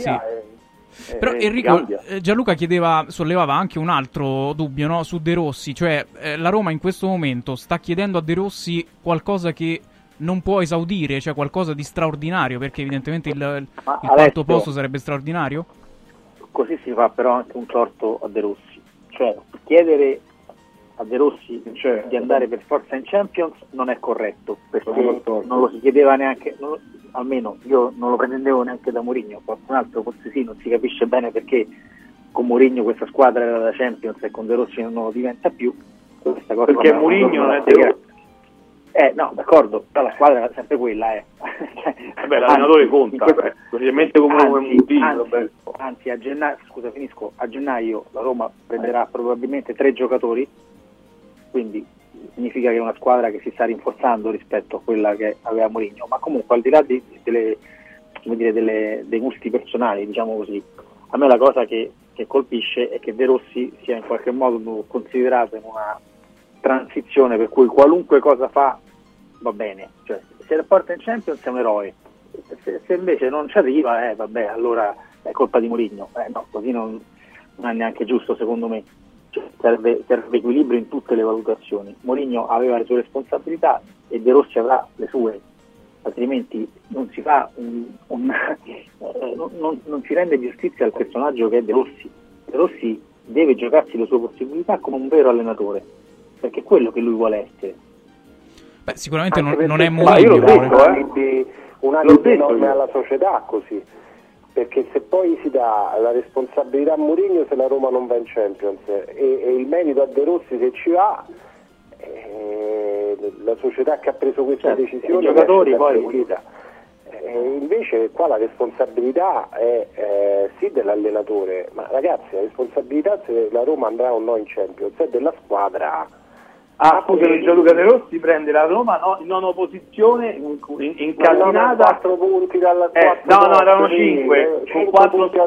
Sì. E... Però eh, Enrico, cambia. Gianluca chiedeva, sollevava anche un altro dubbio, no? Su De Rossi, cioè eh, la Roma in questo momento sta chiedendo a De Rossi qualcosa che non può esaudire, cioè qualcosa di straordinario, perché evidentemente il, il quarto Alessio, posto sarebbe straordinario? Così si fa però anche un torto a De Rossi, cioè chiedere a De Rossi cioè, di andare per forza in Champions non è corretto, perché non lo si chiedeva neanche... Non lo, almeno io non lo pretendevo neanche da Mourinho, qualcun altro forse sì, non si capisce bene perché con Mourinho questa squadra era la Champions e con De Rossi non lo diventa più, questa cosa perché Mourinho non è De Rossi. Eh no, d'accordo, però la squadra era sempre quella, eh. Vabbè, l'allenatore conta, ovviamente come un titolo. Anzi, a gennaio, scusa, finisco, a gennaio la Roma prenderà eh. probabilmente tre giocatori, quindi significa che è una squadra che si sta rinforzando rispetto a quella che aveva Mourinho, ma comunque al di là di, delle, come dire, delle, dei gusti personali, diciamo così, a me la cosa che, che colpisce è che De Rossi sia in qualche modo considerato in una transizione per cui qualunque cosa fa va bene, cioè se la porta in Champions è un eroe, se, se invece non ci arriva, eh vabbè, allora è colpa di Mourinho, eh no, così non, non è neanche giusto secondo me. Cioè, serve, serve equilibrio in tutte le valutazioni. Mourinho aveva le sue responsabilità e De Rossi avrà le sue, altrimenti non si fa un, un, eh, non, non, non si rende giustizia al personaggio che è De Rossi. De Rossi deve giocarsi le sue possibilità come un vero allenatore, perché è quello che lui vuole essere. Beh, sicuramente non, non è Mourinho, eh. una lite enorme alla società così, perché se poi si dà la responsabilità a Mourinho se la Roma non va in Champions e, e il merito a De Rossi se ci va, eh, la società che ha preso questa certo, decisione, i giocatori poi eh, invece qua la responsabilità è eh, sì dell'allenatore, ma ragazzi la responsabilità se la Roma andrà o no in Champions è della squadra. Ah, scusa, ah, Gianluca De Rossi prende la Roma no, in nona posizione, incasinata. quattro punti dalla squadra. Eh, no, no, erano cinque. Con quattro punti,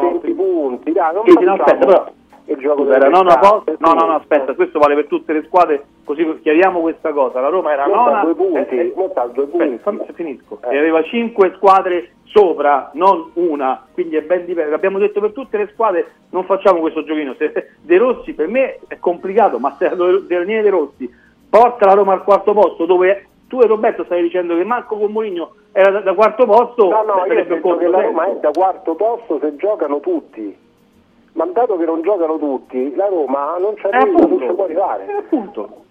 venti punti. Dai, non sì, no, aspetta, però, il gioco era nona posto. No, no, no, aspetta, questo vale per tutte le squadre, così chiariamo questa cosa. La Roma era nona. Due punti, eh, eh, due punti. Aspetta, finisco. Eh. E aveva cinque squadre sopra, non una, quindi è ben diverso. L'abbiamo detto per tutte le squadre, non facciamo questo giochino. Se De Rossi per me è complicato, ma se Daniele De Rossi porta la Roma al quarto posto, dove tu e Roberto stavi dicendo che manco con Mourinho era da, da quarto posto, no, no, io penso che la Roma è da quarto posto se giocano tutti. Ma dato che non giocano tutti, la Roma non c'è niente, non ci può arrivare. Eh, appunto.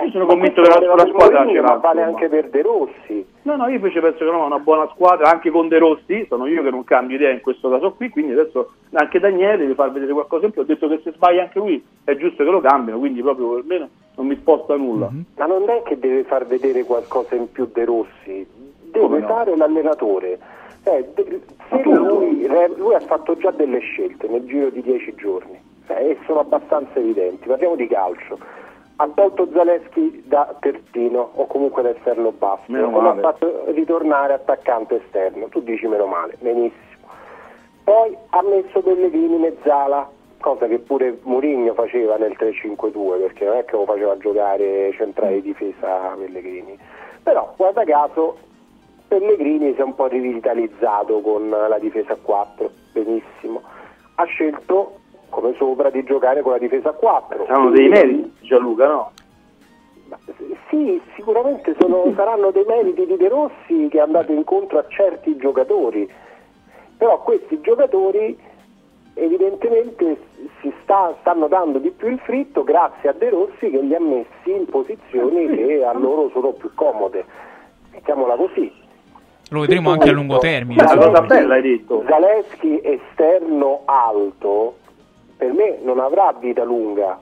Io sono convinto che la, la squadra ce l'ha, vale anche per De Rossi. No, no, io invece penso che la Roma è una buona squadra anche con De Rossi, sono io che non cambio idea in questo caso qui, quindi adesso anche Daniele deve far vedere qualcosa in più, ho detto che se sbaglia anche lui è giusto che lo cambino, quindi proprio per me non mi sposta nulla. Mm-hmm. Ma non è che deve far vedere qualcosa in più De Rossi, deve Come fare no? l'allenatore. Eh, se lui, lui ha fatto già delle scelte nel giro di dieci giorni eh, e sono abbastanza evidenti. Parliamo di calcio. Ha tolto Zalewski da terzino o comunque da esterno basso, non ha fatto ritornare attaccante esterno. Tu dici meno male, benissimo. Poi ha messo Pellegrini mezzala, cosa che pure Mourinho faceva nel tre cinque due, perché non è che lo faceva giocare centrale di difesa Pellegrini. Però guarda caso Pellegrini si è un po' rivitalizzato con la difesa a quattro, benissimo. Ha scelto come sopra di giocare con la difesa a quattro. Saranno dei meriti, Gianluca, no? Ma, sì, sicuramente sono, saranno dei meriti di De Rossi, che è andato incontro a certi giocatori, però questi giocatori evidentemente si sta, stanno dando di più il fritto grazie a De Rossi, che li ha messi in posizioni che a loro sono più comode, mettiamola così. Lo vedremo anche a lungo termine. La cosa bella hai detto. Zalewski esterno alto per me non avrà vita lunga,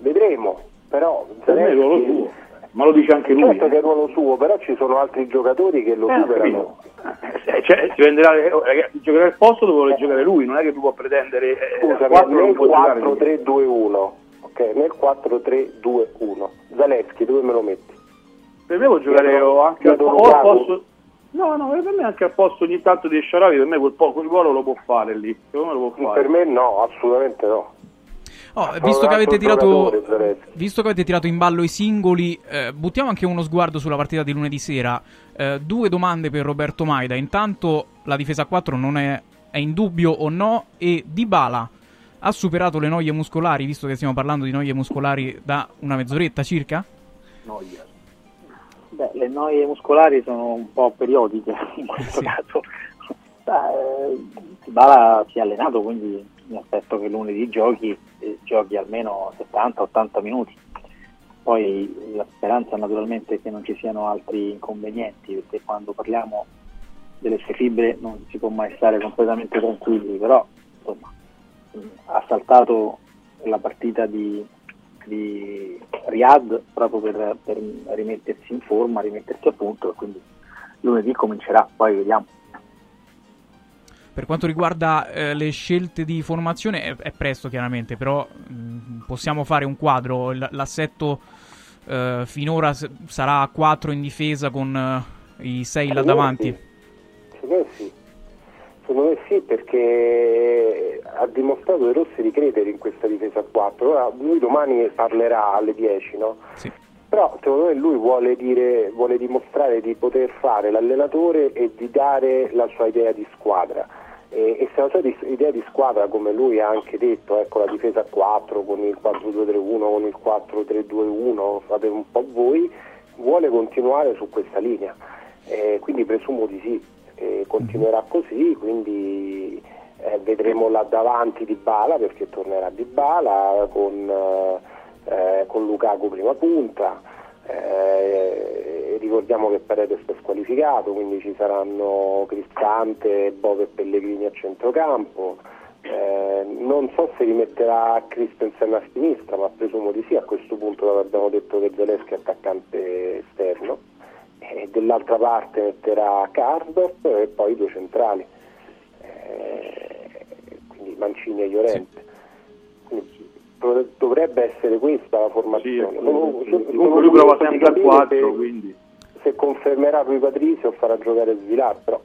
vedremo, però per me è il ruolo suo, ma lo dice anche lui. Certo che è il ruolo suo, però ci sono altri giocatori che lo eh, superano. Eh, cioè, si venderà ragazzi, giocare al posto dove vuole eh. giocare lui, non è che tu puoi pretendere eh, Scusa, nel quattro tre due uno, ok, nel quattro tre due uno. Zalewski dove me lo metti? Per me può giocare io anche al posto. No, no, per me anche a posto ogni tanto di Sharawi, per me quel poco il ruolo lo può fare lì. Lo può fare. Per me no, assolutamente no. Oh, visto, che avete tirato, visto che avete tirato in ballo i singoli, eh, buttiamo anche uno sguardo sulla partita di lunedì sera. Eh, due domande per Roberto Maida. Intanto la difesa a quattro non è, è in dubbio o no? E Dybala ha superato le noie muscolari, visto che stiamo parlando di noie muscolari da una mezz'oretta circa? Noia. Beh, le noie muscolari sono un po' periodiche in questo sì. caso. Dybala si è allenato, quindi mi aspetto che lunedì giochi, eh, giochi almeno settanta ottanta minuti. Poi la speranza naturalmente è che non ci siano altri inconvenienti, perché quando parliamo delle sue fibre non si può mai stare completamente tranquilli, però insomma ha saltato la partita di di Riyad proprio per, per rimettersi in forma, rimettersi a punto, quindi lunedì comincerà, poi vediamo. Per quanto riguarda eh, le scelte di formazione è, è presto chiaramente, però mh, possiamo fare un quadro. L- l'assetto eh, finora s- sarà a quattro in difesa con eh, i sei là davanti. Secondo me sì, secondo me sì, perché ha dimostrato De Rossi di credere in questa difesa a quattro. Ora lui domani parlerà alle dieci, no? Sì. Però secondo me lui vuole dire, vuole dimostrare di poter fare l'allenatore e di dare la sua idea di squadra. E, e se la sua idea di squadra, come lui ha anche detto, ecco la difesa a quattro con il quattro due tre uno, con il quattro tre due uno, fate un po' voi, vuole continuare su questa linea. Eh, quindi presumo di sì. E continuerà così, quindi eh, vedremo là davanti Dybala, perché tornerà Dybala con, eh, con Lukaku prima punta, eh, ricordiamo che Paredes è squalificato, quindi ci saranno Cristante, Bove e Pellegrini a centrocampo, eh, non so se rimetterà Christensen a sinistra, ma presumo di sì a questo punto, abbiamo detto che Zalewski è attaccante esterno. E dell'altra parte metterà Cardorp e poi due centrali, eh, quindi Mancini e Llorente. Sì. Dovrebbe essere questa la formazione. Sì, non, sì. Non comunque lui prova sempre al quattro, quindi se confermerà Rui Patricio farà giocare Svilar, però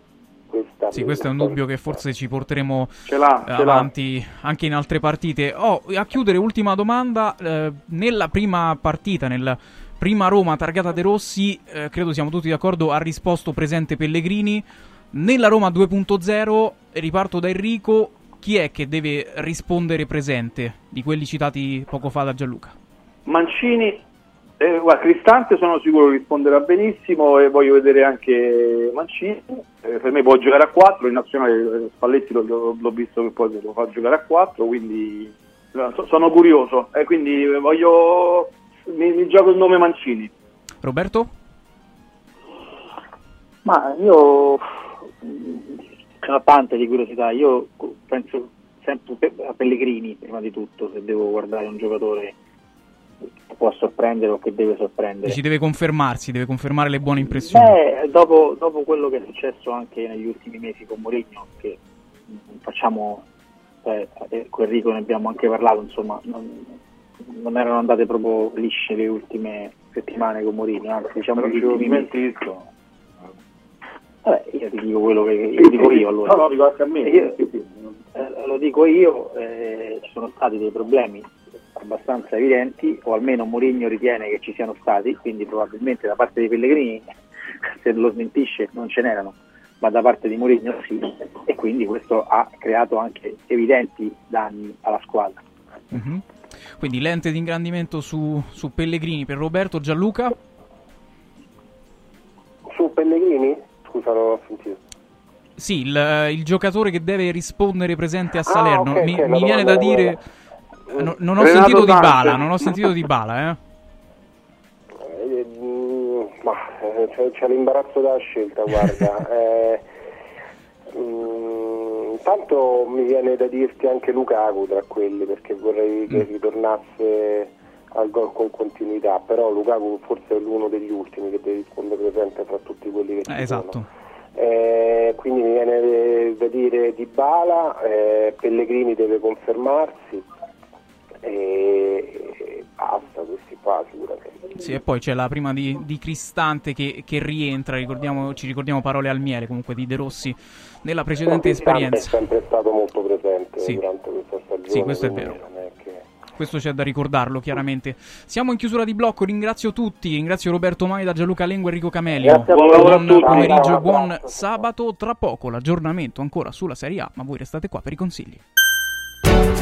questa sì, questo è un dubbio che forse ci porteremo ce l'ha, avanti ce l'ha. anche in altre partite. Oh, a chiudere ultima domanda, eh, nella prima partita, nel prima Roma targata De Rossi, eh, credo siamo tutti d'accordo, ha risposto presente Pellegrini. Nella Roma due punto zero, riparto da Enrico, chi è che deve rispondere presente di quelli citati poco fa da Gianluca? Mancini, eh, guarda, Cristante sono sicuro che risponderà benissimo e voglio vedere anche Mancini, eh, per me può giocare a quattro, in nazionale Spalletti l'ho, l'ho visto che poi lo fa giocare a quattro, quindi sono curioso e eh, quindi voglio... Mi, mi gioco il nome Mancini. Roberto? Ma io c'è tante di curiosità, io penso sempre a Pellegrini prima di tutto, se devo guardare un giocatore può sorprendere o che deve sorprendere. Ci deve confermarsi, deve confermare le buone impressioni. Beh, dopo, dopo quello che è successo anche negli ultimi mesi con Mourinho, che facciamo, eh, con Enrico ne abbiamo anche parlato, insomma, non, non erano andate proprio lisce le ultime settimane con Mourinho, anzi diciamo che ci ho dimenticato. Vabbè, io ti dico quello che io dico io allora. No, no, dico anche a me. Io, eh, lo dico io, eh, ci sono stati dei problemi abbastanza evidenti, o almeno Mourinho ritiene che ci siano stati, quindi probabilmente da parte dei Pellegrini, se lo smentisce, non ce n'erano, ma da parte di Mourinho sì, e quindi questo ha creato anche evidenti danni alla squadra. Mm-hmm. Quindi lente di ingrandimento su, su Pellegrini per Roberto. Gianluca? Su Pellegrini? Scusa, non ho sentito. Sì, il, il giocatore che deve rispondere presente a Salerno. Ah, okay, mi okay, mi viene da dire... No, non, ho sentito Dybala, non ho sentito Dybala, eh. eh ma c'è, c'è l'imbarazzo della scelta, guarda. eh, mh, intanto mi viene da dirti anche Lukaku tra quelli, perché vorrei che ritornasse al gol con continuità, però Lukaku forse è l'uno degli ultimi che deve rispondere presente fra tutti quelli che eh, ci esatto. sono. Eh, quindi mi viene da dire Dybala, eh, Pellegrini deve confermarsi e basta, questi qua sicuramente. Sì, e poi c'è la prima di, di Cristante che, che rientra, ricordiamo, ci ricordiamo parole al miele comunque di De Rossi nella precedente esperienza. È sempre stato molto presente sì. durante questa stagione. Sì, questo è vero. È che... Questo c'è da ricordarlo chiaramente. Siamo in chiusura di blocco, ringrazio tutti, ringrazio Roberto Maida, Gianluca Lengo, Enrico Camelio. Buon pomeriggio, buon sabato, tra poco l'aggiornamento ancora sulla Serie A, ma voi restate qua per i consigli.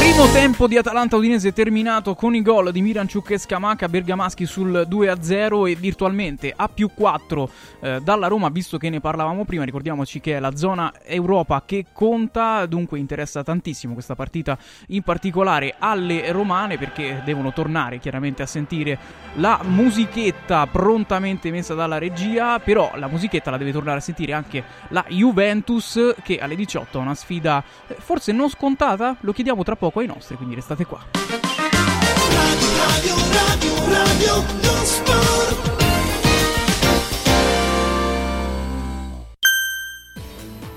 Primo tempo di Atalanta-Udinese terminato con i gol di Miranciuk e Scamacca, bergamaschi sul due a zero e virtualmente a più quattro eh, dalla Roma, visto che ne parlavamo prima. Ricordiamoci che è la zona Europa che conta, dunque interessa tantissimo questa partita in particolare alle romane, perché devono tornare chiaramente a sentire la musichetta prontamente messa dalla regia, però la musichetta la deve tornare a sentire anche la Juventus, che alle diciotto ha una sfida forse non scontata, lo chiediamo tra poco ai nostri, quindi restate qua. Radio, radio, radio, radio, sport.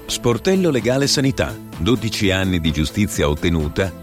Sportello Legale Sanità, dodici anni di giustizia ottenuta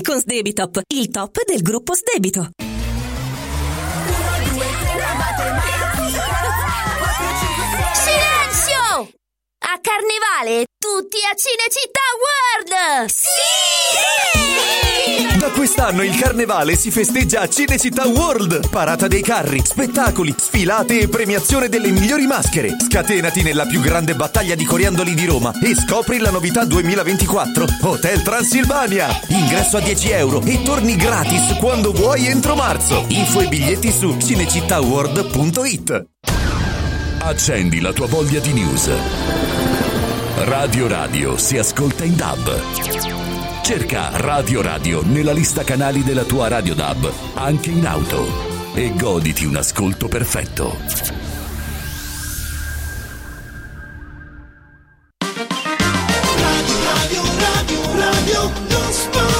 con Sdebitop, il top del gruppo Sdebito. A Carnevale, tutti a Cinecittà World! Sì! Da quest'anno il Carnevale si festeggia a Cinecittà World! Parata dei carri, spettacoli, sfilate e premiazione delle migliori maschere! Scatenati nella più grande battaglia di coriandoli di Roma e scopri la novità duemilaventiquattro, Hotel Transilvania! Ingresso a dieci euro e torni gratis quando vuoi entro marzo! Info e biglietti su cinecittà world punto it. Accendi la tua voglia di news. Radio Radio si ascolta in D A B. Cerca Radio Radio nella lista canali della tua Radio D A B, anche in auto, e goditi un ascolto perfetto. Radio Radio Radio Radio Sport.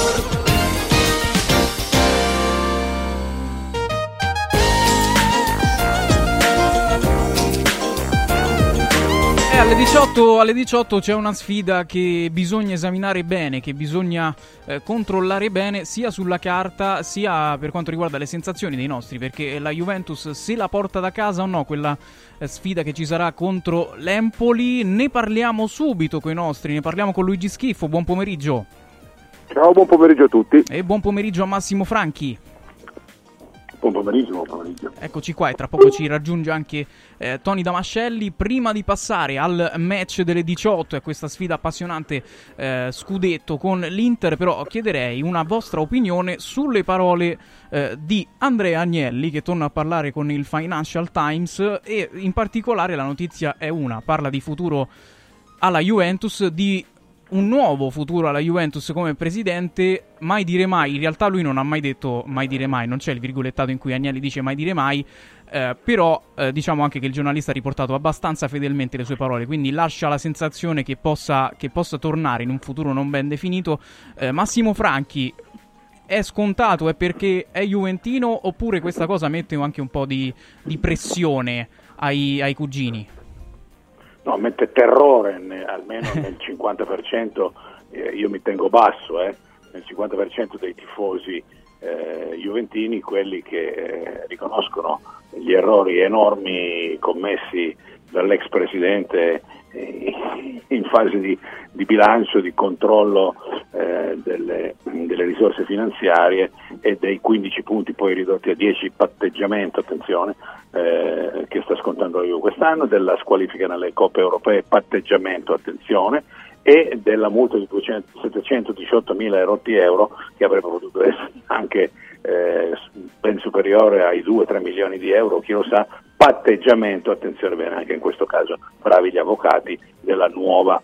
alle diciotto, alle diciotto c'è una sfida che bisogna esaminare bene, che bisogna eh, controllare bene sia sulla carta sia per quanto riguarda le sensazioni dei nostri, perché la Juventus se la porta da casa o no quella eh, sfida che ci sarà contro l'Empoli. Ne parliamo subito coi nostri, ne parliamo con Luigi Schifo. Buon pomeriggio. Ciao, buon pomeriggio a tutti. E buon pomeriggio a Massimo Franchi. Buon pomeriggio, buon pomeriggio. Eccoci qua e tra poco ci raggiunge anche eh, Tony Damascelli. Prima di passare al match delle diciotto e questa sfida appassionante eh, scudetto con l'Inter, però chiederei una vostra opinione sulle parole eh, di Andrea Agnelli, che torna a parlare con il Financial Times, e in particolare la notizia è una, parla di futuro alla Juventus, di un nuovo futuro alla Juventus come presidente. Mai dire mai, in realtà lui non ha mai detto mai dire mai, non c'è il virgolettato in cui Agnelli dice mai dire mai, eh, però eh, diciamo anche che il giornalista ha riportato abbastanza fedelmente le sue parole, quindi lascia la sensazione che possa, che possa tornare in un futuro non ben definito. eh, Massimo Franchi, è scontato, è perché è juventino, oppure questa cosa mette anche un po' di, di pressione ai, ai cugini? No, mette terrore, ne, almeno nel cinquanta per cento eh, io mi tengo basso, eh. nel cinquanta per cento dei tifosi eh, juventini quelli che eh, riconoscono gli errori enormi commessi dall'ex presidente eh, in fase di, di bilancio, di controllo eh, delle, delle risorse finanziarie e dei quindici punti poi ridotti a dieci, patteggiamento, attenzione, eh, che sta scontando la Juve quest'anno, della squalifica nelle coppe europee, patteggiamento, attenzione, e della multa di settecentodiciotto mila euro che avrebbe potuto essere anche eh, ben superiore ai due tre milioni di euro, chi lo sa, patteggiamento, attenzione bene, anche in questo caso bravi gli avvocati della nuova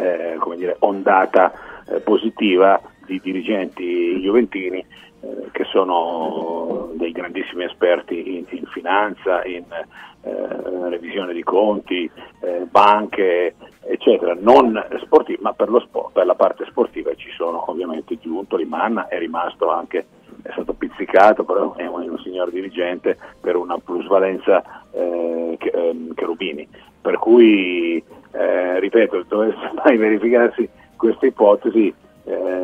eh, come dire, ondata eh, positiva di dirigenti juventini eh, che sono dei grandissimi esperti in, in finanza, in eh, revisione di conti, eh, banche, eccetera, non sportivi, ma per lo sport, per la parte sportiva ci sono ovviamente Giuntoli, Manna, è rimasto anche, è stato pizzicato, però è un, un signor dirigente per una plusvalenza eh, che, eh, Cherubini, per cui eh, ripeto, dovesse mai verificarsi questa ipotesi, eh,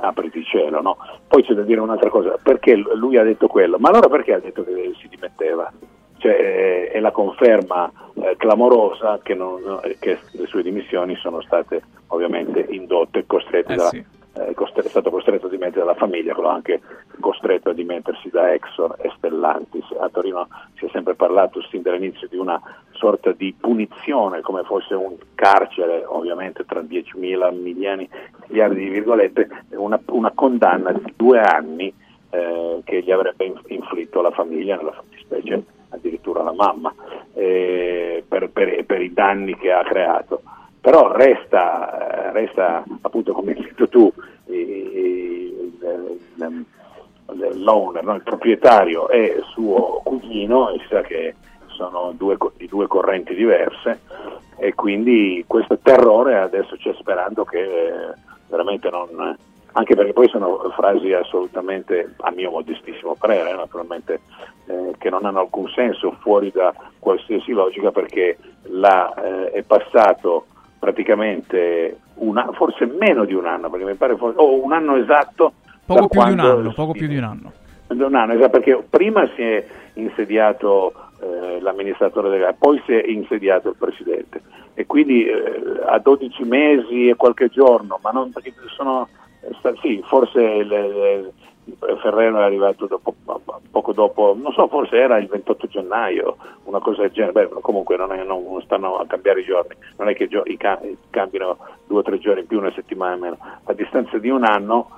apriti il cielo, no? Poi c'è da dire un'altra cosa, perché lui ha detto quello, ma allora perché ha detto che si dimetteva? Cioè, è la conferma eh, clamorosa che, non, che le sue dimissioni sono state ovviamente indotte, costrette eh da, sì. eh, costre, è stato costretto a dimettere dalla famiglia, però anche costretto a dimettersi da Exor e Stellantis. A Torino si è sempre parlato sin dall'inizio di una sorta di punizione, come fosse un carcere, ovviamente tra diecimila miliardi di virgolette, una, una condanna di due anni eh, che gli avrebbe inflitto la famiglia, nella fattispecie addirittura la mamma, eh, per, per, per i danni che ha creato. Però resta, resta appunto, come hai detto tu, l'owner, no? Il proprietario e suo cugino, e si sa che sono due, di due correnti diverse, e quindi questo terrore adesso c'è, sperando che veramente non... Anche perché poi sono frasi assolutamente, a mio modestissimo parere, naturalmente, eh, che non hanno alcun senso, fuori da qualsiasi logica, perché la, eh, è passato praticamente una, forse meno di un anno, perché mi pare forse, oh, un anno esatto. Poco più di un anno, poco più di un anno. Un anno, esatto, perché prima si è insediato eh, l'amministratore delegato, poi si è insediato il presidente, e quindi eh, a dodici mesi e qualche giorno, ma non perché sono... Sì, forse il, il, il Ferrero è arrivato dopo, poco dopo, non so, forse era il ventotto gennaio, una cosa del genere. Beh, comunque non, è, non stanno a cambiare i giorni, non è che gio- i ca- cambino due o tre giorni in più, una settimana in meno. A distanza di un anno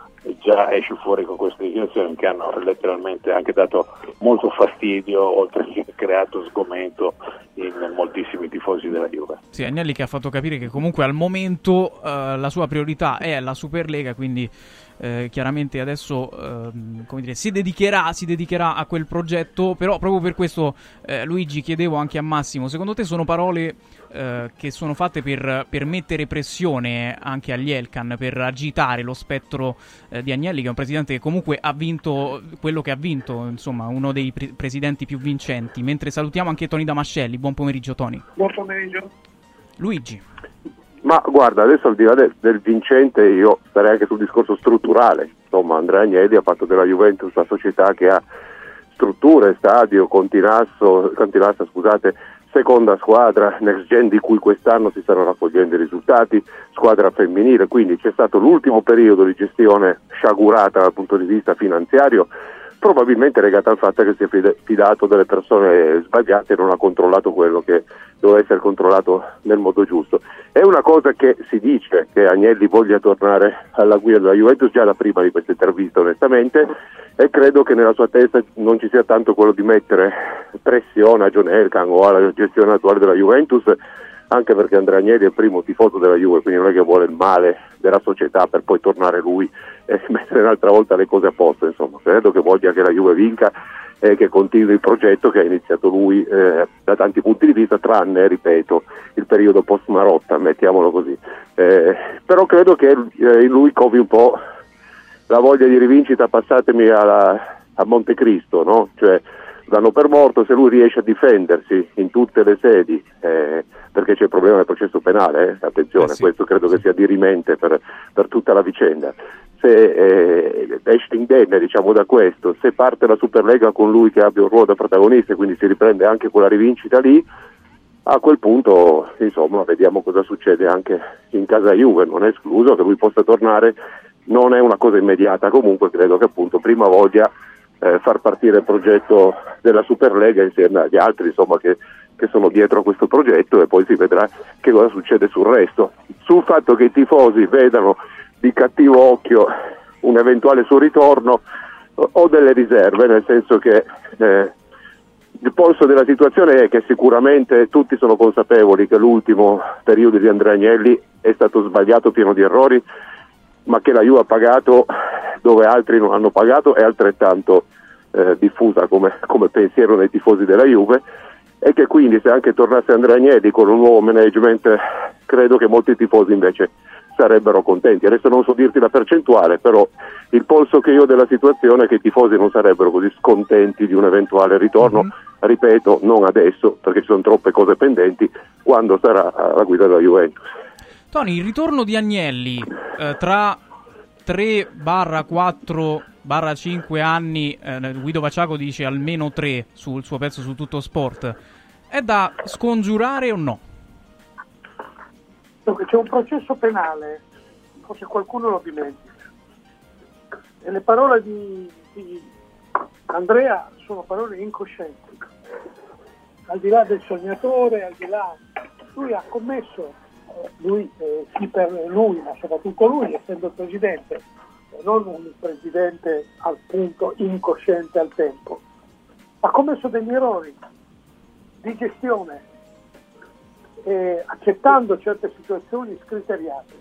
già esce fuori con queste dichiarazioni che hanno letteralmente anche dato molto fastidio, oltre che creato sgomento in moltissimi tifosi della Juve. Sì, Agnelli che ha fatto capire che comunque al momento eh, la sua priorità è la Superlega, quindi eh, chiaramente adesso eh, come dire, si dedicherà, si dedicherà a quel progetto. Però proprio per questo, eh, Luigi, chiedevo anche a Massimo, secondo te sono parole eh, che sono fatte per, per mettere pressione anche agli Elkann, per agitare lo spettro eh, di Agnelli, che è un presidente che comunque ha vinto quello che ha vinto, insomma uno dei pre- presidenti più vincenti. Mentre salutiamo anche Toni Damascelli. Buon pomeriggio, Toni. Buon pomeriggio, Luigi. Ma guarda, adesso al di là del, del vincente, io starei anche sul discorso strutturale. Insomma, Andrea Agnelli ha fatto della Juventus una società che ha strutture, stadio, Continassa, scusate, seconda squadra, Next Gen, di cui quest'anno si stanno raccogliendo i risultati, squadra femminile. Quindi c'è stato l'ultimo periodo di gestione sciagurata dal punto di vista finanziario, probabilmente legata al fatto che si è fidato delle persone sbagliate e non ha controllato quello che doveva essere controllato nel modo giusto. È una cosa che si dice che Agnelli voglia tornare alla guida della Juventus, già la prima di questa intervista onestamente, e credo che nella sua testa non ci sia tanto quello di mettere pressione a John Elkann o alla gestione attuale della Juventus, anche perché Andrea Agnelli è il primo tifoso della Juve, quindi non è che vuole il male della società per poi tornare lui e mettere un'altra volta le cose a posto. Insomma, credo che voglia che la Juve vinca e che continui il progetto che ha iniziato lui eh, da tanti punti di vista, tranne, ripeto, il periodo post Marotta, mettiamolo così, eh, però credo che eh, lui covi un po' la voglia di rivincita, passatemi alla, a Montecristo, no? Cioè danno per morto se lui riesce a difendersi in tutte le sedi, eh, perché c'è il problema del processo penale, eh? Attenzione, eh sì, questo credo sì. che sia dirimente per, per tutta la vicenda. Se eh, esce indenne, diciamo, da questo, se parte la Superlega con lui che abbia un ruolo da protagonista, quindi si riprende anche quella rivincita lì, a quel punto insomma vediamo cosa succede anche in casa Juve, non è escluso che lui possa tornare, non è una cosa immediata, comunque credo che appunto prima voglia eh, far partire il progetto della Superlega insieme agli altri insomma che, che sono dietro a questo progetto, e poi si vedrà che cosa succede sul resto. Sul fatto che i tifosi vedano di cattivo occhio un eventuale suo ritorno ho delle riserve, nel senso che eh, il polso della situazione è che sicuramente tutti sono consapevoli che l'ultimo periodo di Andrea Agnelli è stato sbagliato, pieno di errori, ma che la Juve ha pagato dove altri non hanno pagato è altrettanto eh, diffusa come, come pensiero dei tifosi della Juve, e che quindi se anche tornasse Andrea Agnelli con un nuovo management credo che molti tifosi invece sarebbero contenti. Adesso non so dirti la percentuale, però il polso che io ho della situazione è che i tifosi non sarebbero così scontenti di un eventuale ritorno, mm-hmm. ripeto, non adesso, perché ci sono troppe cose pendenti, quando sarà alla guida della Juventus. Tony, il ritorno di Agnelli eh, tra tre quattro cinque anni, eh, Guido Vacciago dice almeno tre sul suo pezzo su Tutto Sport, è da scongiurare o no? Che c'è un processo penale, forse qualcuno lo dimentica, e le parole di, di Andrea sono parole incoscienti, al di là del sognatore, al di là, lui ha commesso, lui, eh, chi per lui, ma soprattutto lui, essendo il presidente, non un presidente al punto incosciente al tempo, ha commesso degli errori di gestione, Eh, accettando certe situazioni scriteriate.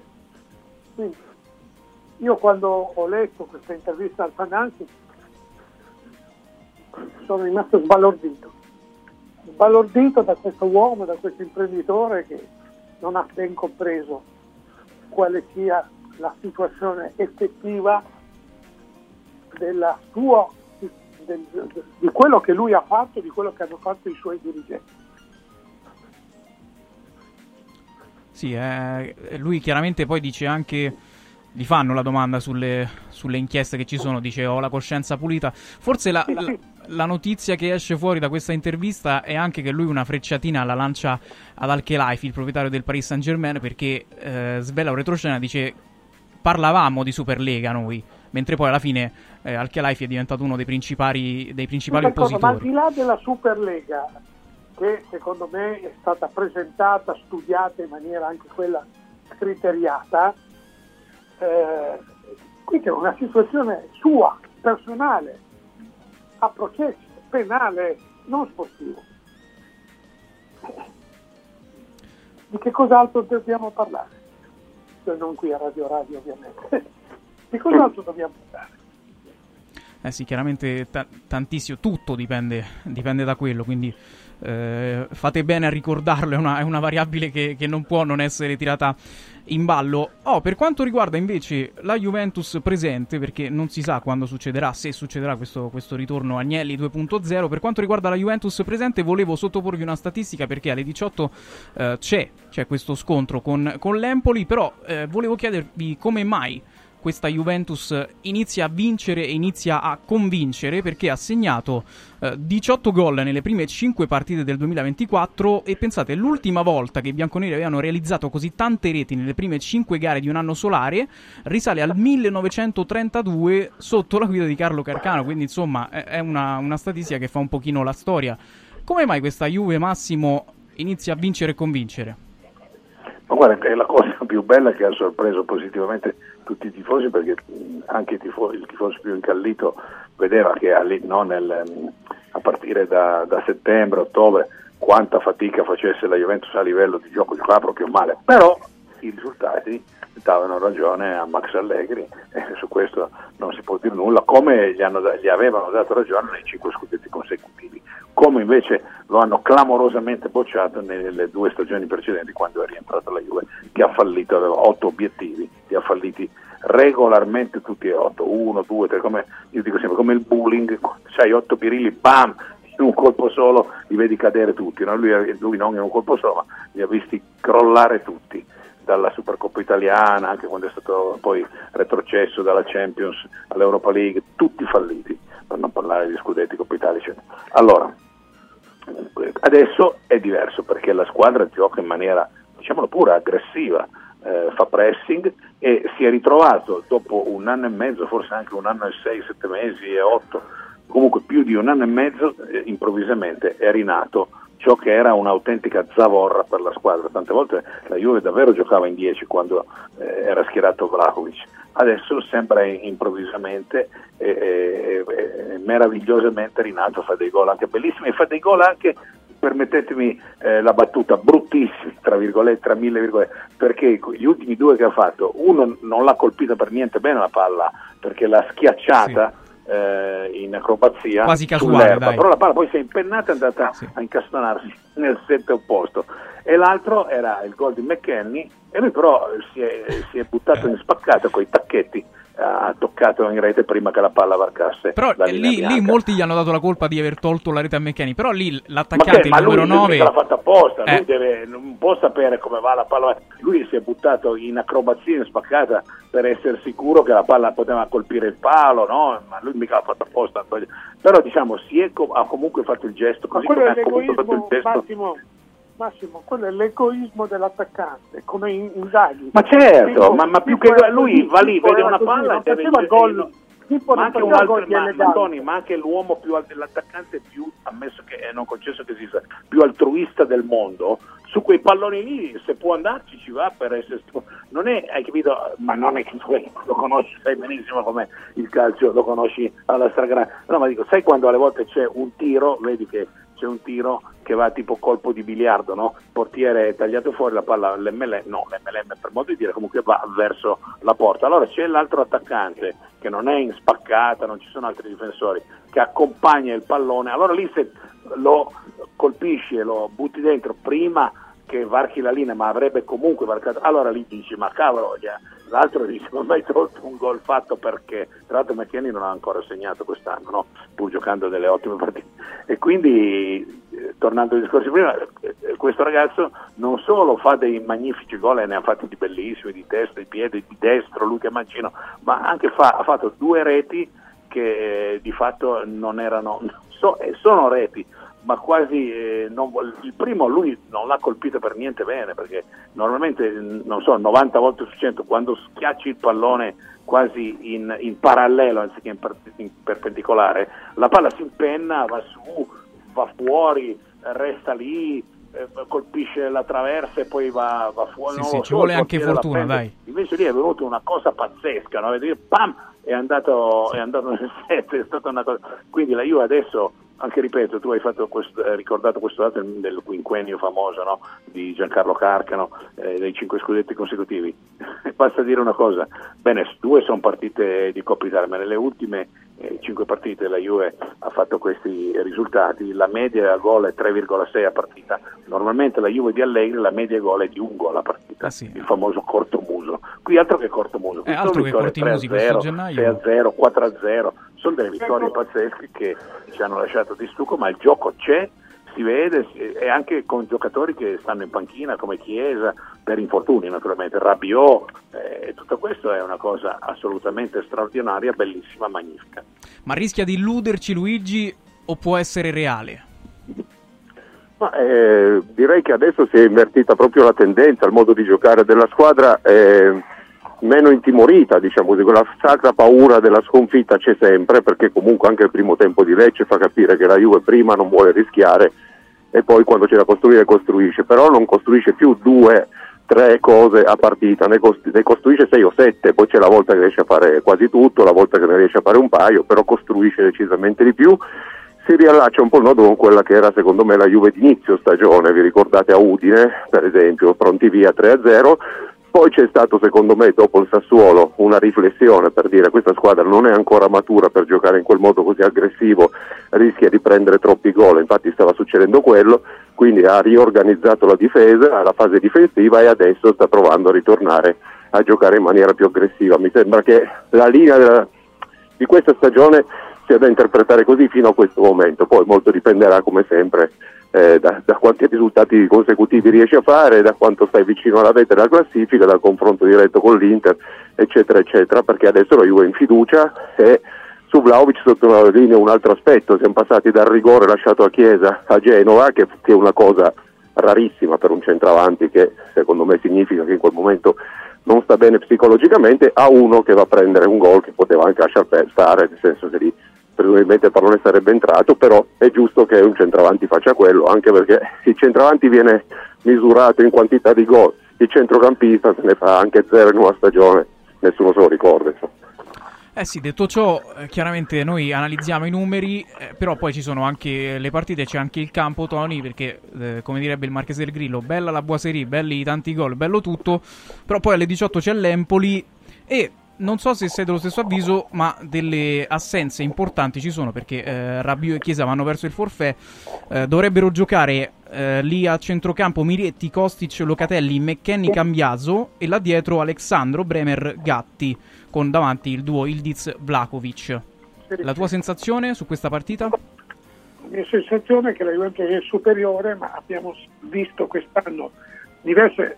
Quindi io quando ho letto questa intervista al Finanzi sono rimasto sbalordito sbalordito da questo uomo, da questo imprenditore che non ha ben compreso quale sia la situazione effettiva della sua, di, del, di quello che lui ha fatto, di quello che hanno fatto i suoi dirigenti. Sì, eh, lui chiaramente poi dice anche, gli fanno la domanda sulle, sulle inchieste che ci sono, dice ho la coscienza pulita. Forse la, la, la notizia che esce fuori da questa intervista è anche che lui una frecciatina la lancia ad Al-Khelaifi, il proprietario del Paris Saint-Germain, perché eh, svela un retroscena, dice parlavamo di Superlega noi, mentre poi alla fine eh, Al-Khelaifi è diventato uno dei principali, dei principali oppositori. Ma al di là della Superlega, che secondo me è stata presentata, studiata in maniera anche quella criteriata, eh, qui c'è una situazione sua, personale, a processo penale, non sportivo. Di che cos'altro dobbiamo parlare? Non qui a Radio Radio ovviamente. Di cos'altro dobbiamo parlare? Eh sì, chiaramente t- tantissimo, tutto dipende, dipende da quello, quindi eh, fate bene a ricordarlo, è una, è una variabile che, che non può non essere tirata in ballo. Oh, per quanto riguarda invece la Juventus presente, perché non si sa quando succederà, se succederà questo, questo ritorno Agnelli due punto zero, per quanto riguarda la Juventus presente volevo sottoporvi una statistica, perché alle diciotto eh, c'è, c'è questo scontro con, con l'Empoli, però eh, volevo chiedervi come mai questa Juventus inizia a vincere e inizia a convincere, perché ha segnato eh, diciotto gol nelle prime cinque partite del duemilaventiquattro, e pensate, l'ultima volta che i bianconeri avevano realizzato così tante reti nelle prime cinque gare di un anno solare risale al millenovecentotrentadue sotto la guida di Carlo Carcano, quindi insomma è una, una statistica che fa un pochino la storia. Come mai questa Juve, Massimo, inizia a vincere e convincere? Ma guarda, è la cosa più bella che ha sorpreso positivamente tutti i tifosi, perché anche il tifoso, il tifoso più incallito vedeva che no, nel, a partire da, da settembre, ottobre, quanta fatica facesse la Juventus a livello di gioco, giocava proprio male, però i risultati davano ragione a Max Allegri e su questo non si può dire nulla, come gli, hanno, gli avevano dato ragione nei cinque scudetti consecutivi, come invece lo hanno clamorosamente bocciato nelle due stagioni precedenti quando è rientrata la Juve, che ha fallito, aveva otto obiettivi, li ha falliti regolarmente tutti e otto, uno, due, tre, come io dico sempre, come il bowling, c'hai otto pirilli, bam, un colpo solo li vedi cadere tutti, no? lui, lui non in un colpo solo, ma li ha visti crollare tutti, dalla Supercoppa italiana, anche quando è stato poi retrocesso dalla Champions all'Europa League, tutti falliti, per non parlare di scudetti, Coppa Italia, eccetera. Allora, adesso è diverso perché la squadra gioca in maniera, diciamolo pure, aggressiva, eh, fa pressing e si è ritrovato dopo un anno e mezzo, forse anche un anno e sei, sette mesi e otto, comunque più di un anno e mezzo, eh, improvvisamente è rinato ciò che era un'autentica zavorra per la squadra. Tante volte la Juve davvero giocava in dieci quando eh, era schierato Vlahovic, adesso sembra improvvisamente e eh, eh, meravigliosamente rinato, fa dei gol anche bellissimi e fa dei gol anche, permettetemi eh, la battuta, bruttissimi, tra virgolette, tra mille virgolette, perché gli ultimi due che ha fatto, uno non l'ha colpita per niente bene la palla, perché l'ha schiacciata, sì, in acrobazia quasi casuale, però la palla poi si è impennata e è andata, sì, a incastonarsi nel set opposto, e l'altro era il gol di McKennie e lui però si è, si è buttato in spaccata coi tacchetti, ha toccato in rete prima che la palla varcasse. Però lì, lì molti gli hanno dato la colpa di aver tolto la rete a McKennie, però lì l'attaccante, ma che, il numero nove, lui l'ha fatta apposta, eh. lui deve, non può sapere come va la palla, lui si è buttato in acrobazia, in spaccata per essere sicuro che la palla poteva colpire il palo, no? Ma lui mica l'ha fatta apposta, però diciamo si è com- ha comunque fatto il gesto, così come ha comunque fatto il gesto. Massimo. Massimo, quello è l'egoismo dell'attaccante, come Inzaghi. Ma certo, ma, ma più che lui va lì, vede una palla e deve gol, ma anche un altro, ma, ma, Tony, ma anche l'uomo più dell'attaccante più, ammesso che eh, non concesso che esista, più altruista del mondo, su quei palloni lì se può andarci ci va per essere, non è, hai capito, ma non è che lo conosci, sai benissimo com'è il calcio, lo conosci alla stragrande, no, ma dico, sai quando alle volte c'è un tiro, vedi che c'è un tiro che va tipo colpo di biliardo, no? Il portiere è tagliato fuori, la palla l'emme elle emme, no, l'emme elle emme per modo di dire, comunque va verso la porta. Allora c'è l'altro attaccante che non è in spaccata, non ci sono altri difensori, che accompagna il pallone. Allora lì se lo colpisci e lo butti dentro prima che varchi la linea, ma avrebbe comunque varcato, allora lì dici, ma cavolo, yeah. L'altro dice, ma hai tolto un gol fatto perché, tra l'altro McKennie non ha ancora segnato quest'anno, no? Pur giocando delle ottime partite, e quindi eh, tornando al discorso prima, eh, questo ragazzo non solo fa dei magnifici gol e ne ha fatti di bellissimi, di testa, di piede, di destro, lui che è mancino, ma anche fa, ha fatto due reti che eh, di fatto non erano, so, eh, sono reti, ma quasi eh, non, il primo lui non l'ha colpito per niente bene, perché normalmente, non so, novanta volte su cento quando schiacci il pallone quasi in, in parallelo anziché in, per, in perpendicolare, la palla si impenna, va su, va fuori, resta lì, eh, colpisce la traversa e poi va, va fuori. Sì, no, sì, ci vuole anche fortuna, dai. Invece lì è venuta una cosa pazzesca, no? Vedete, pam, è andato, sì, è andato nel set, è stata una cosa. Quindi la Juve adesso, anche ripeto, tu hai fatto questo, eh, ricordato questo dato del quinquennio famoso, no? Di Giancarlo Carcano, eh, dei cinque scudetti consecutivi. Basta dire una cosa, bene, due sono partite di Coppa Italia, ma nelle ultime eh, cinque partite la Juve ha fatto questi risultati, la media a gol è tre virgola sei a partita, normalmente la Juve di Allegri la media a gol è di un gol a partita, ah, sì, il famoso cortomuso, qui altro che cortomuso, qui eh, altro che cortomusi, questo gennaio sei a zero, quattro a zero, sono delle vittorie pazzesche che ci hanno lasciato di stucco, ma il gioco c'è, si vede, e anche con giocatori che stanno in panchina come Chiesa, per infortuni naturalmente, Rabiot, eh, tutto questo è una cosa assolutamente straordinaria, bellissima, magnifica. Ma rischia di illuderci Luigi o può essere reale? Ma, eh, direi che adesso si è invertita proprio la tendenza, il modo di giocare della squadra eh... meno intimorita, diciamo così, quella sacra paura della sconfitta c'è sempre, perché comunque anche il primo tempo di Lecce fa capire che la Juve prima non vuole rischiare e poi quando c'è da costruire costruisce, però non costruisce più due, tre cose a partita, ne costruisce sei o sette, poi c'è la volta che riesce a fare quasi tutto, la volta che ne riesce a fare un paio, però costruisce decisamente di più. Si riallaccia un po' il nodo con quella che era secondo me la Juve d'inizio stagione, vi ricordate a Udine per esempio, pronti via tre a zero. Poi c'è stato, secondo me, dopo il Sassuolo, una riflessione per dire questa squadra non è ancora matura per giocare in quel modo così aggressivo, rischia di prendere troppi gol, infatti stava succedendo quello, quindi ha riorganizzato la difesa, la fase difensiva, e adesso sta provando a ritornare a giocare in maniera più aggressiva. Mi sembra che la linea di questa stagione c'è da interpretare così fino a questo momento, poi molto dipenderà come sempre eh, da, da quanti risultati consecutivi riesci a fare, da quanto stai vicino alla vetta della classifica, dal confronto diretto con l'Inter, eccetera eccetera, perché adesso la Juve è in fiducia e su Vlahovic sottolineo un altro aspetto: siamo passati dal rigore lasciato a Chiesa a Genova, che, che è una cosa rarissima per un centravanti, che secondo me significa che in quel momento non sta bene psicologicamente, a uno che va a prendere un gol che poteva anche lasciar stare, nel senso che lì presumibilmente il pallone sarebbe entrato, però è giusto che un centravanti faccia quello, anche perché il centravanti viene misurato in quantità di gol, il centrocampista se ne fa anche zero in una stagione, nessuno se lo ricorda, insomma. Eh sì, detto ciò, chiaramente noi analizziamo i numeri, eh, però poi ci sono anche le partite, c'è anche il campo, Tony, perché eh, come direbbe il Marchese del Grillo, bella la Boiserie, belli tanti gol, bello tutto, però poi alle diciotto c'è l'Empoli e non so se sei dello stesso avviso, ma delle assenze importanti ci sono, perché eh, Rabiot e Chiesa vanno verso il forfè, eh, dovrebbero giocare eh, lì a centrocampo Miretti, Kostic, Locatelli, McKennie, Cambiaso e là dietro Alexandro, Bremer, Gatti, con davanti il duo Ildiz-Vlahovic. La tua sensazione su questa partita? La mia sensazione è che la Juventus è superiore, ma abbiamo visto quest'anno diversi eh,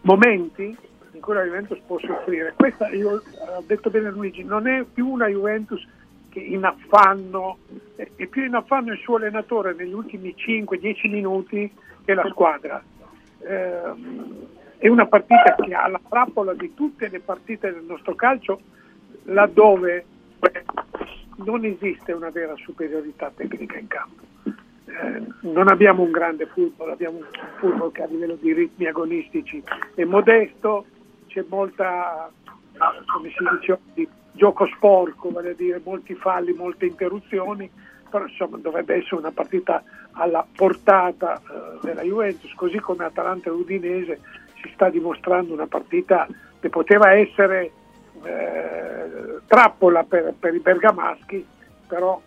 momenti in cui la Juventus può soffrire. Questa, io ho detto bene Luigi, non è più una Juventus che in affanno, è più in affanno il suo allenatore negli ultimi cinque dieci minuti che la squadra. Eh, È una partita che ha la trappola di tutte le partite del nostro calcio, laddove non esiste una vera superiorità tecnica in campo. Eh, non abbiamo un grande football, abbiamo un football che a livello di ritmi agonistici è modesto, c'è molta, come si dice, di gioco sporco, vale a dire molti falli, molte interruzioni, però insomma dovrebbe essere una partita alla portata eh, della Juventus, così come Atalanta e Udinese si sta dimostrando una partita che poteva essere eh, trappola per, per i bergamaschi, però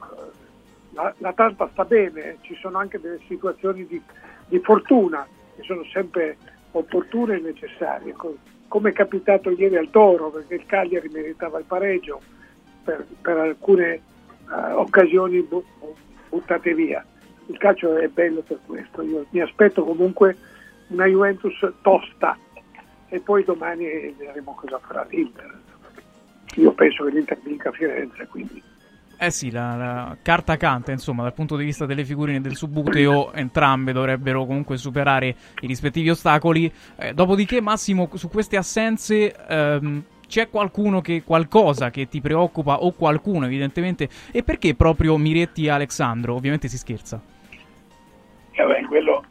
eh, l'Atalanta sta bene, ci sono anche delle situazioni di, di fortuna che sono sempre opportune e necessarie, co- come è capitato ieri al Toro, perché il Cagliari meritava il pareggio per, per alcune eh, occasioni bu- buttate via. Il calcio è bello per questo, io mi aspetto comunque una Juventus tosta e poi domani vedremo cosa farà l'Inter. Io penso che l'Inter vinca a Firenze, quindi eh sì, la, la carta canta, insomma, dal punto di vista delle figurine del Subbuteo entrambe dovrebbero comunque superare i rispettivi ostacoli. Eh, dopodiché Massimo, su queste assenze ehm, c'è qualcuno che qualcosa che ti preoccupa, o qualcuno evidentemente, e perché proprio Miretti e Alexandro? Ovviamente si scherza. Eh beh, quello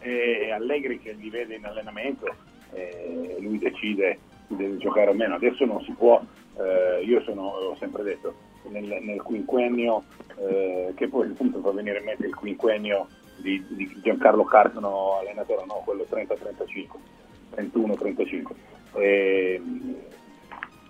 e Allegri che li vede in allenamento, eh, lui decide se deve giocare o meno. Adesso non si può, eh, io sono, ho sempre detto, nel, nel quinquennio, eh, che poi appunto fa venire in mente il quinquennio di, di Giancarlo Cartano allenatore, no, quello trenta trentacinque, trentuno trentacinque, e,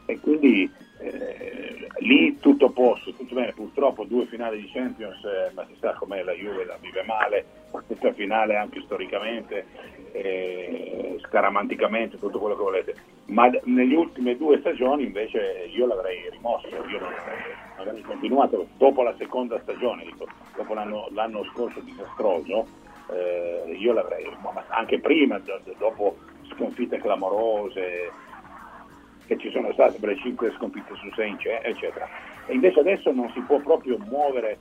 e quindi eh, lì tutto a posto, tutto bene. Purtroppo due finali di Champions, eh, ma si sa com'è la Juve, la vive male, questa finale anche storicamente, eh, scaramanticamente, tutto quello che volete, ma d- nelle ultime due stagioni invece io l'avrei rimosso, io non avrei continuato dopo la seconda stagione, dico, dopo l'anno, l'anno scorso disastroso, eh, io l'avrei rimosso, anche prima, d- dopo sconfitte clamorose che ci sono state per le cinque sconfitte su sei, eccetera. E invece adesso non si può proprio muovere,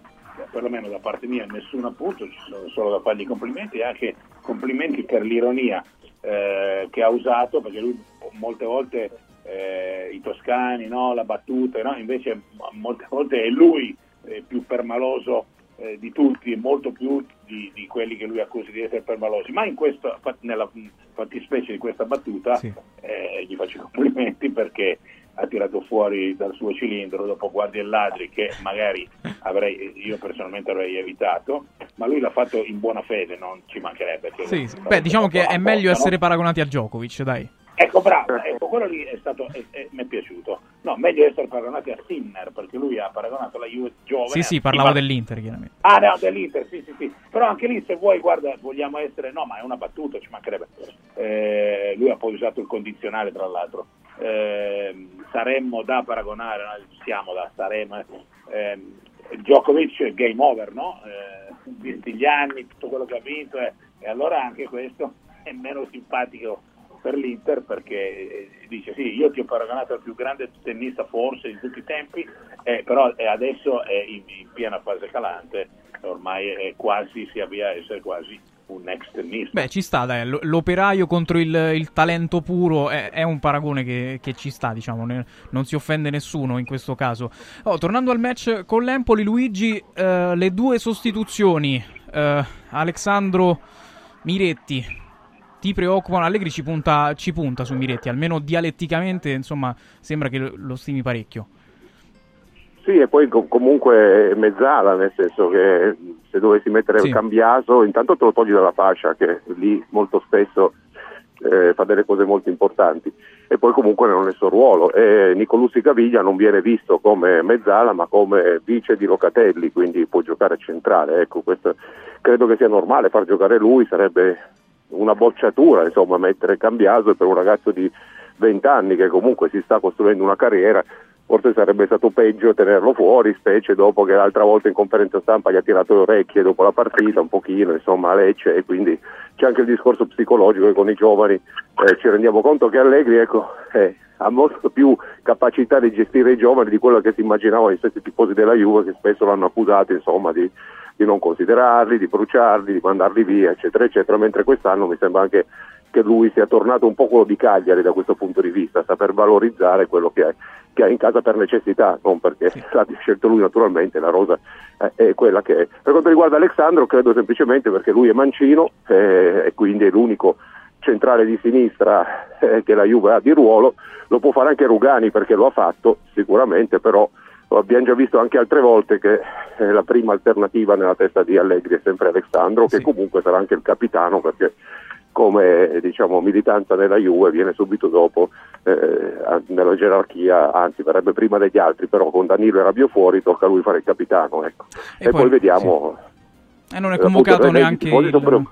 perlomeno da parte mia, nessun appunto, ci sono solo da fargli complimenti, e anche complimenti per l'ironia eh, che ha usato, perché lui molte volte eh, i toscani, no, la battuta, no? Invece molte volte è lui eh, più permaloso eh, di tutti, molto più di, di quelli che lui accusa di essere permalosi, ma in questo, nella fattispecie di questa battuta sì, eh, gli faccio complimenti perché ha tirato fuori dal suo cilindro dopo guardi e ladri che magari avrei, io personalmente avrei evitato, ma lui l'ha fatto in buona fede, non ci mancherebbe. Sì, sì. Beh, diciamo che è meglio porta, essere, no, paragonati a Djokovic, dai. Ecco, bravo, ecco, quello lì è stato, mi è piaciuto. No, meglio essere paragonati a Sinner, perché lui ha paragonato la Juve giovane. Sì, sì, parlavo a... dell'Inter, chiaramente. Ah, no, dell'Inter, sì, sì, sì. Però anche lì, se vuoi, guarda, vogliamo essere, no, ma è una battuta, ci mancherebbe. Eh, lui ha poi usato il condizionale, tra l'altro. eh, saremmo da paragonare, no? Siamo da saremmo, eh, Djokovic è game over, no? Eh, visti gli anni, tutto quello che ha vinto, eh, e allora anche questo è meno simpatico per l'Inter, perché dice sì, io ti ho paragonato al più grande tennista forse di tutti i tempi, eh, però adesso è in, in piena fase calante, ormai è quasi, si avvia a essere quasi un ex tennista. Beh, ci sta, dai, l'operaio contro il, il talento puro è, è un paragone che, che ci sta, diciamo, ne, non si offende nessuno in questo caso. Oh, tornando al match con l'Empoli, Luigi, eh, le due sostituzioni, eh, Alessandro Miretti, ti preoccupano? Allegri ci punta, ci punta su Miretti, almeno dialetticamente, insomma, sembra che lo stimi parecchio. Sì, e poi com- comunque è mezzala, nel senso che se dovessi mettere sì. il cambiaso, intanto te lo togli dalla fascia, che lì molto spesso eh, fa delle cose molto importanti, e poi comunque non è il suo ruolo. E Nicolussi Caviglia non viene visto come mezzala, ma come vice di Locatelli, quindi può giocare centrale. Ecco, questo credo che sia normale, far giocare lui sarebbe una bocciatura, insomma, mettere Cambiaso per un ragazzo di venti anni che comunque si sta costruendo una carriera. Forse sarebbe stato peggio tenerlo fuori, specie dopo che l'altra volta in conferenza stampa gli ha tirato le orecchie dopo la partita un pochino, insomma, a Lecce, e quindi c'è anche il discorso psicologico che con i giovani eh, ci rendiamo conto che Allegri, ecco, eh, ha molto più capacità di gestire i giovani di quello che si immaginavano gli stessi tifosi della Juve, che spesso l'hanno accusato, insomma, di di non considerarli, di bruciarli, di mandarli via, eccetera, eccetera, mentre quest'anno mi sembra anche che lui sia tornato un po' quello di Cagliari da questo punto di vista, saper valorizzare quello che ha, che ha in casa per necessità, non perché sì. l'abbia scelto lui naturalmente, la rosa eh, è quella che è. Per quanto riguarda Alessandro, credo semplicemente perché lui è mancino eh, e quindi è l'unico centrale di sinistra eh, che la Juve ha di ruolo, lo può fare anche Rugani perché lo ha fatto sicuramente, però abbiamo già visto anche altre volte che la prima alternativa nella testa di Allegri è sempre Alessandro, che sì. comunque sarà anche il capitano, perché come, diciamo, militanza nella Juve viene subito dopo eh, nella gerarchia, anzi verrebbe prima degli altri, però con Danilo e Rabiot fuori tocca a lui fare il capitano, ecco. e, e poi, poi vediamo sì. e non è convocato appunto, neanche il,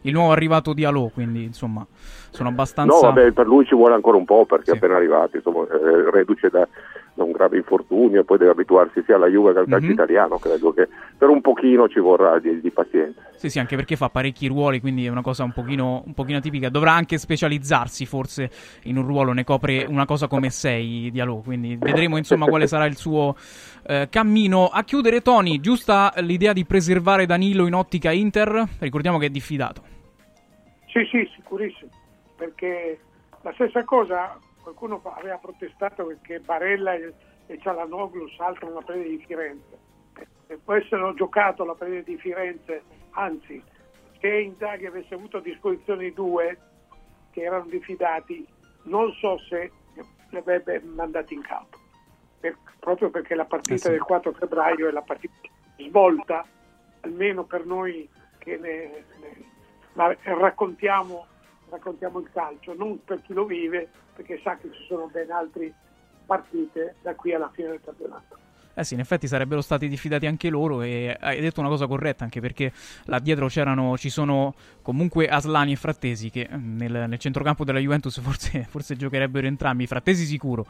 il nuovo arrivato Diallo, quindi insomma sono abbastanza... No, vabbè, per lui ci vuole ancora un po', perché sì. è appena arrivato, insomma, eh, reduce da da un grave infortunio e poi deve abituarsi sia alla Juve che al calcio mm-hmm. italiano. Credo che per un pochino ci vorrà di, di pazienza. Sì, sì, anche perché fa parecchi ruoli, quindi è una cosa un pochino, un pochino atipica. Dovrà anche specializzarsi forse in un ruolo, ne copre una cosa come sei Diallo, quindi vedremo insomma quale sarà il suo eh, cammino. A chiudere, Tony, giusta l'idea di preservare Danilo in ottica Inter? Ricordiamo che è diffidato. Sì, sì, sicurissimo, perché la stessa cosa... Qualcuno aveva protestato perché Barella e Cialanoglu saltano la prede di Firenze e poi se l'hanno giocato la prede di Firenze. Anzi, se Inzaghi avesse avuto a disposizione i due che erano diffidati, non so se li avrebbe mandati in campo, per, proprio perché la partita eh sì. del quattro febbraio è la partita svolta, almeno per noi che ne, ne, la, raccontiamo raccontiamo il calcio, non per chi lo vive, perché sa che ci sono ben altre partite da qui alla fine del campionato. Eh sì, in effetti sarebbero stati diffidati anche loro, e hai detto una cosa corretta, anche perché là dietro c'erano, ci sono comunque Aslani e Frattesi, che nel, nel centrocampo della Juventus forse, forse giocherebbero entrambi, Frattesi sicuro,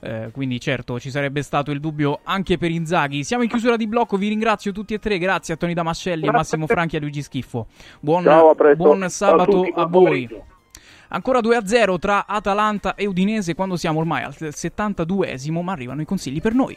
eh, quindi certo ci sarebbe stato il dubbio anche per Inzaghi. Siamo in chiusura di blocco, vi ringrazio tutti e tre, grazie a Tony Damascelli, a Massimo Franchi e a Luigi Schiffo. Buon, Ciao, a buon sabato a, a voi. Ancora due a zero tra Atalanta e Udinese, quando siamo ormai al settantaduesimo, ma arrivano i consigli per noi.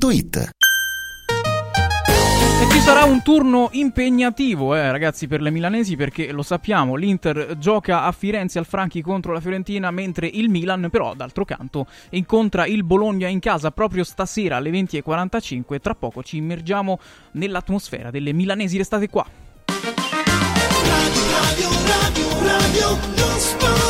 it. E ci sarà un turno impegnativo, eh, ragazzi, per le milanesi, perché lo sappiamo, l'Inter gioca a Firenze al Franchi contro la Fiorentina, mentre il Milan però d'altro canto incontra il Bologna in casa proprio stasera alle venti e quarantacinque. Tra poco ci immergiamo nell'atmosfera delle milanesi, restate qua. Radio, radio, radio, radio, non sport.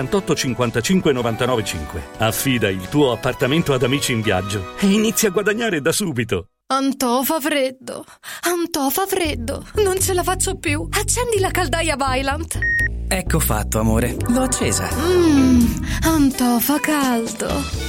cinquantacinque novantanove cinque. Affida il tuo appartamento ad Amici in Viaggio e inizia a guadagnare da subito. Antò fa freddo, Antò fa freddo, non ce la faccio più. Accendi la caldaia Vaillant. Ecco fatto, amore, l'ho accesa. Mmm, Antò fa caldo.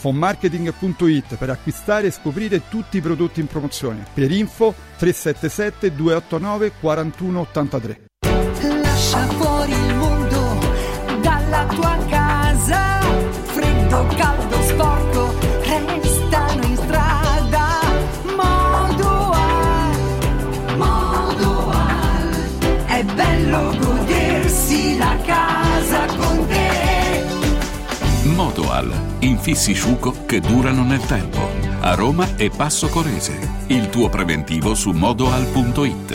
Fonmarketing punto it per acquistare e scoprire tutti i prodotti in promozione. Per info tre sette sette due otto nove quattro uno otto tre. Lascia fuori il mondo dalla tua casa, freddo, caldo, sporco, restano in strada. Modoal, Modoal, è bello godersi la casa con te. Modoal, infissi sciuco che durano nel tempo. A Roma e Passo Corese. Il tuo preventivo su modoal punto it.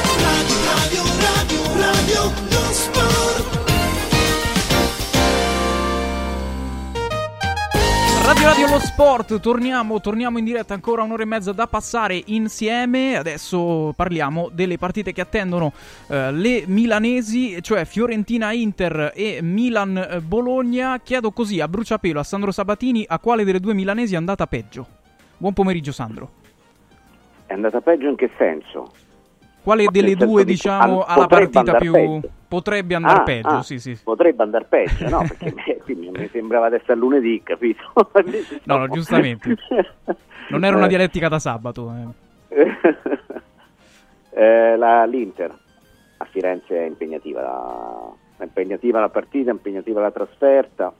Radio, radio, radio, radio, non sport. Radio Radio Lo Sport, torniamo, torniamo in diretta, ancora un'ora e mezza da passare insieme. Adesso parliamo delle partite che attendono eh, le milanesi, cioè Fiorentina-Inter e Milan-Bologna. Chiedo così a bruciapelo a Sandro Sabatini a quale delle due milanesi è andata peggio. Buon pomeriggio Sandro. È andata peggio in che senso? Quale Ma delle due, diciamo, ha la partita più... Peggio. Potrebbe andare ah, peggio, ah, sì, sì. Potrebbe andare peggio, no? Perché mi, mi sembrava di essere lunedì, capito? No, no, giustamente. Non era una dialettica da sabato. Eh. Eh, la, L'Inter a Firenze è impegnativa. La, è impegnativa la partita, è impegnativa la trasferta.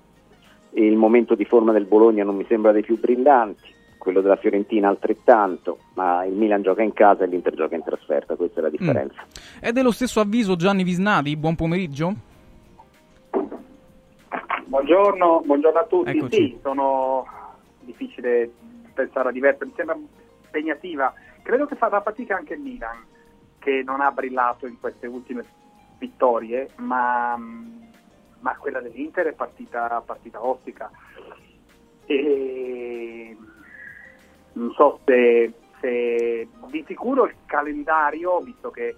Il momento di forma del Bologna non mi sembra dei più brillanti. Quello della Fiorentina altrettanto, ma il Milan gioca in casa e l'Inter gioca in trasferta, questa è la differenza. Mm. È dello stesso avviso Gianni Visnadi, buon pomeriggio. Buongiorno, buongiorno a tutti. Eccoci. Sì, sono difficile pensare a diverso, mi sembra impegnativa. Credo che farà fatica anche il Milan, che non ha brillato in queste ultime vittorie, ma, ma quella dell'Inter è partita, partita ostica. E... non so se, se di sicuro il calendario, visto che è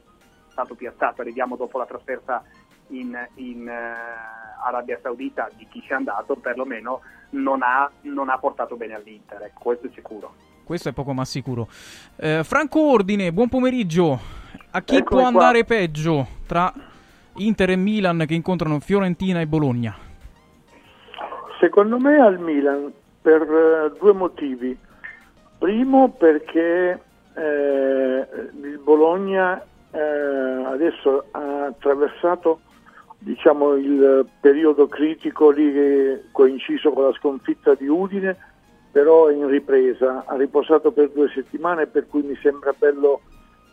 stato piazzato, arriviamo dopo la trasferta in, in uh, Arabia Saudita di chi ci è andato, perlomeno non ha, non ha portato bene all'Inter, ecco, questo è sicuro. Questo è poco ma sicuro. Eh, Franco Ordine, buon pomeriggio. A chi Eccomi può qua. andare peggio tra Inter e Milan che incontrano Fiorentina e Bologna? Secondo me al Milan per uh, due motivi. Primo perché eh, il Bologna eh, adesso ha attraversato, diciamo, il periodo critico lì che coinciso con la sconfitta di Udine, però è in ripresa, ha riposato per due settimane, per cui mi sembra bello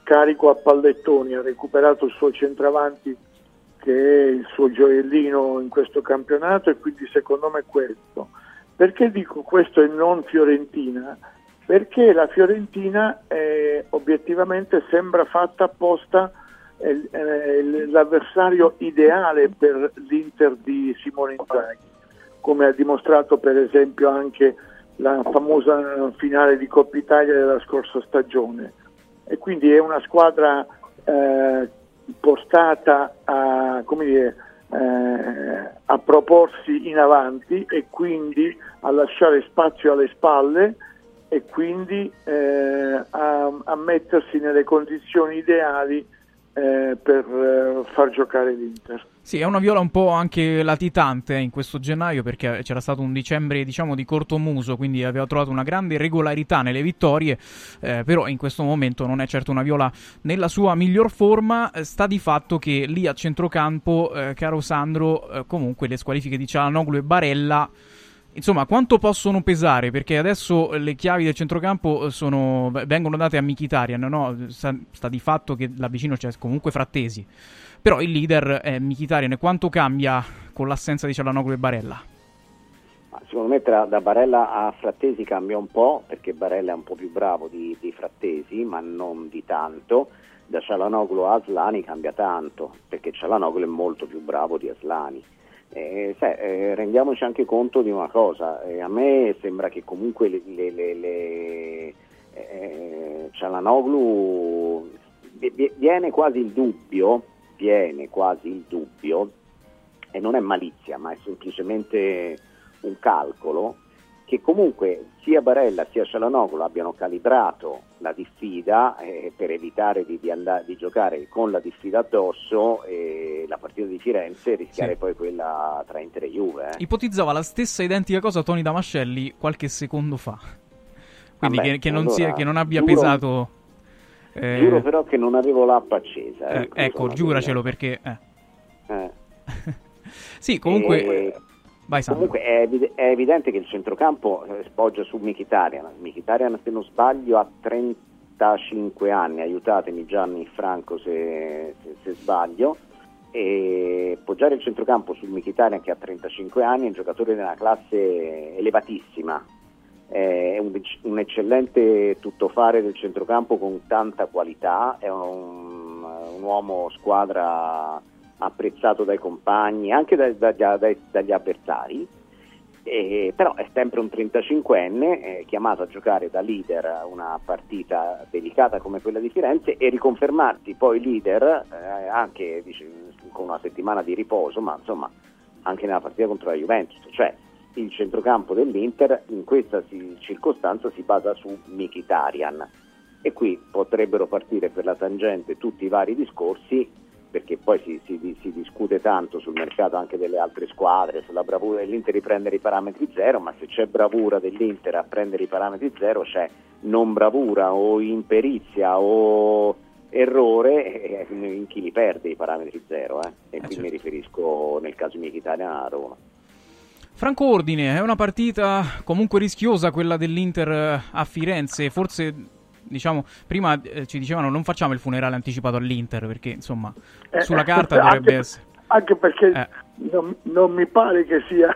carico a pallettoni, ha recuperato il suo centravanti che è il suo gioiellino in questo campionato, e quindi secondo me questo. Perché dico questo e non Fiorentina? Perché la Fiorentina eh, obiettivamente sembra fatta apposta, eh, eh, l'avversario ideale per l'Inter di Simone Inzaghi, come ha dimostrato per esempio anche la famosa finale di Coppa Italia della scorsa stagione. E quindi è una squadra eh, portata a, come dire, eh, a proporsi in avanti e quindi a lasciare spazio alle spalle, e quindi eh, a, a mettersi nelle condizioni ideali eh, per eh, far giocare l'Inter. Sì, è una viola un po' anche latitante in questo gennaio, perché c'era stato un dicembre, diciamo, di cortomuso, quindi aveva trovato una grande regolarità nelle vittorie, eh, però in questo momento non è certo una viola nella sua miglior forma. Sta di fatto che lì a centrocampo, eh, caro Sandro, eh, comunque le squalifiche di Cialanoglu e Barella, insomma, quanto possono pesare? Perché adesso le chiavi del centrocampo sono, vengono date a Mkhitaryan, no? Sta, sta di fatto che là vicino c'è comunque Frattesi, però il leader è Mkhitaryan. Quanto cambia con l'assenza di Cialanoglu e Barella? Ma secondo me tra, da Barella a Frattesi cambia un po', perché Barella è un po' più bravo di, di Frattesi, ma non di tanto. Da Cialanoglu a Aslani cambia tanto, perché Cialanoglu è molto più bravo di Aslani. Eh, sai, eh, rendiamoci anche conto di una cosa, eh, a me sembra che comunque le, le, le, le, eh, Cialanoglu viene quasi il dubbio, viene quasi il dubbio, e non è malizia ma è semplicemente un calcolo, che comunque sia Barella sia Cialanoglu abbiano calibrato la diffida eh, per evitare di, di, andare, di giocare con la diffida addosso e la partita di Firenze e rischiare sì. poi quella tra Inter e Juve. Eh. Ipotizzava la stessa identica cosa Toni Damascelli qualche secondo fa, quindi Vabbè, che, che, non allora, sia, che non abbia giuro, pesato... Eh... Giuro però che non avevo l'app accesa. Eh, eh, ecco, giuracelo mia. perché... Eh. Eh. Sì, comunque... E... Vai, comunque è, evid- è evidente che il centrocampo spoggia su Mkhitaryan. Mkhitaryan, se non sbaglio, ha trentacinque anni, aiutatemi Gianni Franco se, se, se sbaglio, e poggiare il centrocampo sul Mkhitaryan, che ha trentacinque anni, è un giocatore di una classe elevatissima, è un, un eccellente tuttofare del centrocampo con tanta qualità, è un, un uomo squadra apprezzato dai compagni, anche da, da, da, da, dagli avversari, e, però è sempre un trentacinquenne eh, chiamato a giocare da leader una partita delicata come quella di Firenze e riconfermarti poi leader eh, anche dice, con una settimana di riposo, ma insomma anche nella partita contro la Juventus, cioè il centrocampo dell'Inter in questa si, circostanza si basa su Mkhitaryan, e qui potrebbero partire per la tangente tutti i vari discorsi, perché poi si, si, si discute tanto sul mercato anche delle altre squadre, sulla bravura dell'Inter di prendere i parametri zero, ma se c'è bravura dell'Inter a prendere i parametri zero c'è non bravura o imperizia o errore in chi li perde i parametri zero, eh? e eh qui certo. mi riferisco nel caso di Mkhitaryan a Roma. Franco Ordine, è una partita comunque rischiosa quella dell'Inter a Firenze, forse diciamo prima eh, ci dicevano non facciamo il funerale anticipato all'Inter perché insomma eh, sulla carta eh, dovrebbe anche, essere anche perché eh. non, non mi pare che sia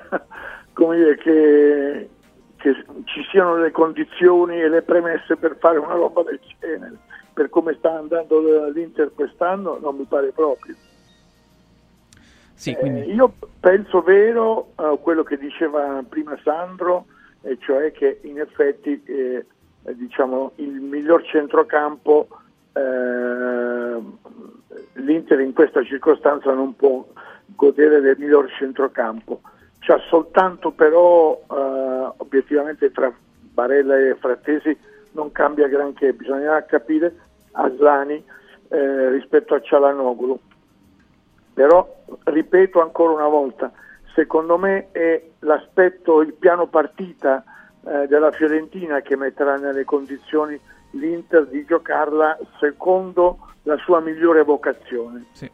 come dire che, che ci siano le condizioni e le premesse per fare una roba del genere, per come sta andando l'Inter quest'anno non mi pare proprio. Sì, quindi... eh, io penso vero eh, quello che diceva prima Sandro, e eh, cioè che in effetti eh, diciamo il miglior centrocampo eh, l'Inter in questa circostanza non può godere del miglior centrocampo, c'ha soltanto però eh, obiettivamente tra Barella e Frattesi non cambia granché, bisognerà capire Aslani eh, rispetto a Çalhanoğlu. Però, ripeto ancora una volta, secondo me è l'aspetto, il piano partita eh, della Fiorentina che metterà nelle condizioni l'Inter di giocarla secondo la sua migliore vocazione. Sì.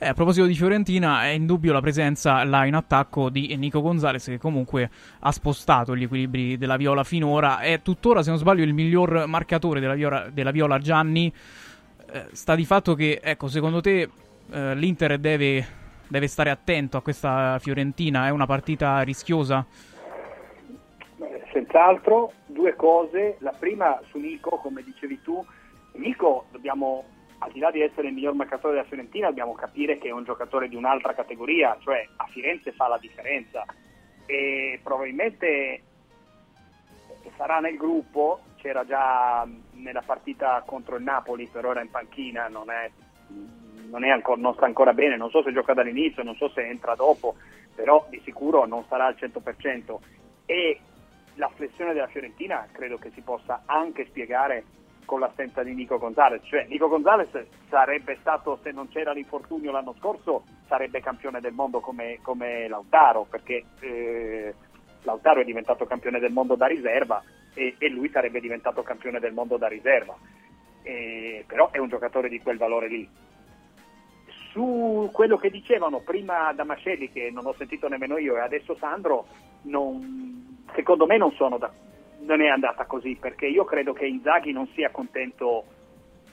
Eh, a proposito di Fiorentina, è indubbio la presenza là in attacco di Nico Gonzalez, che comunque ha spostato gli equilibri della Viola finora. È tuttora, se non sbaglio, il miglior marcatore della Viola, della Viola Gianni. Eh, sta di fatto che, ecco, secondo te... Uh, l'Inter deve, deve stare attento a questa Fiorentina, è una partita rischiosa? Senz'altro, due cose. La prima su Nico, come dicevi tu, Nico dobbiamo, al di là di essere il miglior marcatore della Fiorentina, dobbiamo capire che è un giocatore di un'altra categoria, cioè a Firenze fa la differenza e probabilmente sarà nel gruppo, c'era già nella partita contro il Napoli, per ora in panchina, non è... Non, è ancora, non sta ancora bene, non so se gioca dall'inizio, non so se entra dopo, però di sicuro non sarà al cento per cento, e la flessione della Fiorentina credo che si possa anche spiegare con l'assenza di Nico Gonzalez, cioè Nico Gonzalez sarebbe stato, se non c'era l'infortunio l'anno scorso, sarebbe campione del mondo come, come Lautaro, perché eh, Lautaro è diventato campione del mondo da riserva e, e lui sarebbe diventato campione del mondo da riserva, e, però è un giocatore di quel valore lì. Su quello che dicevano prima Damascelli, che non ho sentito nemmeno io, e adesso Sandro, non, secondo me non, sono da, non è andata così, perché io credo che Inzaghi non sia contento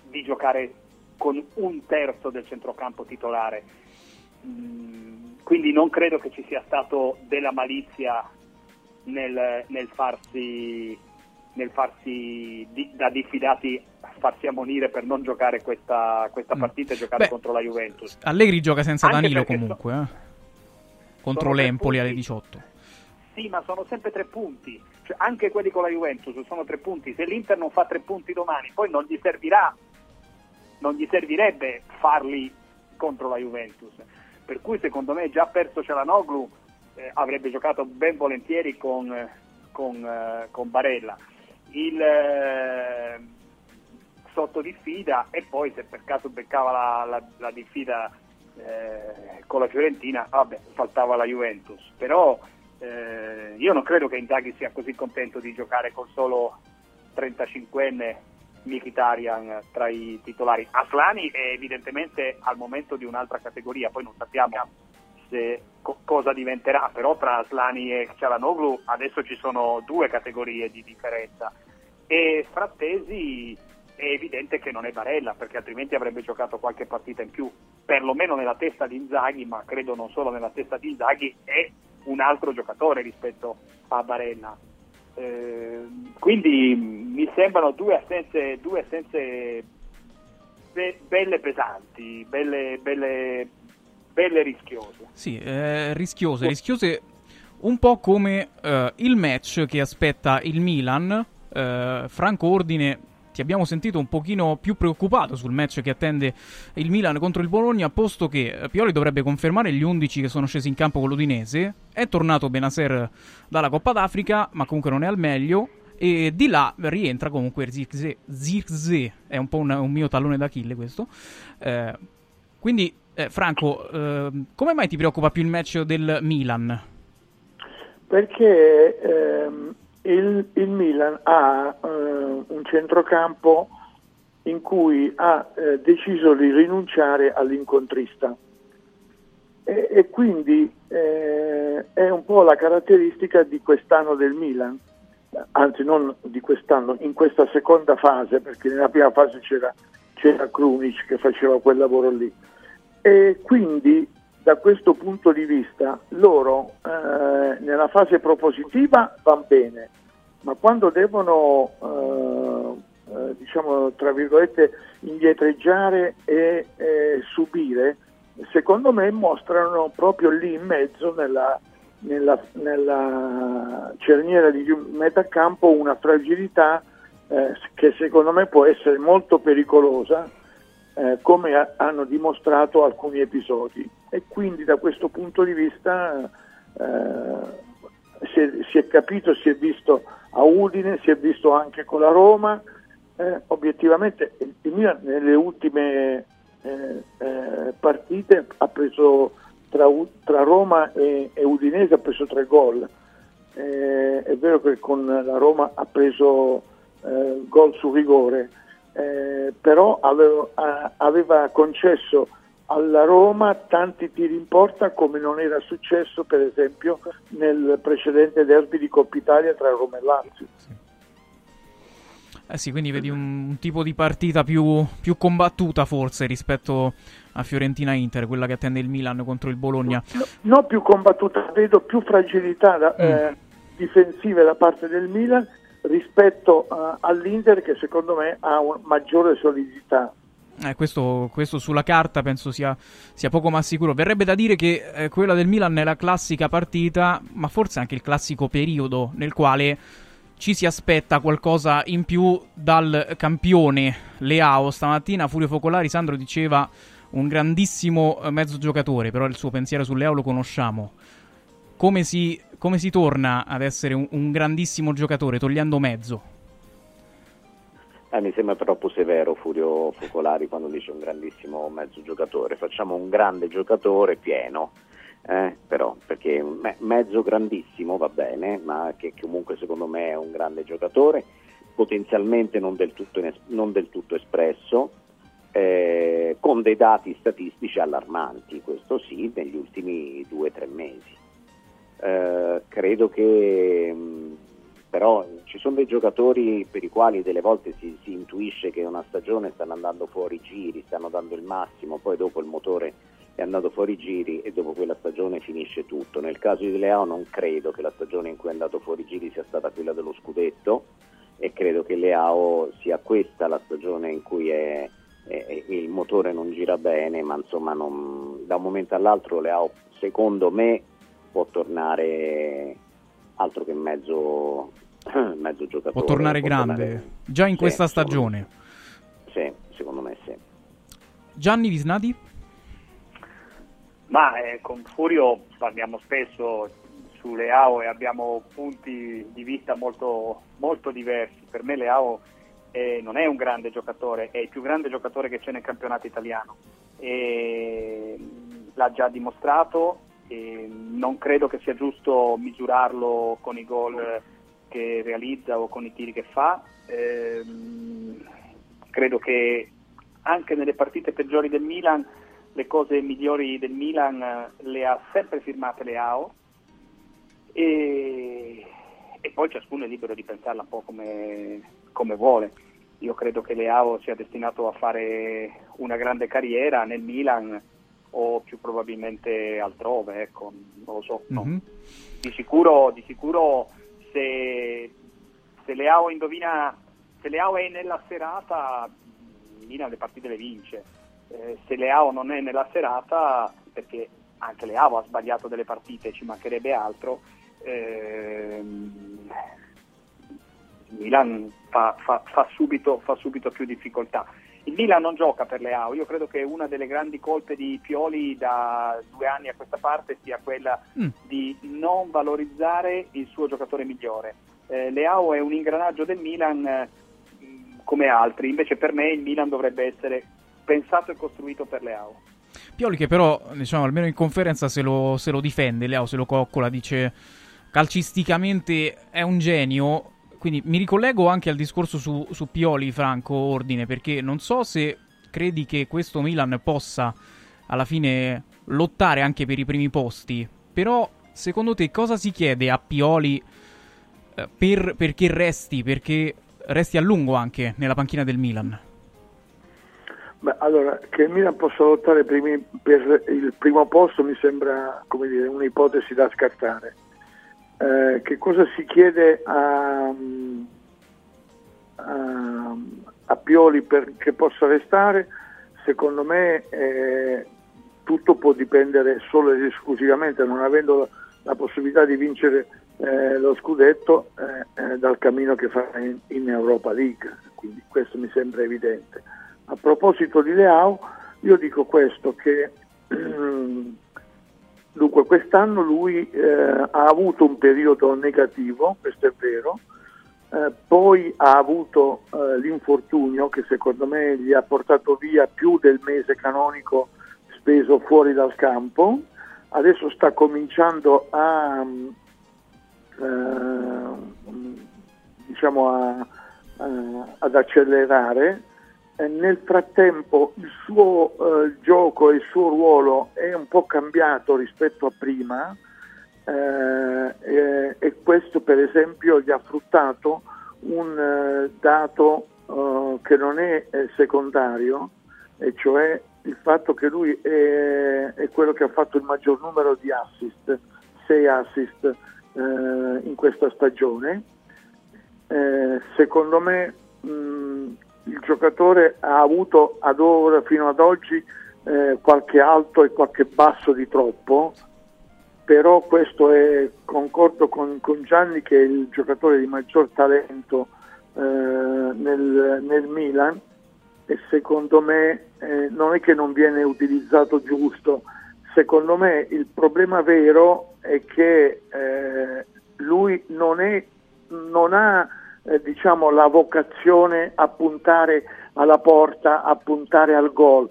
di giocare con un terzo del centrocampo titolare, quindi non credo che ci sia stato della malizia nel, nel farsi, nel farsi di, da diffidati farsi ammonire per non giocare questa, questa partita e giocare Beh, contro la Juventus. Allegri gioca senza anche Danilo comunque so, eh. contro l'Empoli alle diciotto. Sì, ma sono sempre tre punti, cioè, anche quelli con la Juventus sono tre punti. Se l'Inter non fa tre punti domani, poi non gli servirà, non gli servirebbe farli contro la Juventus, per cui secondo me già perso Çalhanoğlu eh, avrebbe giocato ben volentieri con, con, eh, con Barella il eh, sotto diffida, e poi se per caso beccava la, la, la diffida eh, con la Fiorentina, vabbè, faltava la Juventus, però eh, io non credo che Inzaghi sia così contento di giocare col solo trentacinquenne Mkhitaryan tra i titolari. Aslani è evidentemente al momento di un'altra categoria, poi non sappiamo se, co- cosa diventerà, però tra Aslani e Çalhanoğlu adesso ci sono due categorie di differenza, e Frattesi è evidente che non è Barella, perché altrimenti avrebbe giocato qualche partita in più. perlomeno nella testa di Inzaghi, ma credo non solo nella testa di Inzaghi, è un altro giocatore rispetto a Barella. Eh, quindi mi sembrano due assenze, due assenze be- belle pesanti, belle, belle, belle rischiose. Sì, eh, rischiose, rischiose un po' come eh, il match che aspetta il Milan. eh, Franco Ordine, ti abbiamo sentito un pochino più preoccupato sul match che attende il Milan contro il Bologna, posto che Pioli dovrebbe confermare gli undici che sono scesi in campo con l'Udinese. È tornato Benacer dalla Coppa d'Africa, ma comunque non è al meglio, e di là rientra comunque Zirkzee. Zirkzee è un po' un, un mio tallone d'Achille questo. Eh, quindi eh, Franco, eh, come mai ti preoccupa più il match del Milan? Perché... Ehm... Il, il Milan ha eh, un centrocampo in cui ha eh, deciso di rinunciare all'incontrista, e, e quindi eh, è un po' la caratteristica di quest'anno del Milan, anzi non di quest'anno, in questa seconda fase, perché nella prima fase c'era, c'era Krunic che faceva quel lavoro lì, e quindi da questo punto di vista loro eh, nella fase propositiva van bene, ma quando devono eh, eh, diciamo tra virgolette indietreggiare e eh, subire, secondo me mostrano proprio lì in mezzo nella, nella, nella cerniera di metacampo una fragilità eh, che secondo me può essere molto pericolosa, eh, come a- hanno dimostrato alcuni episodi. E quindi da questo punto di vista eh, si, è, si è capito, si è visto a Udine, si è visto anche con la Roma. Eh, obiettivamente il Milan nelle ultime eh, eh, partite ha preso tra, tra Roma e, e Udinese ha preso tre gol. Eh, è vero che con la Roma ha preso eh, gol su rigore, eh, però avevo, a, aveva concesso alla Roma tanti tiri in porta come non era successo per esempio nel precedente derby di Coppa Italia tra Roma e Lazio. Sì. Eh sì, quindi vedi un, un tipo di partita più, più combattuta forse rispetto a Fiorentina-Inter, quella che attende il Milan contro il Bologna. No, no, più combattuta, vedo più fragilità da, mm. eh, difensive da parte del Milan rispetto uh, all'Inter, che secondo me ha un, maggiore solidità. Eh, questo, questo sulla carta penso sia, sia poco ma sicuro. Verrebbe da dire che eh, quella del Milan è la classica partita, ma forse anche il classico periodo nel quale ci si aspetta qualcosa in più dal campione Leao. Stamattina Furio Focolari, Sandro, diceva un grandissimo mezzo giocatore, però il suo pensiero su Leao lo conosciamo. Come si, come si torna ad essere un, un grandissimo giocatore togliendo mezzo? Eh, mi sembra troppo severo Furio Focolari quando dice un grandissimo mezzo giocatore. Facciamo un grande giocatore pieno, eh, però, perché me- mezzo grandissimo va bene, ma che comunque secondo me è un grande giocatore, potenzialmente non del tutto, ines- non del tutto espresso, eh, con dei dati statistici allarmanti, questo sì, negli ultimi due o tre mesi. Eh, credo che... Mh, però ci sono dei giocatori per i quali delle volte si, si intuisce che una stagione stanno andando fuori giri, stanno dando il massimo, poi dopo il motore è andato fuori giri e dopo quella stagione finisce tutto. Nel caso di Leao non credo che la stagione in cui è andato fuori giri sia stata quella dello scudetto, e credo che Leao sia questa la stagione in cui è, è, è, il motore non gira bene, ma insomma non, da un momento all'altro Leao secondo me può tornare altro che mezzo... mezzo giocatore, può tornare può grande tornare... già in sì, questa stagione secondo me. Sì, secondo me sì. Gianni Visnadi? Ma eh, con Furio parliamo spesso su Leao e abbiamo punti di vista molto, molto diversi. Per me Leao eh, non è un grande giocatore, è il più grande giocatore che c'è nel campionato italiano e l'ha già dimostrato, e non credo che sia giusto misurarlo con i gol che realizza o con i tiri che fa. Eh, credo che anche nelle partite peggiori del Milan, le cose migliori del Milan le ha sempre firmate Leao, e, e poi ciascuno è libero di pensarla un po' come, come vuole. Io credo che Leao sia destinato a fare una grande carriera nel Milan o più probabilmente altrove, ecco, non lo so, no. Mm-hmm. Di sicuro, di sicuro se, se Leao indovina, se Leao è nella serata, Milan le partite le vince, eh, se Leao non è nella serata, perché anche Leao ha sbagliato delle partite, ci mancherebbe altro, eh, Milan fa, fa, fa, subito, fa subito più difficoltà. Il Milan non gioca per Leao, io credo che una delle grandi colpe di Pioli da due anni a questa parte sia quella mm. di non valorizzare il suo giocatore migliore. Eh, Leao è un ingranaggio del Milan, eh, come altri, invece per me il Milan dovrebbe essere pensato e costruito per Leao. Pioli che però, diciamo, almeno in conferenza se lo, se lo difende, Leao se lo coccola, dice calcisticamente è un genio. Quindi mi ricollego anche al discorso su, su Pioli, Franco Ordine, perché non so se credi che questo Milan possa alla fine lottare anche per i primi posti, però secondo te cosa si chiede a Pioli eh, per, perché resti, perché resti a lungo anche nella panchina del Milan? Beh, allora, che il Milan possa lottare primi, per il primo posto mi sembra, come dire, un'ipotesi da scartare. Eh, che cosa si chiede a, a, a Pioli perché possa restare? Secondo me eh, tutto può dipendere solo ed esclusivamente, non avendo la, la possibilità di vincere eh, lo scudetto, eh, eh, dal cammino che fa in, in Europa League, quindi questo mi sembra evidente. A proposito di Leao, io dico questo, che dunque quest'anno lui eh, ha avuto un periodo negativo, questo è vero, eh, poi ha avuto eh, l'infortunio che secondo me gli ha portato via più del mese canonico speso fuori dal campo, adesso sta cominciando a, eh, diciamo a, a, ad accelerare. Nel frattempo il suo eh, gioco e il suo ruolo è un po' cambiato rispetto a prima, eh, eh, e questo per esempio gli ha fruttato un eh, dato eh, che non è eh, secondario, e cioè il fatto che lui è, è quello che ha fatto il maggior numero di assist, sei assist eh, in questa stagione. Eh, secondo me mh, il giocatore ha avuto ad ora, fino ad oggi eh, qualche alto e qualche basso di troppo, però questo è, concordo con, con Gianni, che è il giocatore di maggior talento eh, nel, nel Milan, e secondo me eh, non è che non viene utilizzato giusto. Secondo me il problema vero è che eh, lui non è, non ha Eh, diciamo la vocazione a puntare alla porta, a puntare al gol,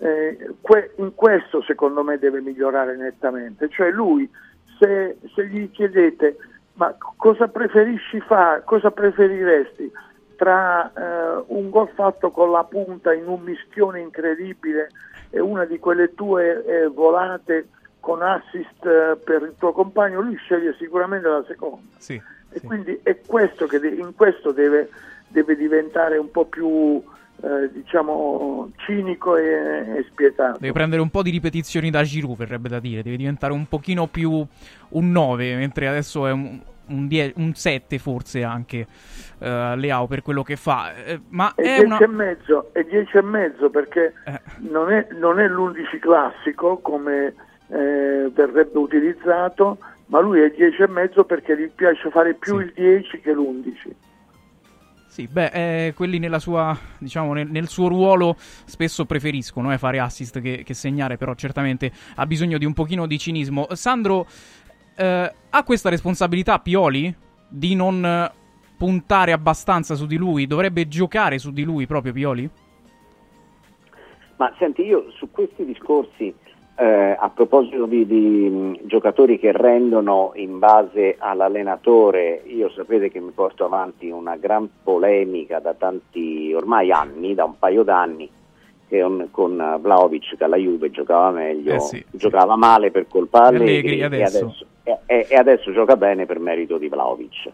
eh, que- in questo secondo me deve migliorare nettamente, cioè lui se, se gli chiedete ma cosa preferisci fare, cosa preferiresti tra eh, un gol fatto con la punta in un mischione incredibile e una di quelle tue eh, volate con assist eh, per il tuo compagno, lui sceglie sicuramente la seconda. Sì. E sì. Quindi è questo che de- in questo deve, deve diventare un po' più eh, diciamo cinico e, e spietato. Deve prendere un po' di ripetizioni da Giroud, verrebbe da dire, deve diventare un pochino più un nove, mentre adesso è un, un, die- un sette forse anche eh, Leao per quello che fa. Eh, ma è dieci una... e mezzo, è dieci e mezzo perché eh. non è, non è l'undici classico come eh, verrebbe utilizzato, ma lui è dieci e mezzo perché gli piace fare più sì. il dieci che l'undici. Sì, beh, eh, quelli nella sua, diciamo, nel, nel suo ruolo spesso preferiscono eh, fare assist che, che segnare, però certamente ha bisogno di un pochino di cinismo. Sandro, eh, ha questa responsabilità Pioli di non puntare abbastanza su di lui? Dovrebbe giocare su di lui proprio Pioli? Ma senti, io su questi discorsi, Eh, a proposito di, di mh, giocatori che rendono in base all'allenatore, io sapete che mi porto avanti una gran polemica da tanti, ormai anni, da un paio d'anni, che on, con Vlahovic che alla Juve giocava meglio, eh sì, giocava sì. male per colpa Allegri, Allegri adesso. E, adesso, e, e adesso gioca bene per merito di Vlahovic.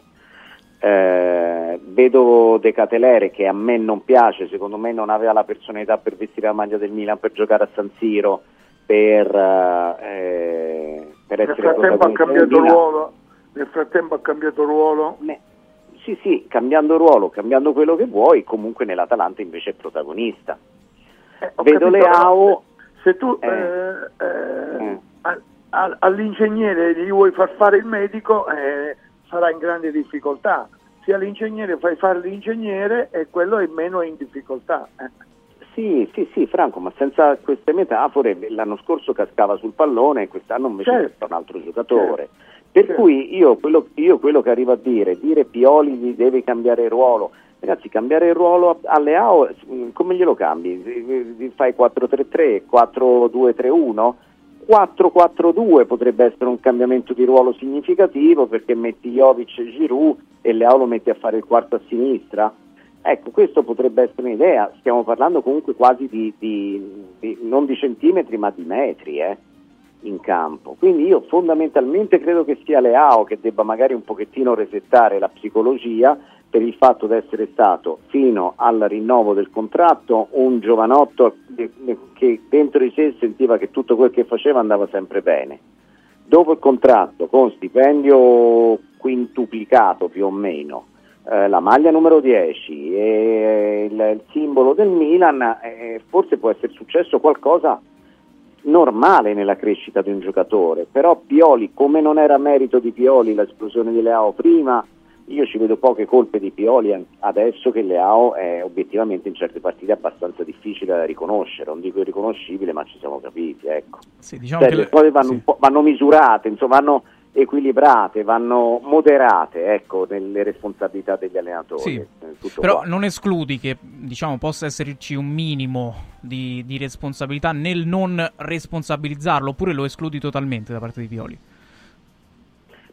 Eh, vedo De Catelere che a me non piace, secondo me non aveva la personalità per vestire la maglia del Milan, per giocare a San Siro. per, eh, per essere nel frattempo ha cambiato ruolo nel frattempo ha cambiato ruolo ne- sì sì cambiando ruolo, cambiando quello che vuoi, comunque nell'Atalanta invece è protagonista. eh, vedo capito, Leao se tu eh, eh, eh. A, a, all'ingegnere gli vuoi far fare il medico, eh, sarà in grande difficoltà. Se all'ingegnere fai fare l'ingegnere, e quello è meno in difficoltà. eh. Sì, sì, sì, Franco, ma senza queste metafore l'anno scorso cascava sul pallone e quest'anno invece certo. casca un altro giocatore. Certo. Per certo. cui io quello, io quello che arrivo a dire, dire Pioli deve cambiare ruolo, ragazzi, cambiare ruolo a Leao, come glielo cambi? Fai quattro tre tre, quattro due tre uno? quattro quattro due potrebbe essere un cambiamento di ruolo significativo, perché metti Jovic e Giroud e Leao lo metti a fare il quarto a sinistra. Ecco, questo potrebbe essere un'idea. Stiamo parlando comunque quasi di, di, di non di centimetri ma di metri eh, in campo, quindi io fondamentalmente credo che sia Leao che debba magari un pochettino resettare la psicologia per il fatto di essere stato fino al rinnovo del contratto un giovanotto che dentro di sé sentiva che tutto quel che faceva andava sempre bene. Dopo il contratto con stipendio quintuplicato più o meno, la maglia numero dieci e il simbolo del Milan, forse può essere successo qualcosa normale nella crescita di un giocatore. Però Pioli, come non era merito di Pioli l'esplosione di Leao prima, io ci vedo poche colpe di Pioli adesso che Leao è obiettivamente in certe partite abbastanza difficile da riconoscere, non dico irriconoscibile, ma ci siamo capiti, ecco. Sì, diciamo cioè, che le cose vanno, sì. un po', vanno misurate, insomma vanno equilibrate, vanno moderate, ecco, nelle responsabilità degli allenatori. Sì, tutto però qua. Non escludi che, diciamo, possa esserci un minimo di, di responsabilità nel non responsabilizzarlo, oppure lo escludi totalmente da parte di Pioli?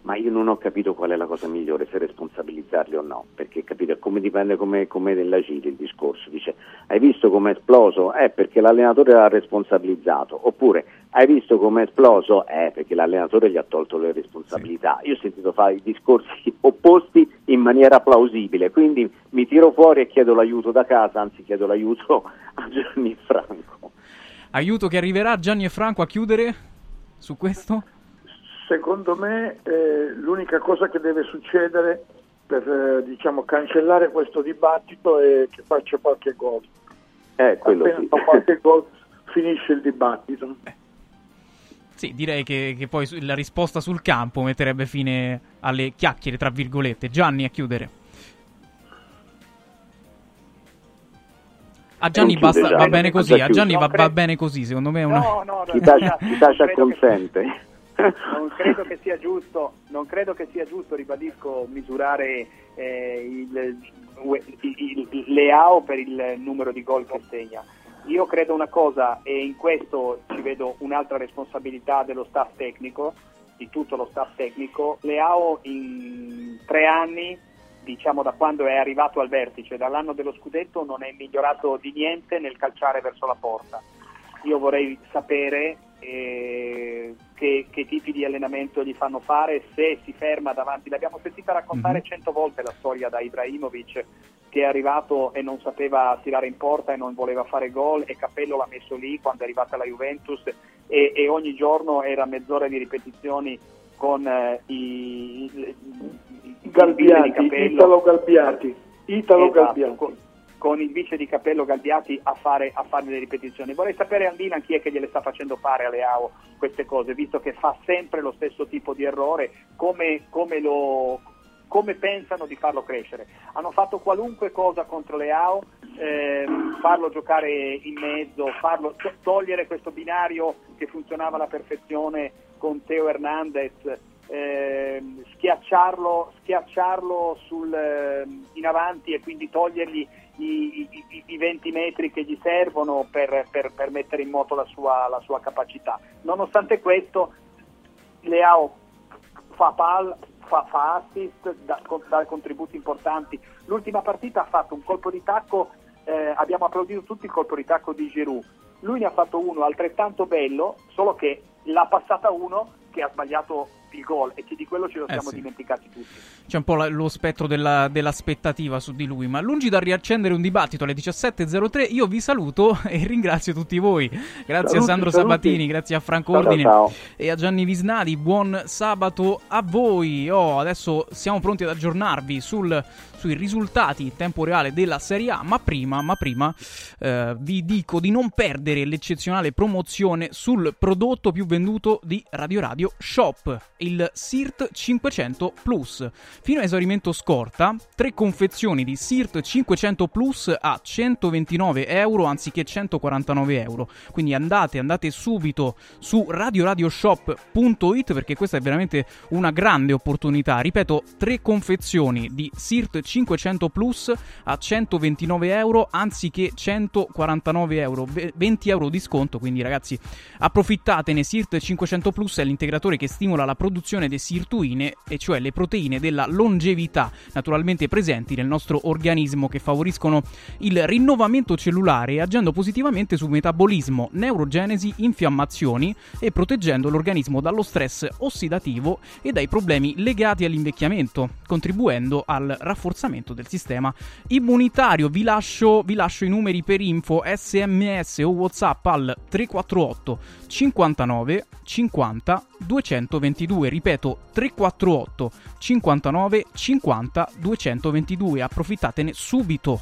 Ma io non ho capito qual è la cosa migliore, se responsabilizzarli o no, perché capito, come dipende come come dell'agire il discorso. Dice, hai visto come è esploso? Eh, perché l'allenatore l'ha responsabilizzato. Oppure, hai visto come è esploso? Eh, perché l'allenatore gli ha tolto le responsabilità. Sì. Io ho sentito fare i discorsi opposti in maniera plausibile, quindi mi tiro fuori e chiedo l'aiuto da casa, anzi chiedo l'aiuto a Gianni e Franco. Aiuto che arriverà Gianni e Franco a chiudere su questo? Secondo me eh, l'unica cosa che deve succedere per eh, diciamo cancellare questo dibattito è che faccia qualche gol. Eh, quello Appena sì. fa qualche gol finisce il dibattito. Beh. Sì, direi che, che poi la risposta sul campo metterebbe fine alle chiacchiere, tra virgolette. Gianni, a chiudere. A Gianni basta, Gianni, va bene così, a Gianni va, va bene così, secondo me è una... No, no, no. Chi taccia consente. Che... Non credo che sia giusto, non credo che sia giusto, ribadisco, misurare eh, il, il, il Leao per il numero di gol che segna. Io credo una cosa, e in questo ci vedo un'altra responsabilità dello staff tecnico, di tutto lo staff tecnico. Leao in tre anni, diciamo da quando è arrivato al vertice, dall'anno dello scudetto, non è migliorato di niente nel calciare verso la porta. Io vorrei sapere... Eh, Che, che tipi di allenamento gli fanno fare, se si ferma davanti. L'abbiamo sentita raccontare cento volte la storia da Ibrahimovic, che è arrivato e non sapeva tirare in porta e non voleva fare gol, e Cappello l'ha messo lì quando è arrivata la Juventus, e, e ogni giorno era mezz'ora di ripetizioni con eh, i, i, i Galbiati, di Cappello, Italo Galbiati, Italo esatto, Galbiati. Con, con il vice di Cappello Galbiati a fare a fare le ripetizioni. Vorrei sapere a Milan chi è che gliele sta facendo fare a Leao queste cose, visto che fa sempre lo stesso tipo di errore, come, come, lo, come pensano di farlo crescere. Hanno fatto qualunque cosa contro Leao, eh, farlo giocare in mezzo, farlo togliere questo binario che funzionava alla perfezione con Theo Hernandez, eh, schiacciarlo, schiacciarlo sul, eh, in avanti, e quindi togliergli I, i, i venti metri che gli servono per, per, per mettere in moto la sua, la sua capacità. Nonostante questo Leao fa pal, fa, fa assist, dà, dà contributi importanti. L'ultima partita ha fatto un colpo di tacco, eh, abbiamo applaudito tutti il colpo di tacco di Giroud, lui ne ha fatto uno altrettanto bello, solo che l'ha passata uno che ha sbagliato il gol, e che di quello ce lo siamo eh sì. dimenticati tutti. c'è un po' la, lo spettro della, dell'aspettativa su di lui, ma lungi dal riaccendere un dibattito alle diciassette e zero tre io vi saluto e ringrazio tutti voi. Grazie saluti, a Sandro saluti. Sabatini, grazie a Franco ciao, Ordine ciao. E a Gianni Visnali, buon sabato a voi. Oh, adesso siamo pronti ad aggiornarvi sul, sui risultati in tempo reale della Serie A, ma prima, ma prima eh, vi dico di non perdere l'eccezionale promozione sul prodotto più venduto di Radio Radio Shop, il S I R T cinquecento Plus. Fino a esaurimento scorta, tre confezioni di S I R T cinquecento Plus a centoventinove euro anziché centoquarantanove euro. Quindi andate, andate subito su radioradioshop punto it perché questa è veramente una grande opportunità. Ripeto, tre confezioni di S I R T cinquecento Plus a centoventinove euro anziché centoquarantanove euro. venti euro di sconto, quindi ragazzi approfittatene. S I R T cinquecento Plus è l'integratore che stimola la produzione di sirtuine, e cioè le proteine della longevità naturalmente presenti nel nostro organismo, che favoriscono il rinnovamento cellulare agendo positivamente su metabolismo, neurogenesi, infiammazioni e proteggendo l'organismo dallo stress ossidativo e dai problemi legati all'invecchiamento, contribuendo al rafforzamento del sistema immunitario. Vi lascio, vi lascio i numeri per info, sms o WhatsApp al tre quattro otto cinquantanove cinquanta duecentoventidue. Ripeto, tre quattro otto cinquantanove cinquanta duecentoventidue. Approfittatene subito.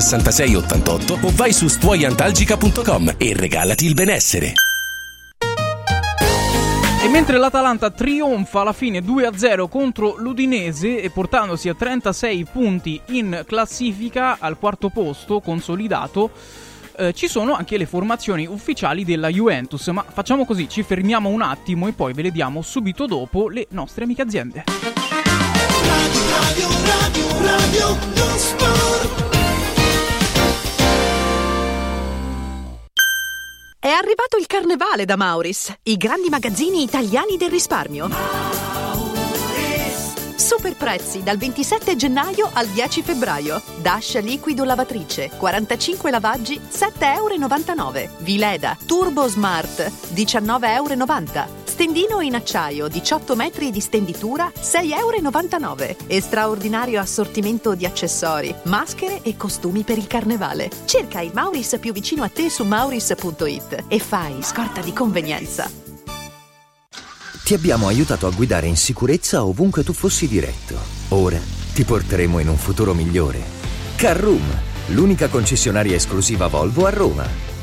sessantasei ottantotto o vai su stuoiantalgica punto com e regalati il benessere. E mentre l'Atalanta trionfa alla fine due a zero contro l'Udinese e portandosi a trentasei punti in classifica al quarto posto consolidato, eh, ci sono anche le formazioni ufficiali della Juventus, ma facciamo così, ci fermiamo un attimo e poi ve le diamo subito dopo le nostre amiche aziende. Radio, radio, radio, radio, sport. È arrivato il carnevale da Mauris, i grandi magazzini italiani del risparmio. Mauris. Super prezzi dal ventisette gennaio al dieci febbraio. Dash liquido lavatrice, quarantacinque lavaggi, sette virgola novantanove euro. Vileda Turbo Smart, diciannove virgola novanta euro. Stendino in acciaio, diciotto metri di stenditura, sei virgola novantanove euro. E straordinario assortimento di accessori, maschere e costumi per il carnevale. Cerca il Mauris più vicino a te su mauris punto it e fai scorta di convenienza. Ti abbiamo aiutato a guidare in sicurezza ovunque tu fossi diretto. Ora ti porteremo in un futuro migliore. Carroom, l'unica concessionaria esclusiva Volvo a Roma.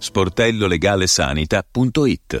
sportello legale sanita punto it.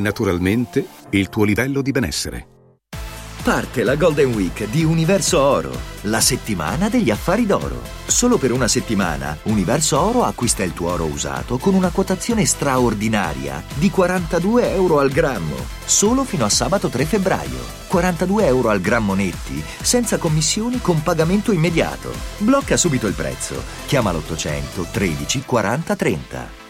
naturalmente il tuo livello di benessere. Parte la Golden Week di Universo Oro, la settimana degli affari d'oro. Solo per una settimana Universo Oro acquista il tuo oro usato con una quotazione straordinaria di quarantadue euro al grammo, solo fino a sabato tre febbraio. quarantadue euro al grammo netti, senza commissioni, con pagamento immediato. Blocca subito il prezzo. Chiama l'ottocento tredici quaranta trenta.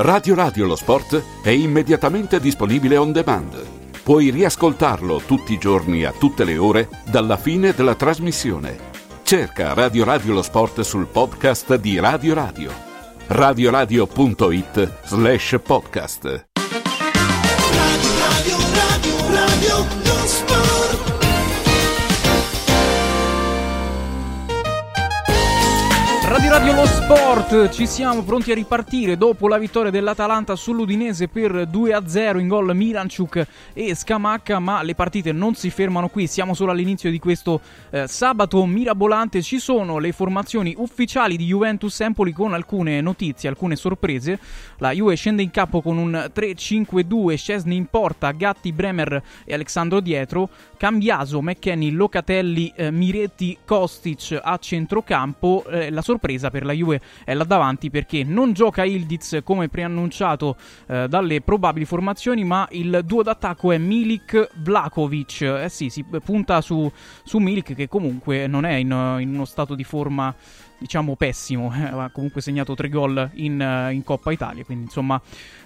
Radio Radio Lo Sport è immediatamente disponibile on demand. Puoi riascoltarlo tutti i giorni a tutte le ore dalla fine della trasmissione. Cerca Radio Radio Lo Sport sul podcast di Radio Radio. radioradio.it slash podcast. Radio Radio Radio Radio Lo Sport. Radio Radio Lo Sport, ci siamo pronti a ripartire dopo la vittoria dell'Atalanta sull'Udinese per due a zero in gol Miranchuk e Scamacca, ma le partite non si fermano qui, siamo solo all'inizio di questo eh, sabato mirabolante. Ci sono le formazioni ufficiali di Juventus-Empoli con alcune notizie, alcune sorprese. La Juve scende in campo con un tre cinque due, Szczęsny in porta, Gatti, Bremer e Alexandro dietro, Cambiaso, McKennie, Locatelli, eh, Miretti, Kostic a centrocampo. Eh, la sorpresa presa per la Juve è là davanti, perché non gioca Ildiz come preannunciato eh, dalle probabili formazioni, ma il duo d'attacco è Milik-Vlahovic. Eh sì, si punta su, su Milik, che comunque non è in, in uno stato di forma diciamo pessimo, eh, ha comunque segnato tre gol in, in Coppa Italia, quindi insomma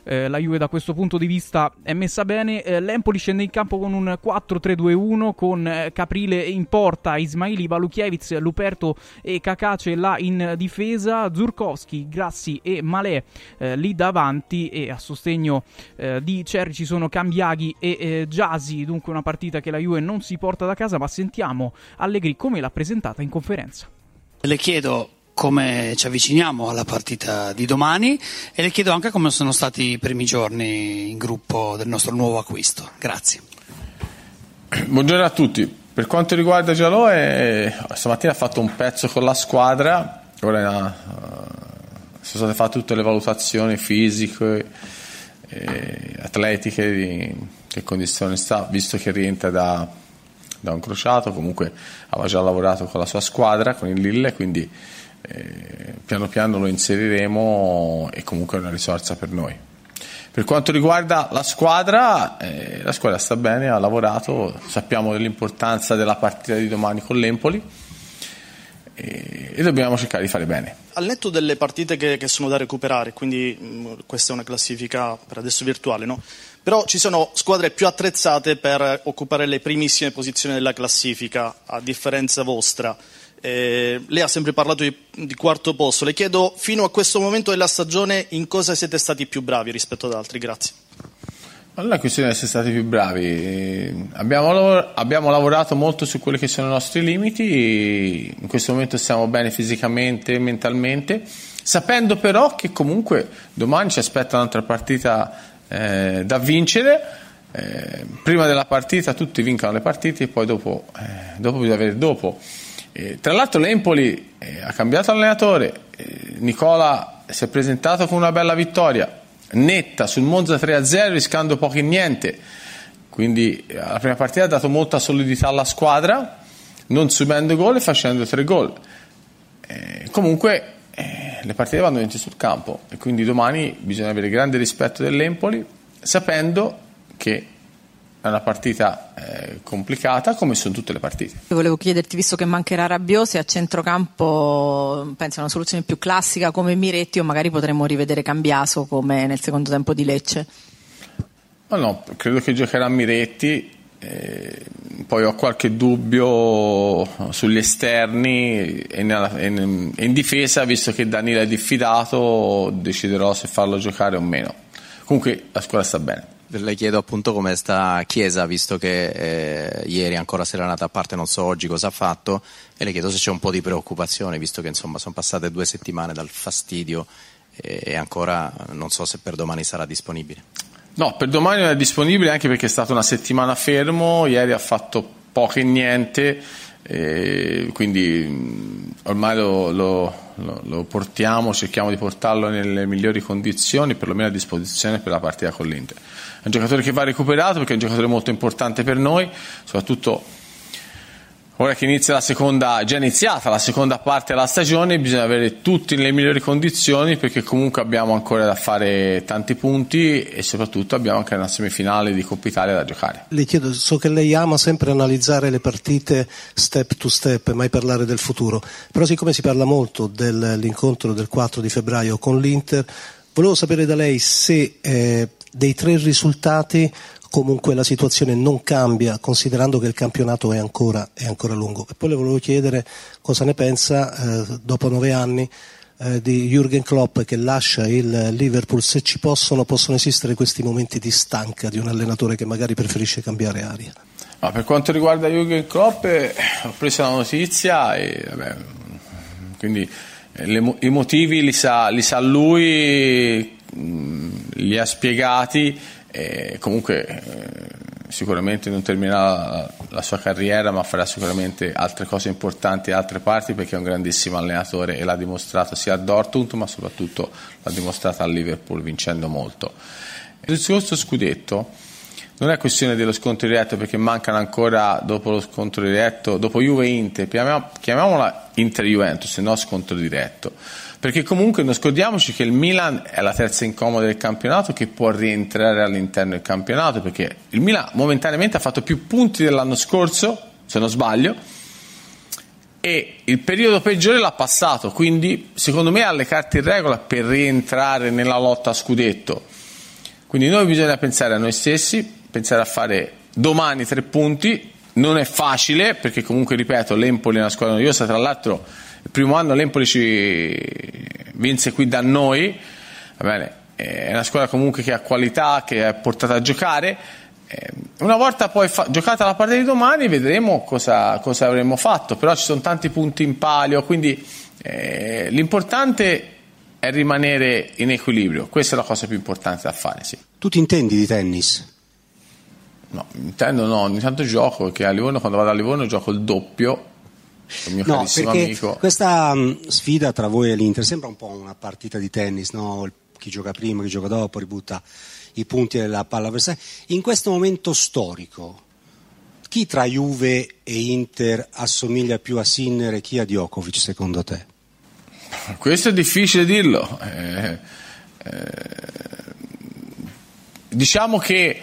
eh, la Juve da questo punto di vista è messa bene. eh, l'Empoli scende in campo con un quattro tre due uno con eh, Caprile in porta, Ismaili, Valukiewicz, Luperto e Cacace là in difesa, Zurkowski, Grassi e Malé eh, lì davanti, e a sostegno eh, di Cerri ci sono Cambiaghi e eh, Gyasi. Dunque una partita che la Juve non si porta da casa, ma sentiamo Allegri come l'ha presentata in conferenza. Le chiedo come ci avviciniamo alla partita di domani e le chiedo anche come sono stati i primi giorni in gruppo del nostro nuovo acquisto. Grazie. Buongiorno a tutti. Per quanto riguarda Gialoe, stamattina ha fatto un pezzo con la squadra. Ora sono state fatte tutte le valutazioni fisiche, e atletiche, di che condizione sta, visto che rientra da... da un crociato. Comunque aveva già lavorato con la sua squadra, con il Lille, quindi eh, piano piano lo inseriremo e comunque è una risorsa per noi. Per quanto riguarda la squadra, eh, la squadra sta bene, ha lavorato, sappiamo dell'importanza della partita di domani con l'Empoli e, e dobbiamo cercare di fare bene. Al netto delle partite che, che sono da recuperare, quindi mh, questa è una classifica per adesso virtuale, no? Però ci sono squadre più attrezzate per occupare le primissime posizioni della classifica, a differenza vostra. Eh, lei ha sempre parlato di, di quarto posto. Le chiedo, fino a questo momento della stagione, in cosa siete stati più bravi rispetto ad altri? Grazie. Non è una questione di essere stati più bravi. Abbiamo, abbiamo lavorato molto su quelli che sono i nostri limiti. In questo momento stiamo bene fisicamente e mentalmente, sapendo però che comunque domani ci aspetta un'altra partita Eh, da vincere. eh, prima della partita tutti vincono le partite e poi dopo, eh, dopo bisogna avere dopo. Eh, tra l'altro l'Empoli eh, ha cambiato allenatore, eh, Nicola si è presentato con una bella vittoria netta sul Monza tre a zero, rischiando poco e niente, quindi eh, la prima partita ha dato molta solidità alla squadra, non subendo gol e facendo tre gol. eh, comunque eh, le partite vanno vinti sul campo e quindi domani bisogna avere grande rispetto dell'Empoli, sapendo che È una partita eh, complicata, come sono tutte le partite. Volevo chiederti, visto che mancherà Rabiot, se a centrocampo pensi a una soluzione più classica come Miretti o magari potremmo rivedere Cambiaso come nel secondo tempo di Lecce? No, no, credo che giocherà Miretti, eh, poi ho qualche dubbio sugli esterni e, nella, e in difesa, visto che Danilo è diffidato, deciderò se farlo giocare o meno. Comunque la squadra sta bene. Le chiedo appunto come sta Chiesa, visto che eh, ieri ancora serenata a parte, non so oggi cosa ha fatto, e le chiedo se c'è un po' di preoccupazione, visto che insomma sono passate due settimane dal fastidio e, e ancora non so se per domani sarà disponibile. No, per domani non è disponibile, anche perché è stata una settimana fermo, ieri ha fatto poco e niente, eh, quindi ormai lo, lo, lo, lo portiamo, cerchiamo di portarlo nelle migliori condizioni, perlomeno a disposizione per la partita con l'Inter. È un giocatore che va recuperato perché è un giocatore molto importante per noi, soprattutto ora che inizia la seconda, già iniziata la seconda parte della stagione, bisogna avere tutti nelle migliori condizioni, perché comunque abbiamo ancora da fare tanti punti e soprattutto abbiamo anche una semifinale di Coppa Italia da giocare. Le chiedo, so che lei ama sempre analizzare le partite step to step, mai parlare del futuro, però siccome si parla molto dell'incontro del quattro di febbraio con l'Inter, volevo sapere da lei se eh, dei tre risultati comunque la situazione non cambia, considerando che il campionato è ancora, è ancora lungo. E poi le volevo chiedere cosa ne pensa, eh, dopo nove anni, eh, di Jürgen Klopp che lascia il Liverpool, se ci possono, possono esistere questi momenti di stanca di un allenatore che magari preferisce cambiare aria. Ma per quanto riguarda Jürgen Klopp, eh, ho preso la notizia e vabbè, quindi eh, le, i motivi li sa, li sa lui, mh, li ha spiegati. E comunque eh, sicuramente non terminerà la, la sua carriera, ma farà sicuramente altre cose importanti e altre parti, perché è un grandissimo allenatore e l'ha dimostrato sia a Dortmund, ma soprattutto l'ha dimostrato a Liverpool vincendo molto. Il discorso scudetto non è questione dello scontro diretto, perché mancano ancora, dopo lo scontro diretto, dopo Juve-Inter, chiamiamola Inter-Juventus, se no scontro diretto. Perché comunque non scordiamoci che il Milan è la terza incomoda del campionato, che può rientrare all'interno del campionato, perché il Milan momentaneamente ha fatto più punti dell'anno scorso, se non sbaglio, e il periodo peggiore l'ha passato, quindi secondo me ha le carte in regola per rientrare nella lotta a scudetto. Quindi noi bisogna pensare a noi stessi, pensare a fare domani tre punti. Non è facile, perché comunque, ripeto, l'Empoli è una squadra noiosa, tra l'altro il primo anno l'Empoli ci vinse qui da noi, va bene, è una squadra comunque che ha qualità, che è portata a giocare. Una volta poi fa- giocata la partita di domani vedremo cosa, cosa avremmo fatto, però ci sono tanti punti in palio, quindi eh, l'importante è rimanere in equilibrio, questa è la cosa più importante da fare, sì. Tu ti intendi di tennis? No, intendo no, ogni tanto gioco, che a Livorno, quando vado a Livorno gioco il doppio. Il mio no, carissimo amico. Questa mh, sfida tra voi e l'Inter sembra un po' una partita di tennis, no? Chi gioca prima, chi gioca dopo, ributta i punti della palla avversaria. In questo momento storico, chi tra Juve e Inter assomiglia più a Sinner e chi a Djokovic, secondo te? Questo è difficile dirlo. Eh, eh, diciamo che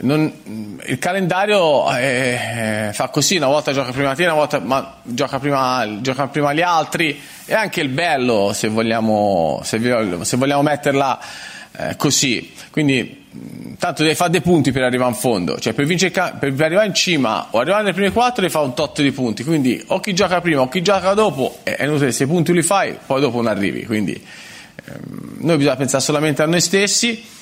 Non, il calendario eh, fa così, una volta gioca prima te, una volta ma gioca prima, gioca prima gli altri, e anche il bello, se vogliamo, se, se vogliamo metterla eh, così. Quindi tanto devi fare dei punti per arrivare in fondo, cioè per, vincere, per arrivare in cima o arrivare nei primi quattro devi fare un tot di punti, quindi o chi gioca prima o chi gioca dopo è inutile, se i punti li fai poi dopo non arrivi. Quindi ehm, noi bisogna pensare solamente a noi stessi,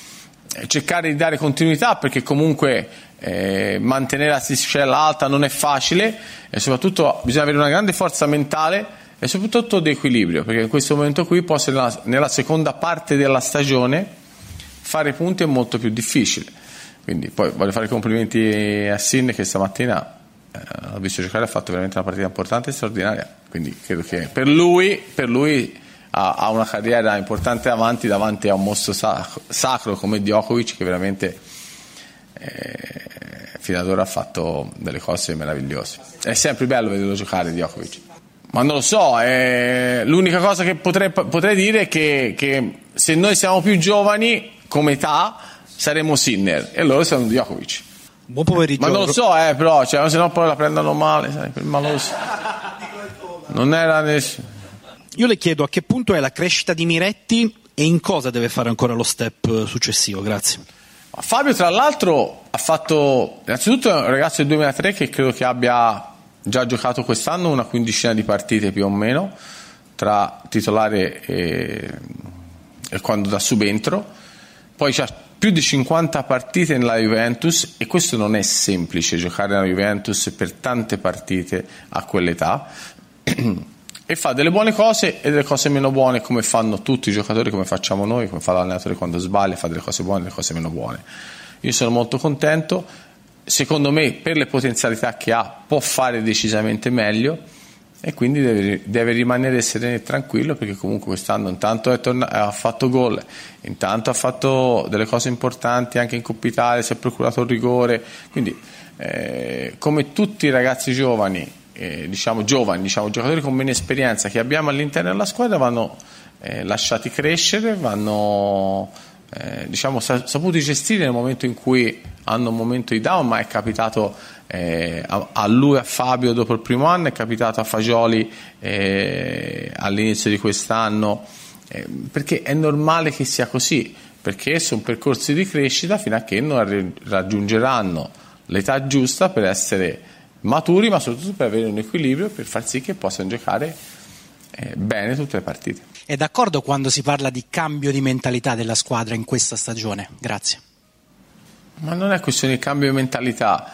cercare di dare continuità, perché comunque eh, mantenere la sticella alta non è facile, e soprattutto bisogna avere una grande forza mentale e soprattutto di equilibrio, perché in questo momento qui può essere nella, nella seconda parte della stagione fare punti è molto più difficile. Quindi poi voglio fare i complimenti a Sin, che stamattina eh, l'ho visto giocare, ha fatto veramente una partita importante e straordinaria, quindi credo che per lui, per lui ha una carriera importante avanti davanti a un mostro sacro come Djokovic, che veramente eh, fino ad ora ha fatto delle cose meravigliose. È sempre bello vederlo giocare Djokovic, ma non lo so, eh, l'unica cosa che potrei, potrei dire è che, che se noi siamo più giovani come età saremo Sinner e loro sono Djokovic. Buon pomeriggio. Ma non lo so, eh, però, cioè, se no poi la prendono male, sai, il maloso. Non era nessuno. Io le chiedo a che punto è la crescita di Miretti e in cosa deve fare ancora lo step successivo. Grazie. Fabio, tra l'altro, ha fatto innanzitutto un ragazzo del duemilatré che credo che abbia già giocato quest'anno una quindicina di partite più o meno tra titolare e, e quando da subentro, poi c'ha più di cinquanta partite nella Juventus e questo non è semplice, giocare nella Juventus per tante partite a quell'età e fa delle buone cose e delle cose meno buone, come fanno tutti i giocatori, come facciamo noi, come fa l'allenatore quando sbaglia, fa delle cose buone e delle cose meno buone. Io sono molto contento, secondo me per le potenzialità che ha può fare decisamente meglio e quindi deve, deve rimanere sereno e tranquillo, perché comunque quest'anno intanto è torna- ha fatto gol, intanto ha fatto delle cose importanti anche in Coppa Italia, si è procurato il rigore, quindi eh, come tutti i ragazzi giovani, Eh, diciamo giovani, diciamo giocatori con meno esperienza che abbiamo all'interno della squadra, vanno eh, lasciati crescere, vanno eh, diciamo sa- saputi gestire nel momento in cui hanno un momento di down, ma è capitato eh, a-, a lui, a Fabio dopo il primo anno, è capitato a Fagioli eh, all'inizio di quest'anno, eh, perché è normale che sia così, perché sono percorsi di crescita fino a che non raggiungeranno l'età giusta per essere maturi, ma soprattutto per avere un equilibrio, per far sì che possano giocare eh, bene tutte le partite. È d'accordo quando si parla di cambio di mentalità della squadra in questa stagione? Grazie. Ma non è questione di cambio di mentalità,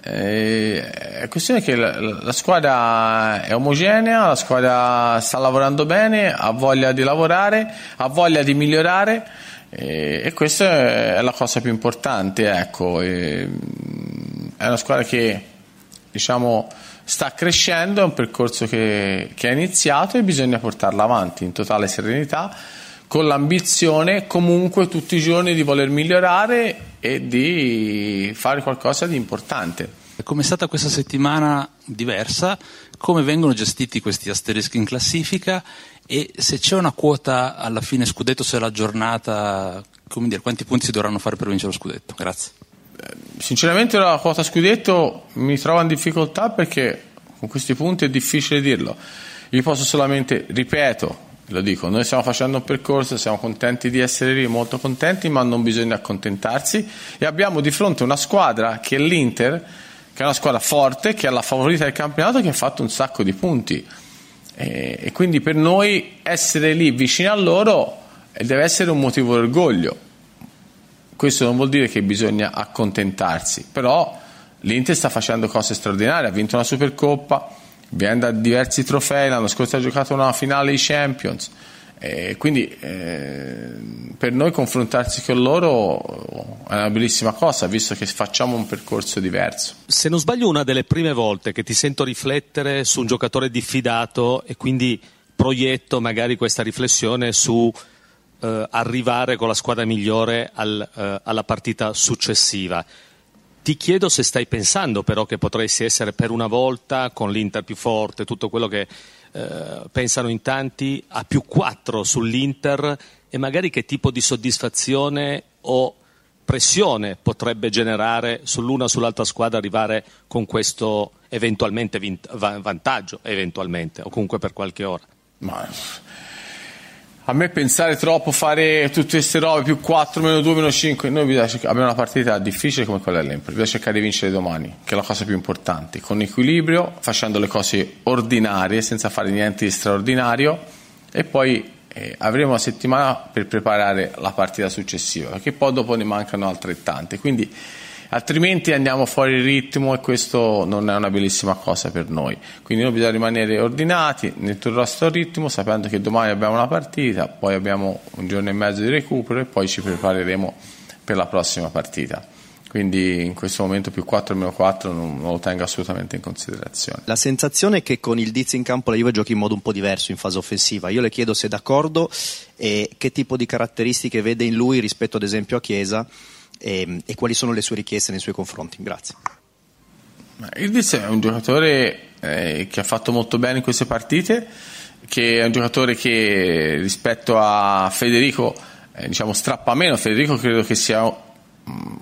eh, è questione che la, la squadra è omogenea, la squadra sta lavorando bene, ha voglia di lavorare, ha voglia di migliorare eh, e questa è la cosa più importante, ecco. Eh, è una squadra che diciamo sta crescendo, è un percorso che, che è iniziato e bisogna portarla avanti in totale serenità, con l'ambizione comunque tutti i giorni di voler migliorare e di fare qualcosa di importante. Come è stata questa settimana diversa, come vengono gestiti questi asterischi in classifica e se c'è una quota alla fine scudetto, se è la giornata, come dire, quanti punti si dovranno fare per vincere lo scudetto? Grazie. Sinceramente la quota scudetto mi trova in difficoltà, perché con questi punti è difficile dirlo. Io posso solamente, ripeto, lo dico, noi stiamo facendo un percorso, siamo contenti di essere lì, molto contenti, ma non bisogna accontentarsi e abbiamo di fronte una squadra che è l'Inter, che è una squadra forte, che è la favorita del campionato, che ha fatto un sacco di punti e, e quindi per noi essere lì vicino a loro deve essere un motivo d'orgoglio. Questo non vuol dire che bisogna accontentarsi, però l'Inter sta facendo cose straordinarie, ha vinto una Supercoppa, viene da diversi trofei, l'anno scorso ha giocato una finale di Champions, e quindi eh, per noi confrontarsi con loro è una bellissima cosa, visto che facciamo un percorso diverso. Se non sbaglio, una delle prime volte che ti sento riflettere su un giocatore diffidato, e quindi proietto magari questa riflessione su... Uh, arrivare con la squadra migliore al, uh, alla partita successiva. Ti chiedo se stai pensando però che potresti essere per una volta con l'Inter più forte, tutto quello che uh, pensano in tanti, a più quattro sull'Inter, e magari che tipo di soddisfazione o pressione potrebbe generare sull'una o sull'altra squadra arrivare con questo eventualmente vint- vantaggio, eventualmente o comunque per qualche ora. Ma... a me pensare troppo, fare tutte queste robe più quattro, meno due, meno cinque, noi bisogna cercare, abbiamo una partita difficile come quella dell'Empoli, bisogna cercare di vincere domani, che è la cosa più importante, con equilibrio, facendo le cose ordinarie senza fare niente di straordinario, e poi eh, avremo una settimana per preparare la partita successiva, perché poi dopo ne mancano altrettante, quindi altrimenti andiamo fuori ritmo e questo non è una bellissima cosa per noi. Quindi noi bisogna rimanere ordinati nel nostro ritmo, sapendo che domani abbiamo una partita, poi abbiamo un giorno e mezzo di recupero e poi ci prepareremo per la prossima partita. Quindi in questo momento più quattro meno quattro non lo tengo assolutamente in considerazione. La sensazione è che con il Diz in campo la Juve giochi in modo un po' diverso in fase offensiva. Io le chiedo se è d'accordo e che tipo di caratteristiche vede in lui rispetto ad esempio a Chiesa, E, e quali sono le sue richieste nei suoi confronti. Grazie. Il Diz è un giocatore eh, che ha fatto molto bene in queste partite, che è un giocatore che rispetto a Federico eh, diciamo strappa meno. Federico credo che sia um,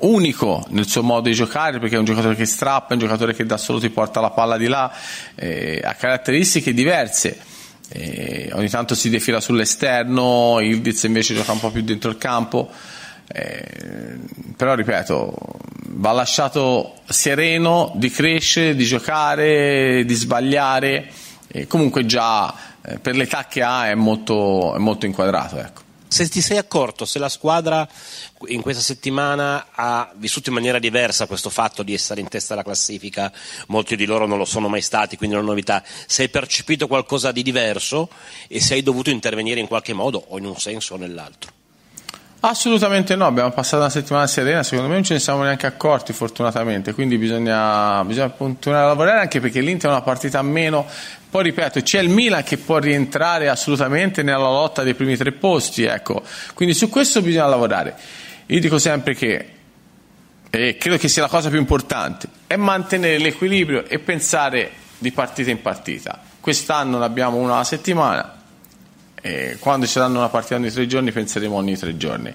unico nel suo modo di giocare, perché è un giocatore che strappa, è un giocatore che da solo ti porta la palla di là, eh, ha caratteristiche diverse, eh, ogni tanto si defila sull'esterno, Ildiz invece gioca un po' più dentro il campo, eh, però ripeto, va lasciato sereno di crescere, di giocare, di sbagliare, e comunque già eh, per l'età che ha è molto, è molto inquadrato, ecco. Se ti sei accorto, se la squadra in questa settimana ha vissuto in maniera diversa questo fatto di essere in testa alla classifica, molti di loro non lo sono mai stati, quindi è una novità, se hai percepito qualcosa di diverso e se hai dovuto intervenire in qualche modo o in un senso o nell'altro? Assolutamente no, abbiamo passato una settimana serena, secondo me non ce ne siamo neanche accorti fortunatamente, quindi bisogna, bisogna continuare a lavorare, anche perché l'Inter è una partita a meno, poi ripeto c'è il Milan che può rientrare assolutamente nella lotta dei primi tre posti, ecco, quindi su questo bisogna lavorare. Io dico sempre che, e credo che sia la cosa più importante, è mantenere l'equilibrio e pensare di partita in partita. Quest'anno ne abbiamo una alla settimana, e quando ci danno una partita ogni tre giorni penseremo ogni tre giorni,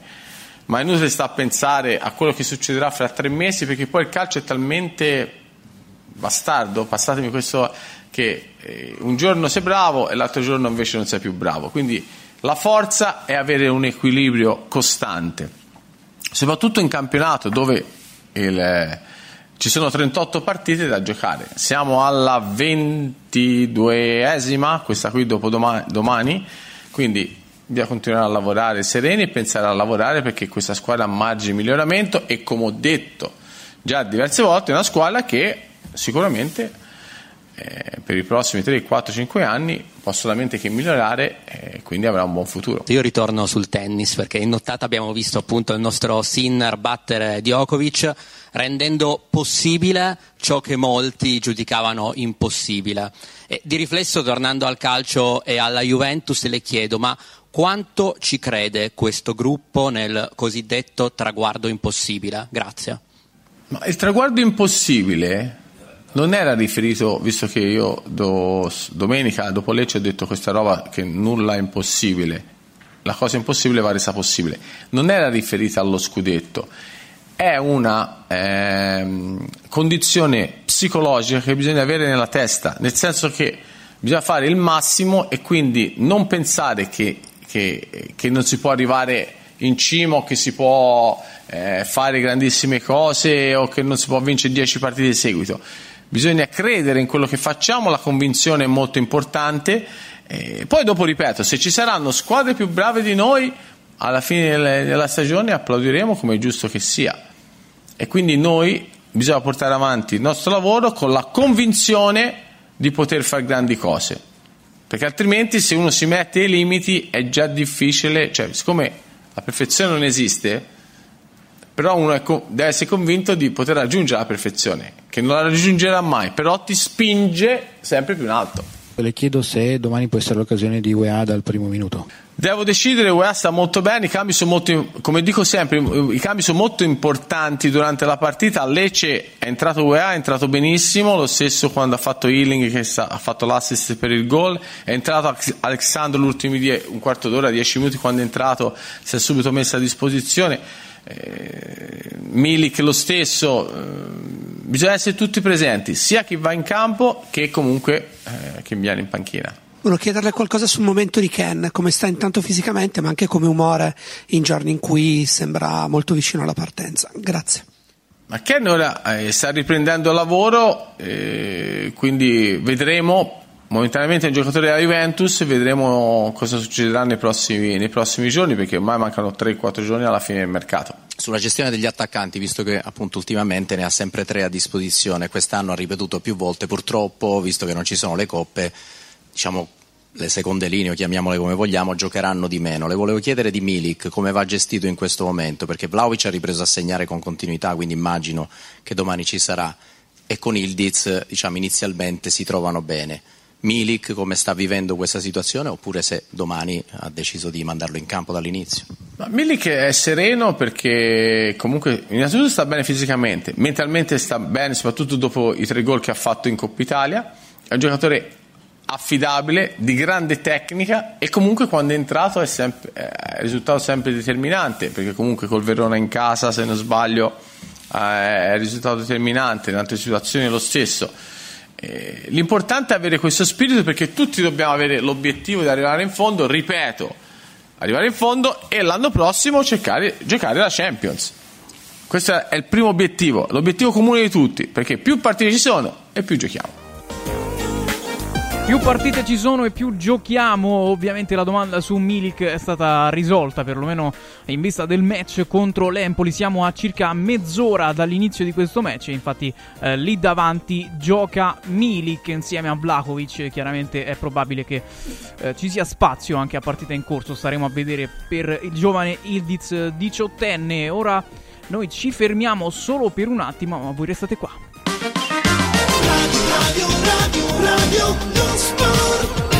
ma è inutile sta a pensare a quello che succederà fra tre mesi, perché poi il calcio è talmente bastardo, passatemi questo, che eh, un giorno sei bravo e l'altro giorno invece non sei più bravo, quindi la forza è avere un equilibrio costante, soprattutto in campionato dove il, eh, ci sono trentotto partite da giocare, siamo alla ventiduesima, questa qui dopo domani, domani. Quindi bisogna continuare a lavorare sereni e pensare a lavorare, perché questa squadra ha margine di miglioramento e, come ho detto già diverse volte, è una squadra che sicuramente eh, per i prossimi tre, quattro, cinque anni può solamente che migliorare e eh, quindi avrà un buon futuro. Io ritorno sul tennis, perché in nottata abbiamo visto appunto il nostro Sinner battere Djokovic, rendendo possibile ciò che molti giudicavano impossibile. E di riflesso, tornando al calcio e alla Juventus, le chiedo, ma quanto ci crede questo gruppo nel cosiddetto traguardo impossibile? Grazie. Ma il traguardo impossibile non era riferito, visto che io do, domenica dopo Lecce ho detto questa roba che nulla è impossibile, la cosa impossibile va resa possibile, non era riferita allo scudetto. È una eh, condizione psicologica che bisogna avere nella testa, nel senso che bisogna fare il massimo e quindi non pensare che, che, che non si può arrivare in cima o che si può eh, fare grandissime cose o che non si può vincere dieci partite di seguito. Bisogna credere in quello che facciamo, la convinzione è molto importante, eh, poi dopo ripeto, se ci saranno squadre più brave di noi alla fine della stagione applaudiremo, come è giusto che sia, e quindi noi bisogna portare avanti il nostro lavoro con la convinzione di poter fare grandi cose, perché altrimenti se uno si mette ai limiti è già difficile, cioè siccome la perfezione non esiste, però uno deve essere convinto di poter raggiungere la perfezione, che non la raggiungerà mai, però ti spinge sempre più in alto. Le chiedo se domani può essere l'occasione di Weah dal primo minuto. Devo decidere, Weah sta molto bene, i cambi sono molto, come dico sempre, i cambi sono molto importanti durante la partita. A Lecce è entrato Weah, è entrato benissimo, lo stesso quando ha fatto Healing che ha fatto l'assist per il gol, è entrato Alexandro gli ultimi die, un quarto d'ora, dieci minuti, quando è entrato si è subito messo a disposizione, eh, Milik lo stesso, eh, bisogna essere tutti presenti, sia chi va in campo che comunque eh, chi viene in panchina. Volevo chiederle qualcosa sul momento di Ken, come sta intanto fisicamente ma anche come umore in giorni in cui sembra molto vicino alla partenza. Grazie. Ma Ken ora eh, sta riprendendo il lavoro, eh, quindi vedremo, momentaneamente è un giocatore della Juventus, vedremo cosa succederà nei prossimi, nei prossimi giorni, perché ormai mancano tre quattro giorni alla fine del mercato. Sulla gestione degli attaccanti, visto che appunto ultimamente ne ha sempre tre a disposizione, quest'anno ha ripetuto più volte, purtroppo visto che non ci sono le coppe, diciamo le seconde linee, o chiamiamole come vogliamo, giocheranno di meno. Le volevo chiedere di Milik, come va gestito in questo momento, perché Vlahovic ha ripreso a segnare con continuità, quindi immagino che domani ci sarà, e con Ildiz diciamo inizialmente si trovano bene. Milik come sta vivendo questa situazione, oppure se domani ha deciso di mandarlo in campo dall'inizio? Ma Milik è sereno, perché comunque innanzitutto sta bene fisicamente, mentalmente sta bene, soprattutto dopo i tre gol che ha fatto in Coppa Italia, è un giocatore affidabile, di grande tecnica, e comunque quando è entrato è, sempre, è risultato sempre determinante, perché comunque col Verona in casa, se non sbaglio, è il risultato determinante, in altre situazioni è lo stesso. Eh, l'importante è avere questo spirito, perché tutti dobbiamo avere l'obiettivo di arrivare in fondo, ripeto, arrivare in fondo e l'anno prossimo cercare giocare la Champions. Questo è il primo obiettivo, l'obiettivo comune di tutti, perché più partite ci sono e più giochiamo. Più partite ci sono e più giochiamo. Ovviamente la domanda su Milik è stata risolta, perlomeno in vista del match contro l'Empoli. Siamo a circa mezz'ora dall'inizio di questo match, infatti eh, lì davanti gioca Milik insieme a Vlahovic. Chiaramente è probabile che eh, ci sia spazio anche a partita in corso, staremo a vedere, per il giovane Ildiz, diciottenne. Ora noi ci fermiamo solo per un attimo, ma voi restate qua. Radio, radio, radio, non sport.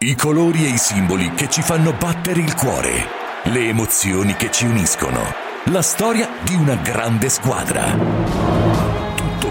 I colori e i simboli che ci fanno battere il cuore, le emozioni che ci uniscono, la storia di una grande squadra. Tutto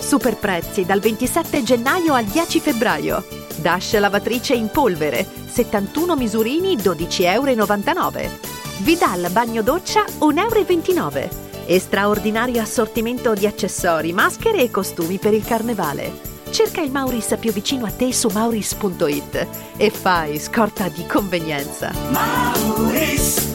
Super prezzi dal ventisette gennaio al dieci febbraio. Dash lavatrice in polvere, settantuno misurini, dodici virgola novantanove euro. Vidal bagno doccia, un euro e ventinove. E straordinario assortimento di accessori, maschere e costumi per il carnevale. Cerca il Mauris più vicino a te su mauris punto i t e fai scorta di convenienza. Mauris.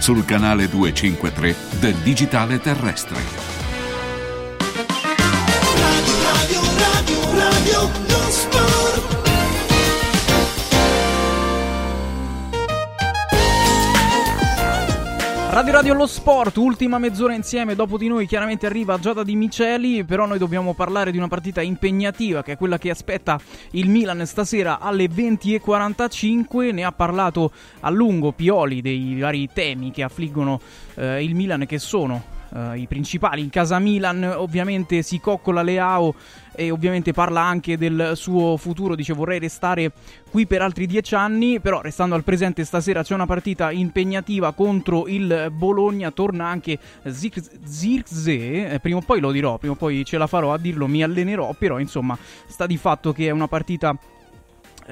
sul canale duecentocinquantatré del digitale terrestre. Radio, radio, radio, radio, lo sport. Radio Radio Lo Sport, ultima mezz'ora insieme. Dopo di noi chiaramente arriva Giada Di Miceli, però noi dobbiamo parlare di una partita impegnativa che è quella che aspetta il Milan stasera alle venti e quarantacinque. Ne ha parlato a lungo Pioli dei vari temi che affliggono eh, il Milan, che sono Uh, i principali. In casa Milan ovviamente si coccola Leao e ovviamente parla anche del suo futuro, dice vorrei restare qui per altri dieci anni, però restando al presente stasera c'è una partita impegnativa contro il Bologna, torna anche Zirkzee, eh, prima o poi lo dirò, prima o poi ce la farò a dirlo, mi allenerò, però insomma sta di fatto che è una partita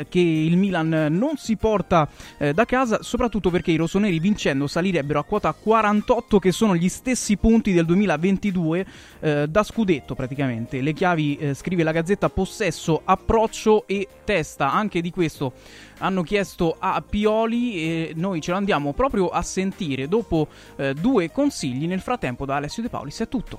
che il Milan non si porta eh, da casa, soprattutto perché i rossoneri vincendo salirebbero a quota quarantotto, che sono gli stessi punti del duemilaventidue, eh, da scudetto praticamente. Le chiavi, eh, scrive la Gazzetta, possesso, approccio e testa. Anche di questo hanno chiesto a Pioli e noi ce l'andiamo proprio a sentire dopo eh, due consigli. Nel frattempo da Alessio De Paulis è tutto.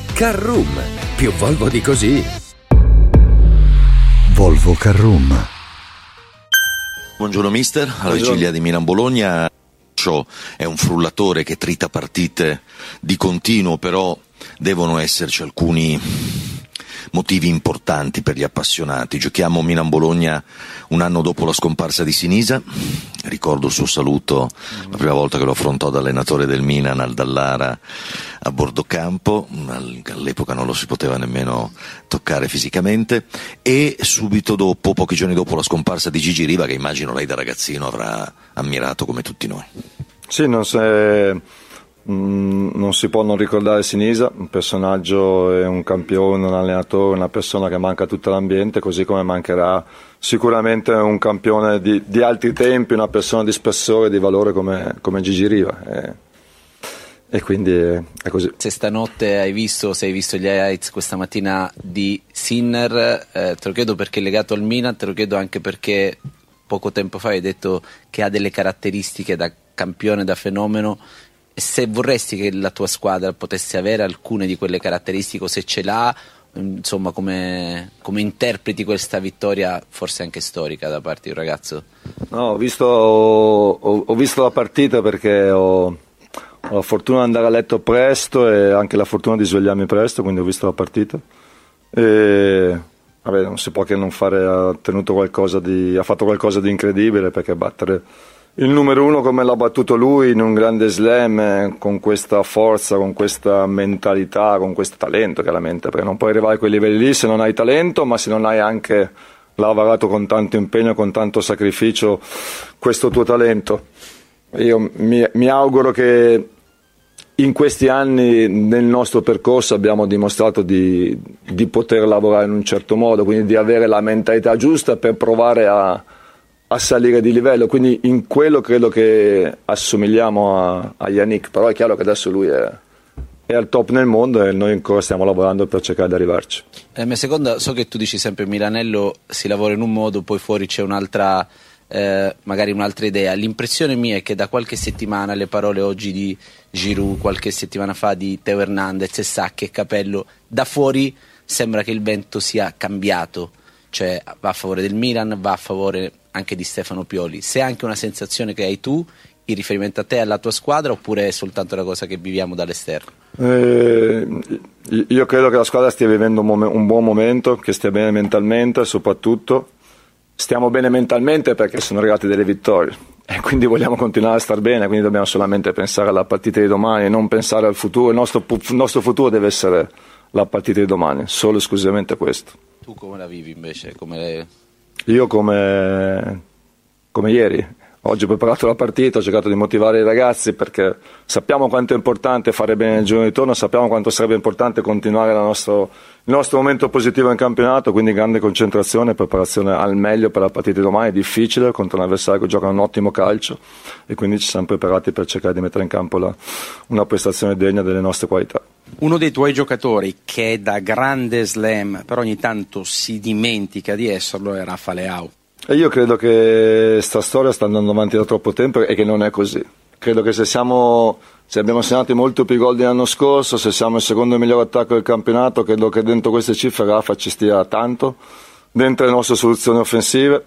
Carroom, più Volvo di così. Volvo Carrum. Buongiorno mister, alla Buongiorno. Vigilia di Milan-Bologna. È un frullatore che trita partite di continuo, però devono esserci alcuni motivi importanti per gli appassionati. Giochiamo Milan-Bologna un anno dopo la scomparsa di Sinisa. Ricordo il suo saluto la prima volta che lo affrontò da allenatore del Milan al Dallara a Bordocampo, all'epoca non lo si poteva nemmeno toccare fisicamente, e subito dopo, pochi giorni dopo, la scomparsa di Gigi Riva, che immagino lei da ragazzino avrà ammirato come tutti noi. Sì, non, se, mh, non si può non ricordare Sinisa, un personaggio, è un campione, un allenatore, una persona che manca a tutto l'ambiente, così come mancherà sicuramente un campione di, di altri tempi, una persona di spessore e di valore come, come Gigi Riva. Eh. E quindi è così. Se stanotte hai visto, se hai visto gli highlights questa mattina di Sinner, eh, te lo chiedo perché è legato al Milan, te lo chiedo anche perché poco tempo fa hai detto che ha delle caratteristiche da campione, da fenomeno, e se vorresti che la tua squadra potesse avere alcune di quelle caratteristiche, o se ce l'ha, insomma, come, come interpreti questa vittoria forse anche storica da parte di un ragazzo? No, ho visto, ho, ho visto la partita perché ho... Ho la fortuna di andare a letto presto e anche la fortuna di svegliarmi presto, quindi ho visto la partita. E vabbè, non si può che non fare, ha tenuto qualcosa di, ha fatto qualcosa di incredibile, perché battere il numero uno come l'ha battuto lui in un grande slam, con questa forza, con questa mentalità, con questo talento chiaramente, perché non puoi arrivare a quei livelli lì se non hai talento, ma se non hai anche, l'ha varato con tanto impegno, con tanto sacrificio, questo tuo talento. Io mi, mi auguro che in questi anni nel nostro percorso abbiamo dimostrato di, di poter lavorare in un certo modo, quindi di avere la mentalità giusta per provare a, a salire di livello, quindi in quello credo che assomigliamo a, a Yannick, però è chiaro che adesso lui è, è al top nel mondo e noi ancora stiamo lavorando per cercare di arrivarci. Eh, ma seconda, so che tu dici sempre Milanello si lavora in un modo, poi fuori c'è un'altra, eh, magari un'altra idea. L'impressione mia è che da qualche settimana le parole oggi di Giroud, qualche settimana fa di Teo Hernandez e Sacchi e Capello, da fuori sembra che il vento sia cambiato, cioè va a favore del Milan, va a favore anche di Stefano Pioli. Se è anche una sensazione che hai tu in riferimento a te e alla tua squadra, oppure è soltanto una cosa che viviamo dall'esterno? Eh, io credo che la squadra stia vivendo un, mom- un buon momento, che stia bene mentalmente, soprattutto stiamo bene mentalmente perché sono arrivate delle vittorie e quindi vogliamo continuare a star bene, quindi dobbiamo solamente pensare alla partita di domani, non pensare al futuro. Il nostro, pu- nostro futuro deve essere la partita di domani, solo esclusivamente questo. Tu come la vivi invece? Come le... Io come, come ieri. Oggi ho preparato la partita, ho cercato di motivare i ragazzi perché sappiamo quanto è importante fare bene il giorno di ritorno, sappiamo quanto sarebbe importante continuare la nostro, il nostro momento positivo in campionato, quindi grande concentrazione e preparazione al meglio per la partita di domani. È difficile contro un avversario che gioca un ottimo calcio e quindi ci siamo preparati per cercare di mettere in campo la, una prestazione degna delle nostre qualità. Uno dei tuoi giocatori che da grande slam però ogni tanto si dimentica di esserlo è Rafa Leao. E io credo che sta storia sta andando avanti da troppo tempo e che non è così. Credo che se siamo, se abbiamo segnato molto più gol dell'anno scorso, se siamo il secondo miglior attacco del campionato, credo che dentro queste cifre Rafa ci stia tanto, dentro le nostre soluzioni offensive,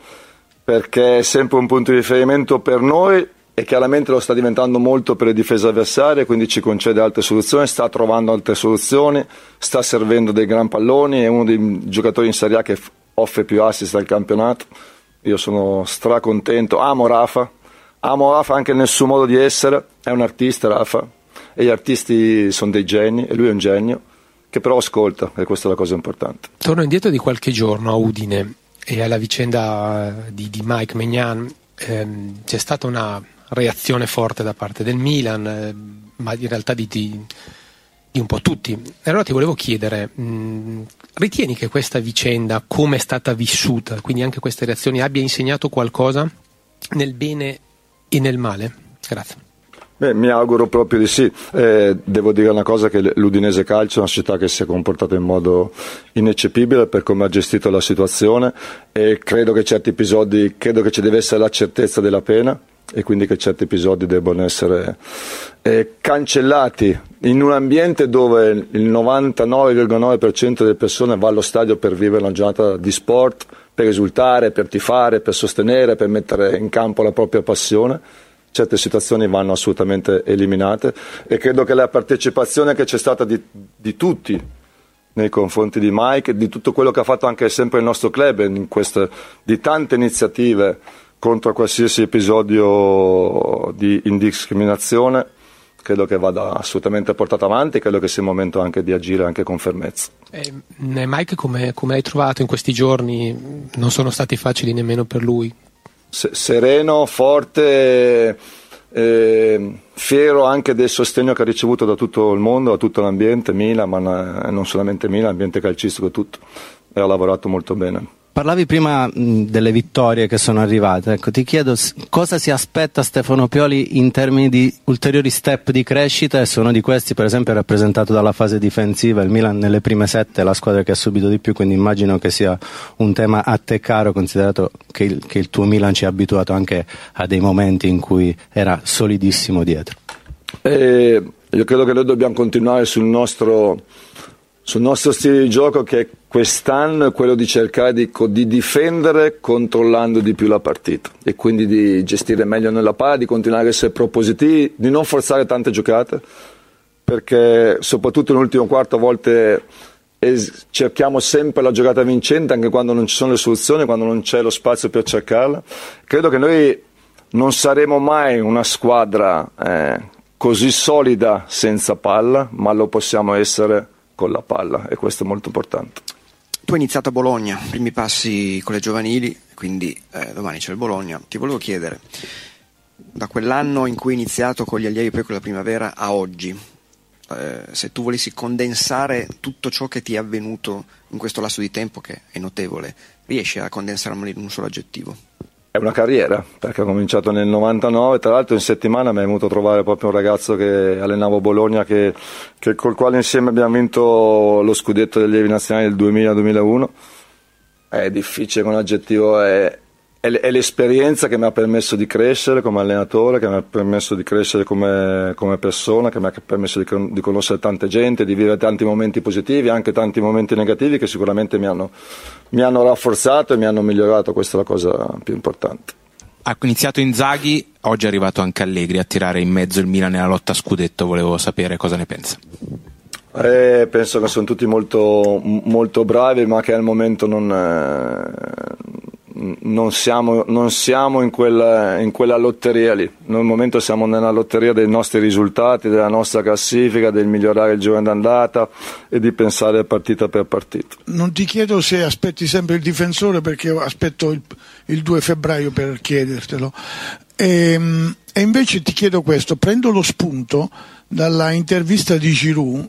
perché è sempre un punto di riferimento per noi e chiaramente lo sta diventando molto per le difese avversarie, quindi ci concede altre soluzioni, sta trovando altre soluzioni, sta servendo dei gran palloni, è uno dei giocatori in Serie A che offre più assist al campionato. Io sono stracontento, amo Rafa, amo Rafa anche nel suo modo di essere, è un artista Rafa e gli artisti sono dei geni e lui è un genio che però ascolta e questa è la cosa importante. Torno indietro di qualche giorno a Udine e alla vicenda di, di Mike Maignan, ehm, c'è stata una reazione forte da parte del Milan, ehm, ma in realtà di, di, di un po' tutti. E allora ti volevo chiedere... Mh, Ritieni che questa vicenda, come è stata vissuta, quindi anche queste reazioni, abbia insegnato qualcosa nel bene e nel male? Grazie. Beh, mi auguro proprio di sì. Eh, devo dire una cosa, che l'Udinese Calcio è una società che si è comportata in modo ineccepibile per come ha gestito la situazione e credo che certi episodi, credo che ci deve essere la certezza della pena e quindi che certi episodi debbano essere eh, cancellati in un ambiente dove il novantanove virgola nove per cento delle persone va allo stadio per vivere una giornata di sport, per risultare, per tifare, per sostenere, per mettere in campo la propria passione. Certe situazioni vanno assolutamente eliminate e credo che la partecipazione che c'è stata di, di tutti nei confronti di Mike, di tutto quello che ha fatto anche sempre il nostro club, in queste, di tante iniziative contro qualsiasi episodio di indiscriminazione, credo che vada assolutamente portata avanti, credo che sia il momento anche di agire anche con fermezza. Eh, Mike, come, come hai trovato in questi giorni? Non sono stati facili nemmeno per lui. Se, sereno, forte, eh, fiero anche del sostegno che ha ricevuto da tutto il mondo, da tutto l'ambiente, Milan, ma non solamente Milan, l'ambiente calcistico e tutto, e ha lavorato molto bene. Parlavi prima delle vittorie che sono arrivate, ecco, ti chiedo cosa si aspetta Stefano Pioli in termini di ulteriori step di crescita, e se uno di questi per esempio è rappresentato dalla fase difensiva. Il Milan nelle prime sette è la squadra che ha subito di più, quindi immagino che sia un tema a te caro, considerato che il, che il tuo Milan ci ha abituato anche a dei momenti in cui era solidissimo dietro. Eh, io credo che noi dobbiamo continuare sul nostro... sul nostro stile di gioco, che quest'anno è quello di cercare di, di difendere controllando di più la partita e quindi di gestire meglio nella palla, di continuare a essere propositivi, di non forzare tante giocate, perché soprattutto nell'ultimo quarto a volte es- cerchiamo sempre la giocata vincente anche quando non ci sono le soluzioni, quando non c'è lo spazio per cercarla. Credo che noi non saremo mai una squadra eh, così solida senza palla, ma lo possiamo essere con la palla, e questo è molto importante. Tu hai iniziato a Bologna, primi passi con le giovanili, quindi eh, domani c'è il Bologna. Ti volevo chiedere, da quell'anno in cui hai iniziato con gli allievi, poi con la primavera, a oggi, eh, se tu volessi condensare tutto ciò che ti è avvenuto in questo lasso di tempo, che è notevole, riesci a condensarlo in un solo aggettivo? È una carriera, perché ho cominciato nel novantanove, tra l'altro in settimana mi è venuto a trovare proprio un ragazzo che allenavo a Bologna, che, che col quale insieme abbiamo vinto lo scudetto degli allievi nazionali del duemila duemilauno. È difficile con l'aggettivo, è, è, è l'esperienza che mi ha permesso di crescere come allenatore, che mi ha permesso di crescere come, come persona, che mi ha permesso di, con, di conoscere tante gente, di vivere tanti momenti positivi, anche tanti momenti negativi che sicuramente mi hanno... mi hanno rafforzato e mi hanno migliorato, questa è la cosa più importante. Ha iniziato Inzaghi, oggi è arrivato anche Allegri a tirare in mezzo il Milan nella lotta a scudetto, volevo sapere cosa ne pensa. Eh, penso che sono tutti molto, molto bravi, ma che al momento non, eh, non siamo, non siamo in, quella, in quella lotteria lì. Noi al momento siamo nella lotteria dei nostri risultati, della nostra classifica, del migliorare il giorno d'andata e di pensare partita per partita. Non ti chiedo se aspetti sempre il difensore, perché aspetto il, il due febbraio per chiedertelo. E, e invece ti chiedo questo, prendo lo spunto dalla intervista di Giroud,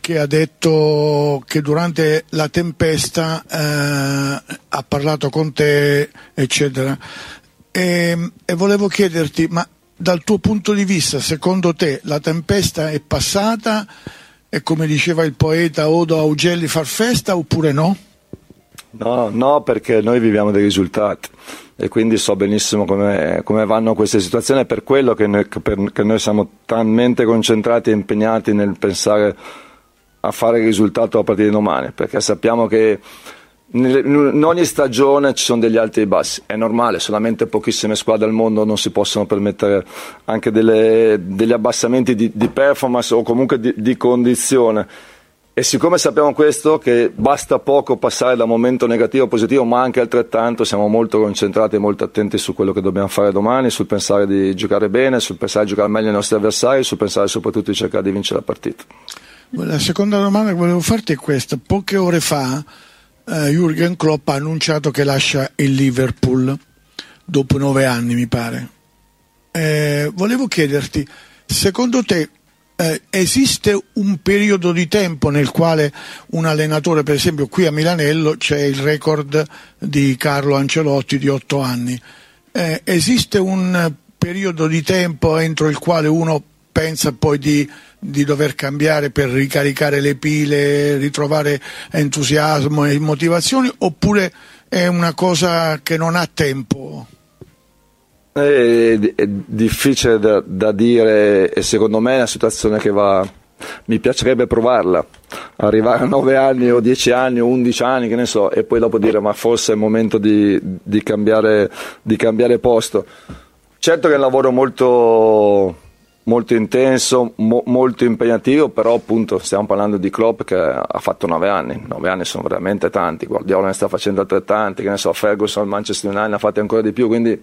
che ha detto che durante la tempesta eh, ha parlato con te, eccetera, e, e volevo chiederti, ma dal tuo punto di vista, secondo te la tempesta è passata e, come diceva il poeta Odo Augelli, far festa oppure no? No, no, perché noi viviamo dei risultati e quindi so benissimo come, come vanno queste situazioni, è per quello che noi, per, che noi siamo talmente concentrati e impegnati nel pensare a fare il risultato a partire di domani, perché sappiamo che in ogni stagione ci sono degli alti e bassi, è normale, solamente pochissime squadre al mondo non si possono permettere anche delle, degli abbassamenti di, di performance o comunque di, di condizione. E siccome sappiamo questo, che basta poco passare da momento negativo a positivo, ma anche altrettanto siamo molto concentrati e molto attenti su quello che dobbiamo fare domani, sul pensare di giocare bene, sul pensare di giocare meglio i nostri avversari, sul pensare soprattutto di cercare di vincere la partita. La seconda domanda che volevo farti è questa. Poche ore fa eh, Jürgen Klopp ha annunciato che lascia il Liverpool dopo nove anni, mi pare. Eh, volevo chiederti, secondo te, Eh, esiste un periodo di tempo nel quale un allenatore, per esempio qui a Milanello c'è il record di Carlo Ancelotti di otto anni, eh, esiste un periodo di tempo entro il quale uno pensa poi di, di dover cambiare per ricaricare le pile, ritrovare entusiasmo e motivazioni, oppure è una cosa che non ha tempo? È difficile da, da dire e secondo me è una situazione che va, mi piacerebbe provarla, arrivare a nove anni o dieci anni o undici anni, che ne so, e poi dopo dire ma forse è il momento di, di, cambiare, di cambiare posto. Certo che è un lavoro molto, molto intenso, mo, molto impegnativo, però appunto stiamo parlando di Klopp che ha fatto nove anni, nove anni sono veramente tanti, Guardiola ne sta facendo altrettanti, che ne so, Ferguson, Manchester United ne ha fatti ancora di più, quindi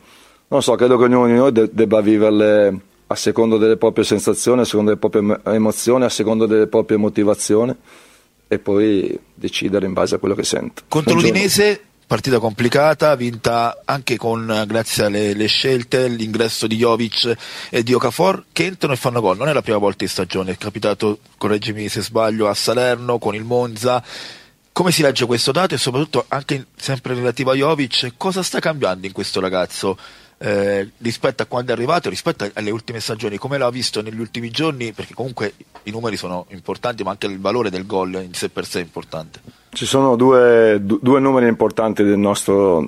non so, credo che ognuno di noi debba viverle a seconda delle proprie sensazioni, a seconda delle proprie emozioni, a seconda delle proprie motivazioni e poi decidere in base a quello che sente. Contro l'Udinese, partita complicata, vinta anche con, grazie alle le scelte, l'ingresso di Jovic e di Okafor, che entrano e fanno gol. Non è la prima volta in stagione, è capitato, correggimi se sbaglio, a Salerno, con il Monza. Come si legge questo dato e soprattutto anche sempre relativo a Jovic, cosa sta cambiando in questo ragazzo? Eh, rispetto a quando è arrivato, rispetto alle ultime stagioni, come l'ha visto negli ultimi giorni, perché comunque i numeri sono importanti ma anche il valore del gol in sé per sé è importante. Ci sono due, due numeri importanti del nostro,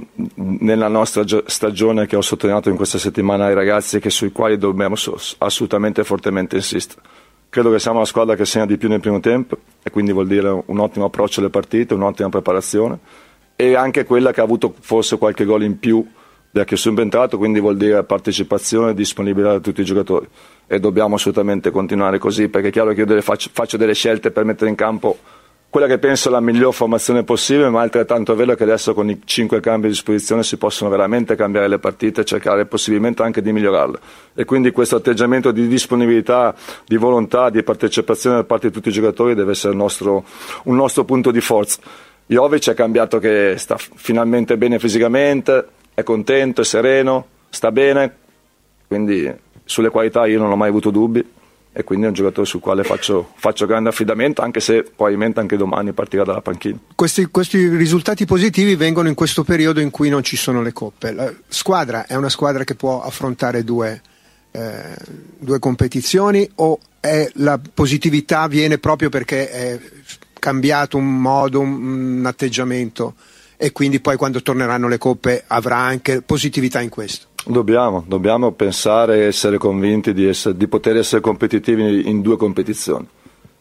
nella nostra stagione che ho sottolineato in questa settimana ai ragazzi, che sui quali dobbiamo assolutamente fortemente insistere. Credo che siamo la squadra che segna di più nel primo tempo e quindi vuol dire un ottimo approccio alle partite, un'ottima preparazione, e anche quella che ha avuto forse qualche gol in più da che sono entrato, quindi vuol dire partecipazione e disponibilità da tutti i giocatori, e dobbiamo assolutamente continuare così, perché è chiaro che io delle faccio, faccio delle scelte per mettere in campo quella che penso la miglior formazione possibile, ma altrettanto è vero che adesso con i cinque cambi a disposizione si possono veramente cambiare le partite e cercare possibilmente anche di migliorarle, e quindi questo atteggiamento di disponibilità, di volontà, di partecipazione da parte di tutti i giocatori deve essere il nostro, un nostro punto di forza. Jovic è cambiato, che sta finalmente bene fisicamente, è contento, è sereno, sta bene, quindi sulle qualità io non ho mai avuto dubbi, e quindi è un giocatore sul quale faccio, faccio grande affidamento, anche se probabilmente anche domani partirà dalla panchina. Questi, questi risultati positivi vengono in questo periodo in cui non ci sono le coppe. La squadra è una squadra che può affrontare due, eh, due competizioni, o è, la positività viene proprio perché è cambiato un modo, un atteggiamento, e quindi poi quando torneranno le coppe avrà anche positività in questo? Dobbiamo, dobbiamo pensare e essere convinti di, essere, di poter essere competitivi in due competizioni,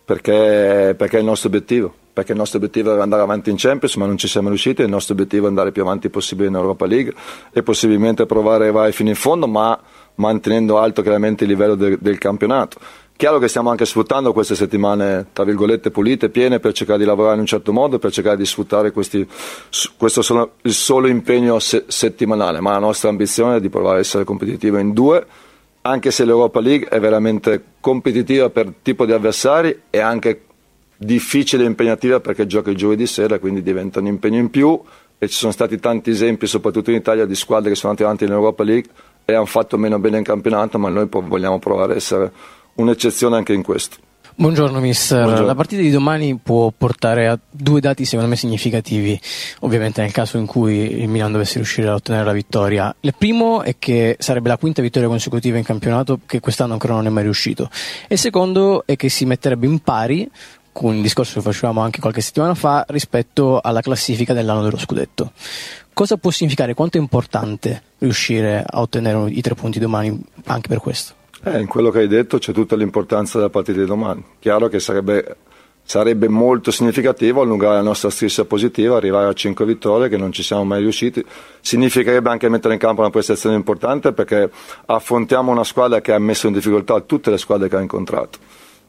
perché, perché è il nostro obiettivo, perché il nostro obiettivo era andare avanti in Champions, ma non ci siamo riusciti, il nostro obiettivo è andare più avanti possibile in Europa League e possibilmente provare vai fino in fondo, ma mantenendo alto chiaramente il livello del, del campionato. Chiaro che stiamo anche sfruttando queste settimane, tra virgolette, pulite, piene, per cercare di lavorare in un certo modo, per cercare di sfruttare questi, questo solo, il solo impegno se, settimanale, ma la nostra ambizione è di provare a essere competitiva in due, anche se l'Europa League è veramente competitiva per tipo di avversari e anche difficile e impegnativa perché gioca il giovedì sera, quindi diventa un impegno in più, e ci sono stati tanti esempi, soprattutto in Italia, di squadre che sono andate avanti in Europa League e hanno fatto meno bene in campionato, ma noi vogliamo provare a essere un'eccezione anche in questo. Buongiorno mister, Buongiorno. La partita di domani può portare a due dati secondo me significativi, ovviamente nel caso in cui il Milan dovesse riuscire a ottenere la vittoria. Il primo è che sarebbe la quinta vittoria consecutiva in campionato, che quest'anno ancora non è mai riuscito, e il secondo è che si metterebbe in pari con il discorso che facevamo anche qualche settimana fa rispetto alla classifica dell'anno dello scudetto. Cosa può significare, quanto è importante riuscire a ottenere i tre punti domani anche per questo? Eh, in quello che hai detto c'è tutta l'importanza della partita di domani. Chiaro che sarebbe, sarebbe molto significativo allungare la nostra striscia positiva, arrivare a cinque vittorie, che non ci siamo mai riusciti. Significherebbe anche mettere in campo una prestazione importante, perché affrontiamo una squadra che ha messo in difficoltà tutte le squadre che ha incontrato,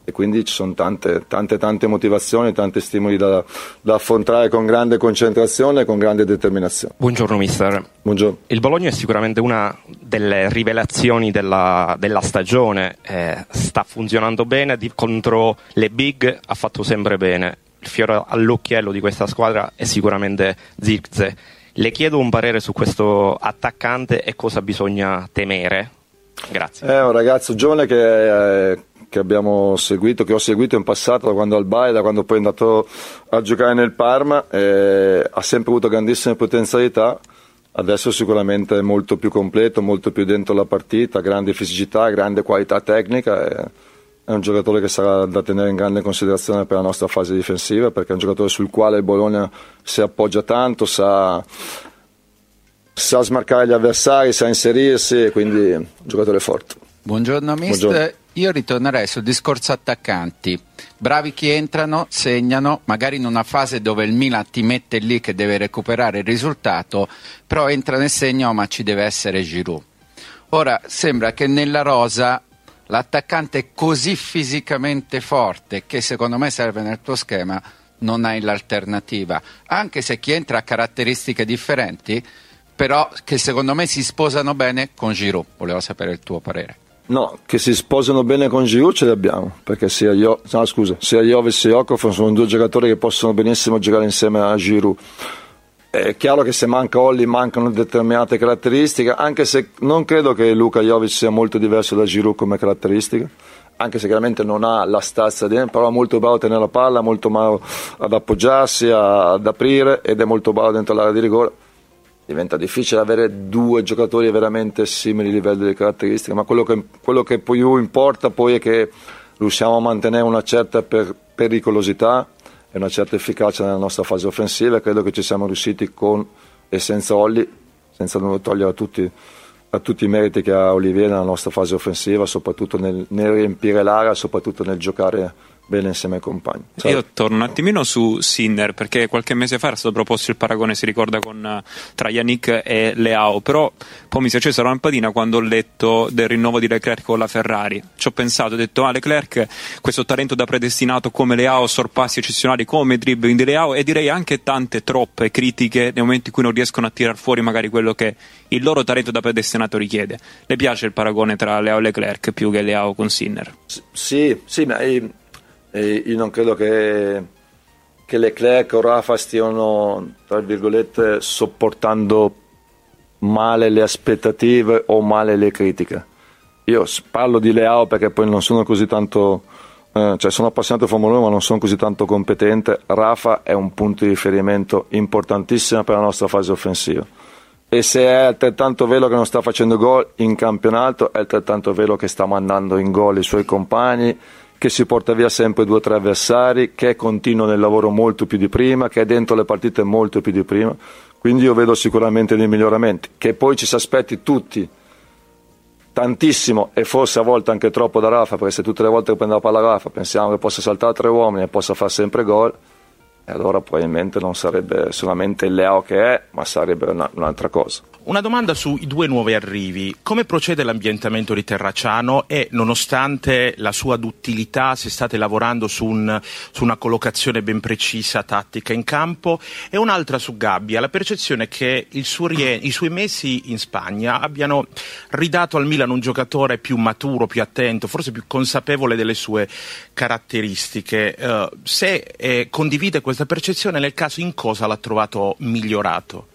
e quindi ci sono tante tante, tante motivazioni, tanti stimoli da, da affrontare con grande concentrazione e con grande determinazione. Buongiorno mister. Buongiorno. Il Bologna è sicuramente una delle rivelazioni della, della stagione, eh, sta funzionando bene, di, contro le big ha fatto sempre bene, il fiore all'occhiello di questa squadra è sicuramente Zirkzee. Le chiedo un parere su questo attaccante e cosa bisogna temere. Grazie. È un ragazzo giovane che... Eh, che abbiamo seguito, che ho seguito in passato, da quando al Bari, da quando poi è andato a giocare nel Parma, eh, ha sempre avuto grandissime potenzialità, adesso sicuramente è molto più completo, molto più dentro la partita, grande fisicità, grande qualità tecnica, eh, è un giocatore che sarà da tenere in grande considerazione per la nostra fase difensiva, perché è un giocatore sul quale il Bologna si appoggia tanto, sa, sa smarcare gli avversari, sa inserirsi, quindi è un giocatore forte. Buongiorno mister. Buongiorno. Io ritornerei sul discorso attaccanti, bravi chi entrano, segnano, magari in una fase dove il Milan ti mette lì che deve recuperare il risultato, però entra nel segno, ma ci deve essere Giroud. Ora sembra che nella rosa l'attaccante è così fisicamente forte che secondo me serve nel tuo schema, non hai l'alternativa, anche se chi entra ha caratteristiche differenti, però che secondo me si sposano bene con Giroud. Volevo sapere il tuo parere. No, che si sposano bene con Giroud ce li abbiamo, perché sia Io, no, scusa, sia Jovic sia Okafor sono due giocatori che possono benissimo giocare insieme a Giroud. È chiaro che se manca Olli mancano determinate caratteristiche, anche se non credo che Luka Jovic sia molto diverso da Giroud come caratteristiche, anche se chiaramente non ha la stazza dentro, però è molto bravo a tenere la palla, molto bravo ad appoggiarsi, a, ad aprire, ed è molto bravo dentro l'area di rigore. Diventa difficile avere due giocatori veramente simili a livello di caratteristiche, ma quello che, quello che più importa poi è che riusciamo a mantenere una certa per, pericolosità e una certa efficacia nella nostra fase offensiva, e credo che ci siamo riusciti con e senza Olli, senza togliere a tutti, a tutti i meriti che ha Olivier nella nostra fase offensiva, soprattutto nel, nel riempire l'area, soprattutto nel giocare bene insieme ai compagni. Ciao. Io torno un attimino su Sinner, perché qualche mese fa era stato proposto il paragone, si ricorda, con tra Yannick e Leao, però poi mi si è accesa la lampadina quando ho letto del rinnovo di Leclerc con la Ferrari. Ci ho pensato, ho detto, ah, Leclerc, questo talento da predestinato come Leao, sorpassi eccezionali come dribbling di Leao, e direi anche tante troppe critiche nei momenti in cui non riescono a tirar fuori magari quello che il loro talento da predestinato richiede. Le piace il paragone tra Leao e Leclerc più che Leao con Sinner? Sì, sì, ma io... E io non credo che, che Leclerc o Rafa stiano, tra virgolette, sopportando male le aspettative o male le critiche. io parlo di Leao perché poi non sono così tanto, eh, cioè sono appassionato di Formula uno ma non sono così tanto competente. Rafa è un punto di riferimento importantissimo per la nostra fase offensiva, e se è altrettanto vero che non sta facendo gol in campionato, è altrettanto vero che sta mandando in gol i suoi compagni, che si porta via sempre due o tre avversari, che è continuo nel lavoro molto più di prima, che è dentro le partite molto più di prima. Quindi io vedo sicuramente dei miglioramenti, che poi ci si aspetti tutti tantissimo e forse a volte anche troppo da Rafa, perché se tutte le volte che prende la palla Rafa pensiamo che possa saltare tre uomini e possa fare sempre gol, e allora probabilmente non sarebbe solamente il Leao che è, ma sarebbe una, un'altra cosa. Una domanda sui due nuovi arrivi: come procede l'ambientamento di Terracciano e, nonostante la sua duttilità, se state lavorando su, un, su una collocazione ben precisa tattica in campo? E un'altra su Gabbia: la percezione che il suo rie- i suoi mesi in Spagna abbiano ridato al Milan un giocatore più maturo, più attento, forse più consapevole delle sue caratteristiche. Uh, se eh, condivide questa percezione, nel caso in cosa l'ha trovato migliorato?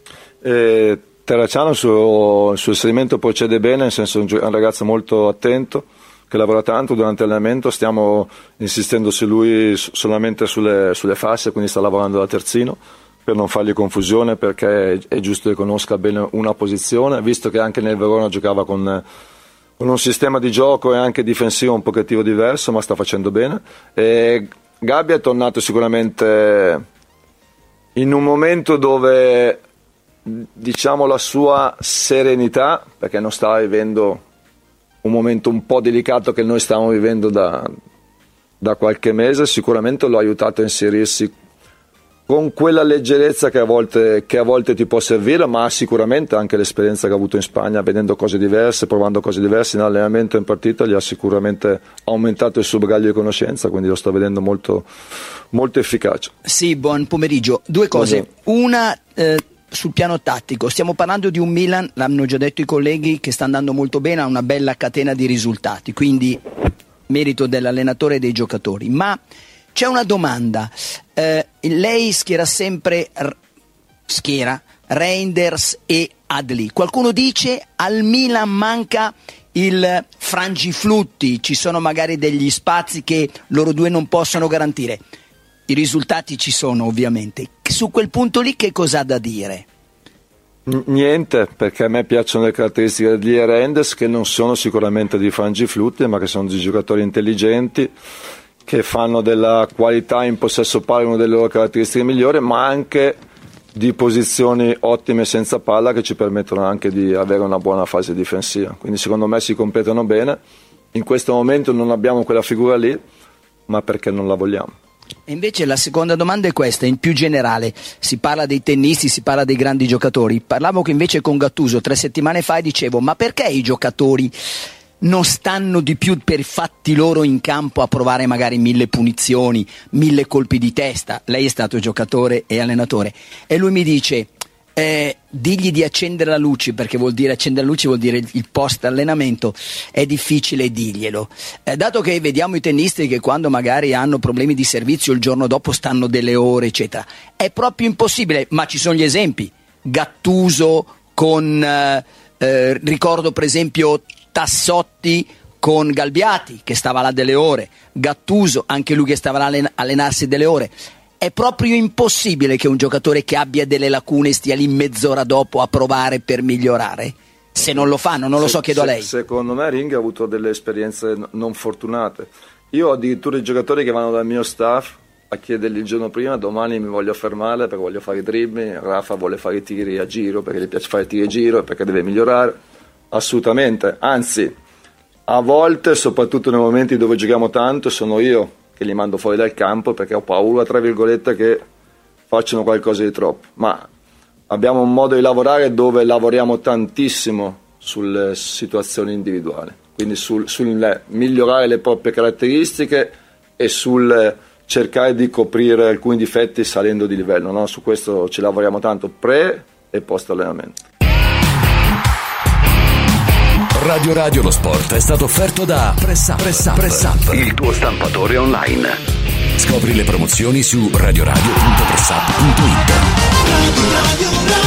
Eh... Terracciano il suo, il suo inserimento procede bene, nel senso è un ragazzo molto attento, che lavora tanto durante l'allenamento. Stiamo insistendo su lui solamente sulle, sulle fasce, quindi sta lavorando da terzino per non fargli confusione, perché è giusto che conosca bene una posizione, visto che anche nel Verona giocava con, con un sistema di gioco e anche difensivo un pochettino diverso, ma sta facendo bene. E Gabbia è tornato sicuramente in un momento dove, diciamo, la sua serenità, perché non stava vivendo un momento un po' delicato che noi stavamo vivendo da, da qualche mese, sicuramente l'ho aiutato a inserirsi con quella leggerezza che a volte, che a volte ti può servire, ma sicuramente anche l'esperienza che ha avuto in Spagna, vedendo cose diverse, provando cose diverse in allenamento e in partita, gli ha sicuramente aumentato il suo bagaglio di conoscenza, quindi lo sto vedendo molto, molto efficace. Sì, buon pomeriggio. Due cose. Buongiorno. Una... Eh... sul piano tattico, stiamo parlando di un Milan, l'hanno già detto i colleghi, che sta andando molto bene, ha una bella catena di risultati, quindi merito dell'allenatore e dei giocatori. Ma c'è una domanda: eh, lei schiera sempre r- schiera Reinders e Adli, qualcuno dice al Milan manca il frangiflutti, ci sono magari degli spazi che loro due non possono garantire. I risultati ci sono, ovviamente. Su quel punto lì che cosa ha da dire? Niente, perché a me piacciono le caratteristiche di Reinders, che non sono sicuramente di frangiflutti, ma che sono di giocatori intelligenti, che fanno della qualità in possesso palla una delle loro caratteristiche migliori, ma anche di posizioni ottime senza palla che ci permettono anche di avere una buona fase difensiva. Quindi secondo me si completano bene. In questo momento non abbiamo quella figura lì, ma perché non la vogliamo. E invece la seconda domanda è questa, in più generale: si parla dei tennisti, si parla dei grandi giocatori. Parlavo che invece con Gattuso tre settimane fa e dicevo: ma perché i giocatori non stanno di più per fatti loro in campo a provare magari mille punizioni, mille colpi di testa? Lei è stato giocatore e allenatore, e lui mi dice eh, digli di accendere la luce, perché vuol dire accendere la luce, vuol dire il post allenamento, è difficile dirglielo, eh, dato che vediamo i tennisti che quando magari hanno problemi di servizio il giorno dopo stanno delle ore eccetera, è proprio impossibile. Ma ci sono gli esempi: Gattuso con eh, eh, ricordo per esempio Tassotti con Galbiati che stava là delle ore, Gattuso anche lui che stava là a allenarsi delle ore. È proprio impossibile che un giocatore che abbia delle lacune stia lì mezz'ora dopo a provare per migliorare? Se non lo fanno, non lo so, chiedo a lei. Secondo me Ring ha avuto delle esperienze non fortunate. Io ho addirittura i giocatori che vanno dal mio staff a chiedergli il giorno prima: domani mi voglio fermare perché voglio fare i dribbling, Rafa vuole fare i tiri a giro perché gli piace fare i tiri a giro e perché deve migliorare. Assolutamente, anzi, a volte, soprattutto nei momenti dove giochiamo tanto, sono io che li mando fuori dal campo perché ho paura, tra virgolette, che facciano qualcosa di troppo. Ma abbiamo un modo di lavorare dove lavoriamo tantissimo sulle situazioni individuali, quindi sul, sul migliorare le proprie caratteristiche e sul cercare di coprire alcuni difetti salendo di livello, no? Su questo ci lavoriamo tanto pre e post allenamento. Radio Radio lo Sport è stato offerto da Press Up, Press Up, Press Up, il tuo stampatore online. Scopri le promozioni su radioradio punto press up punto it.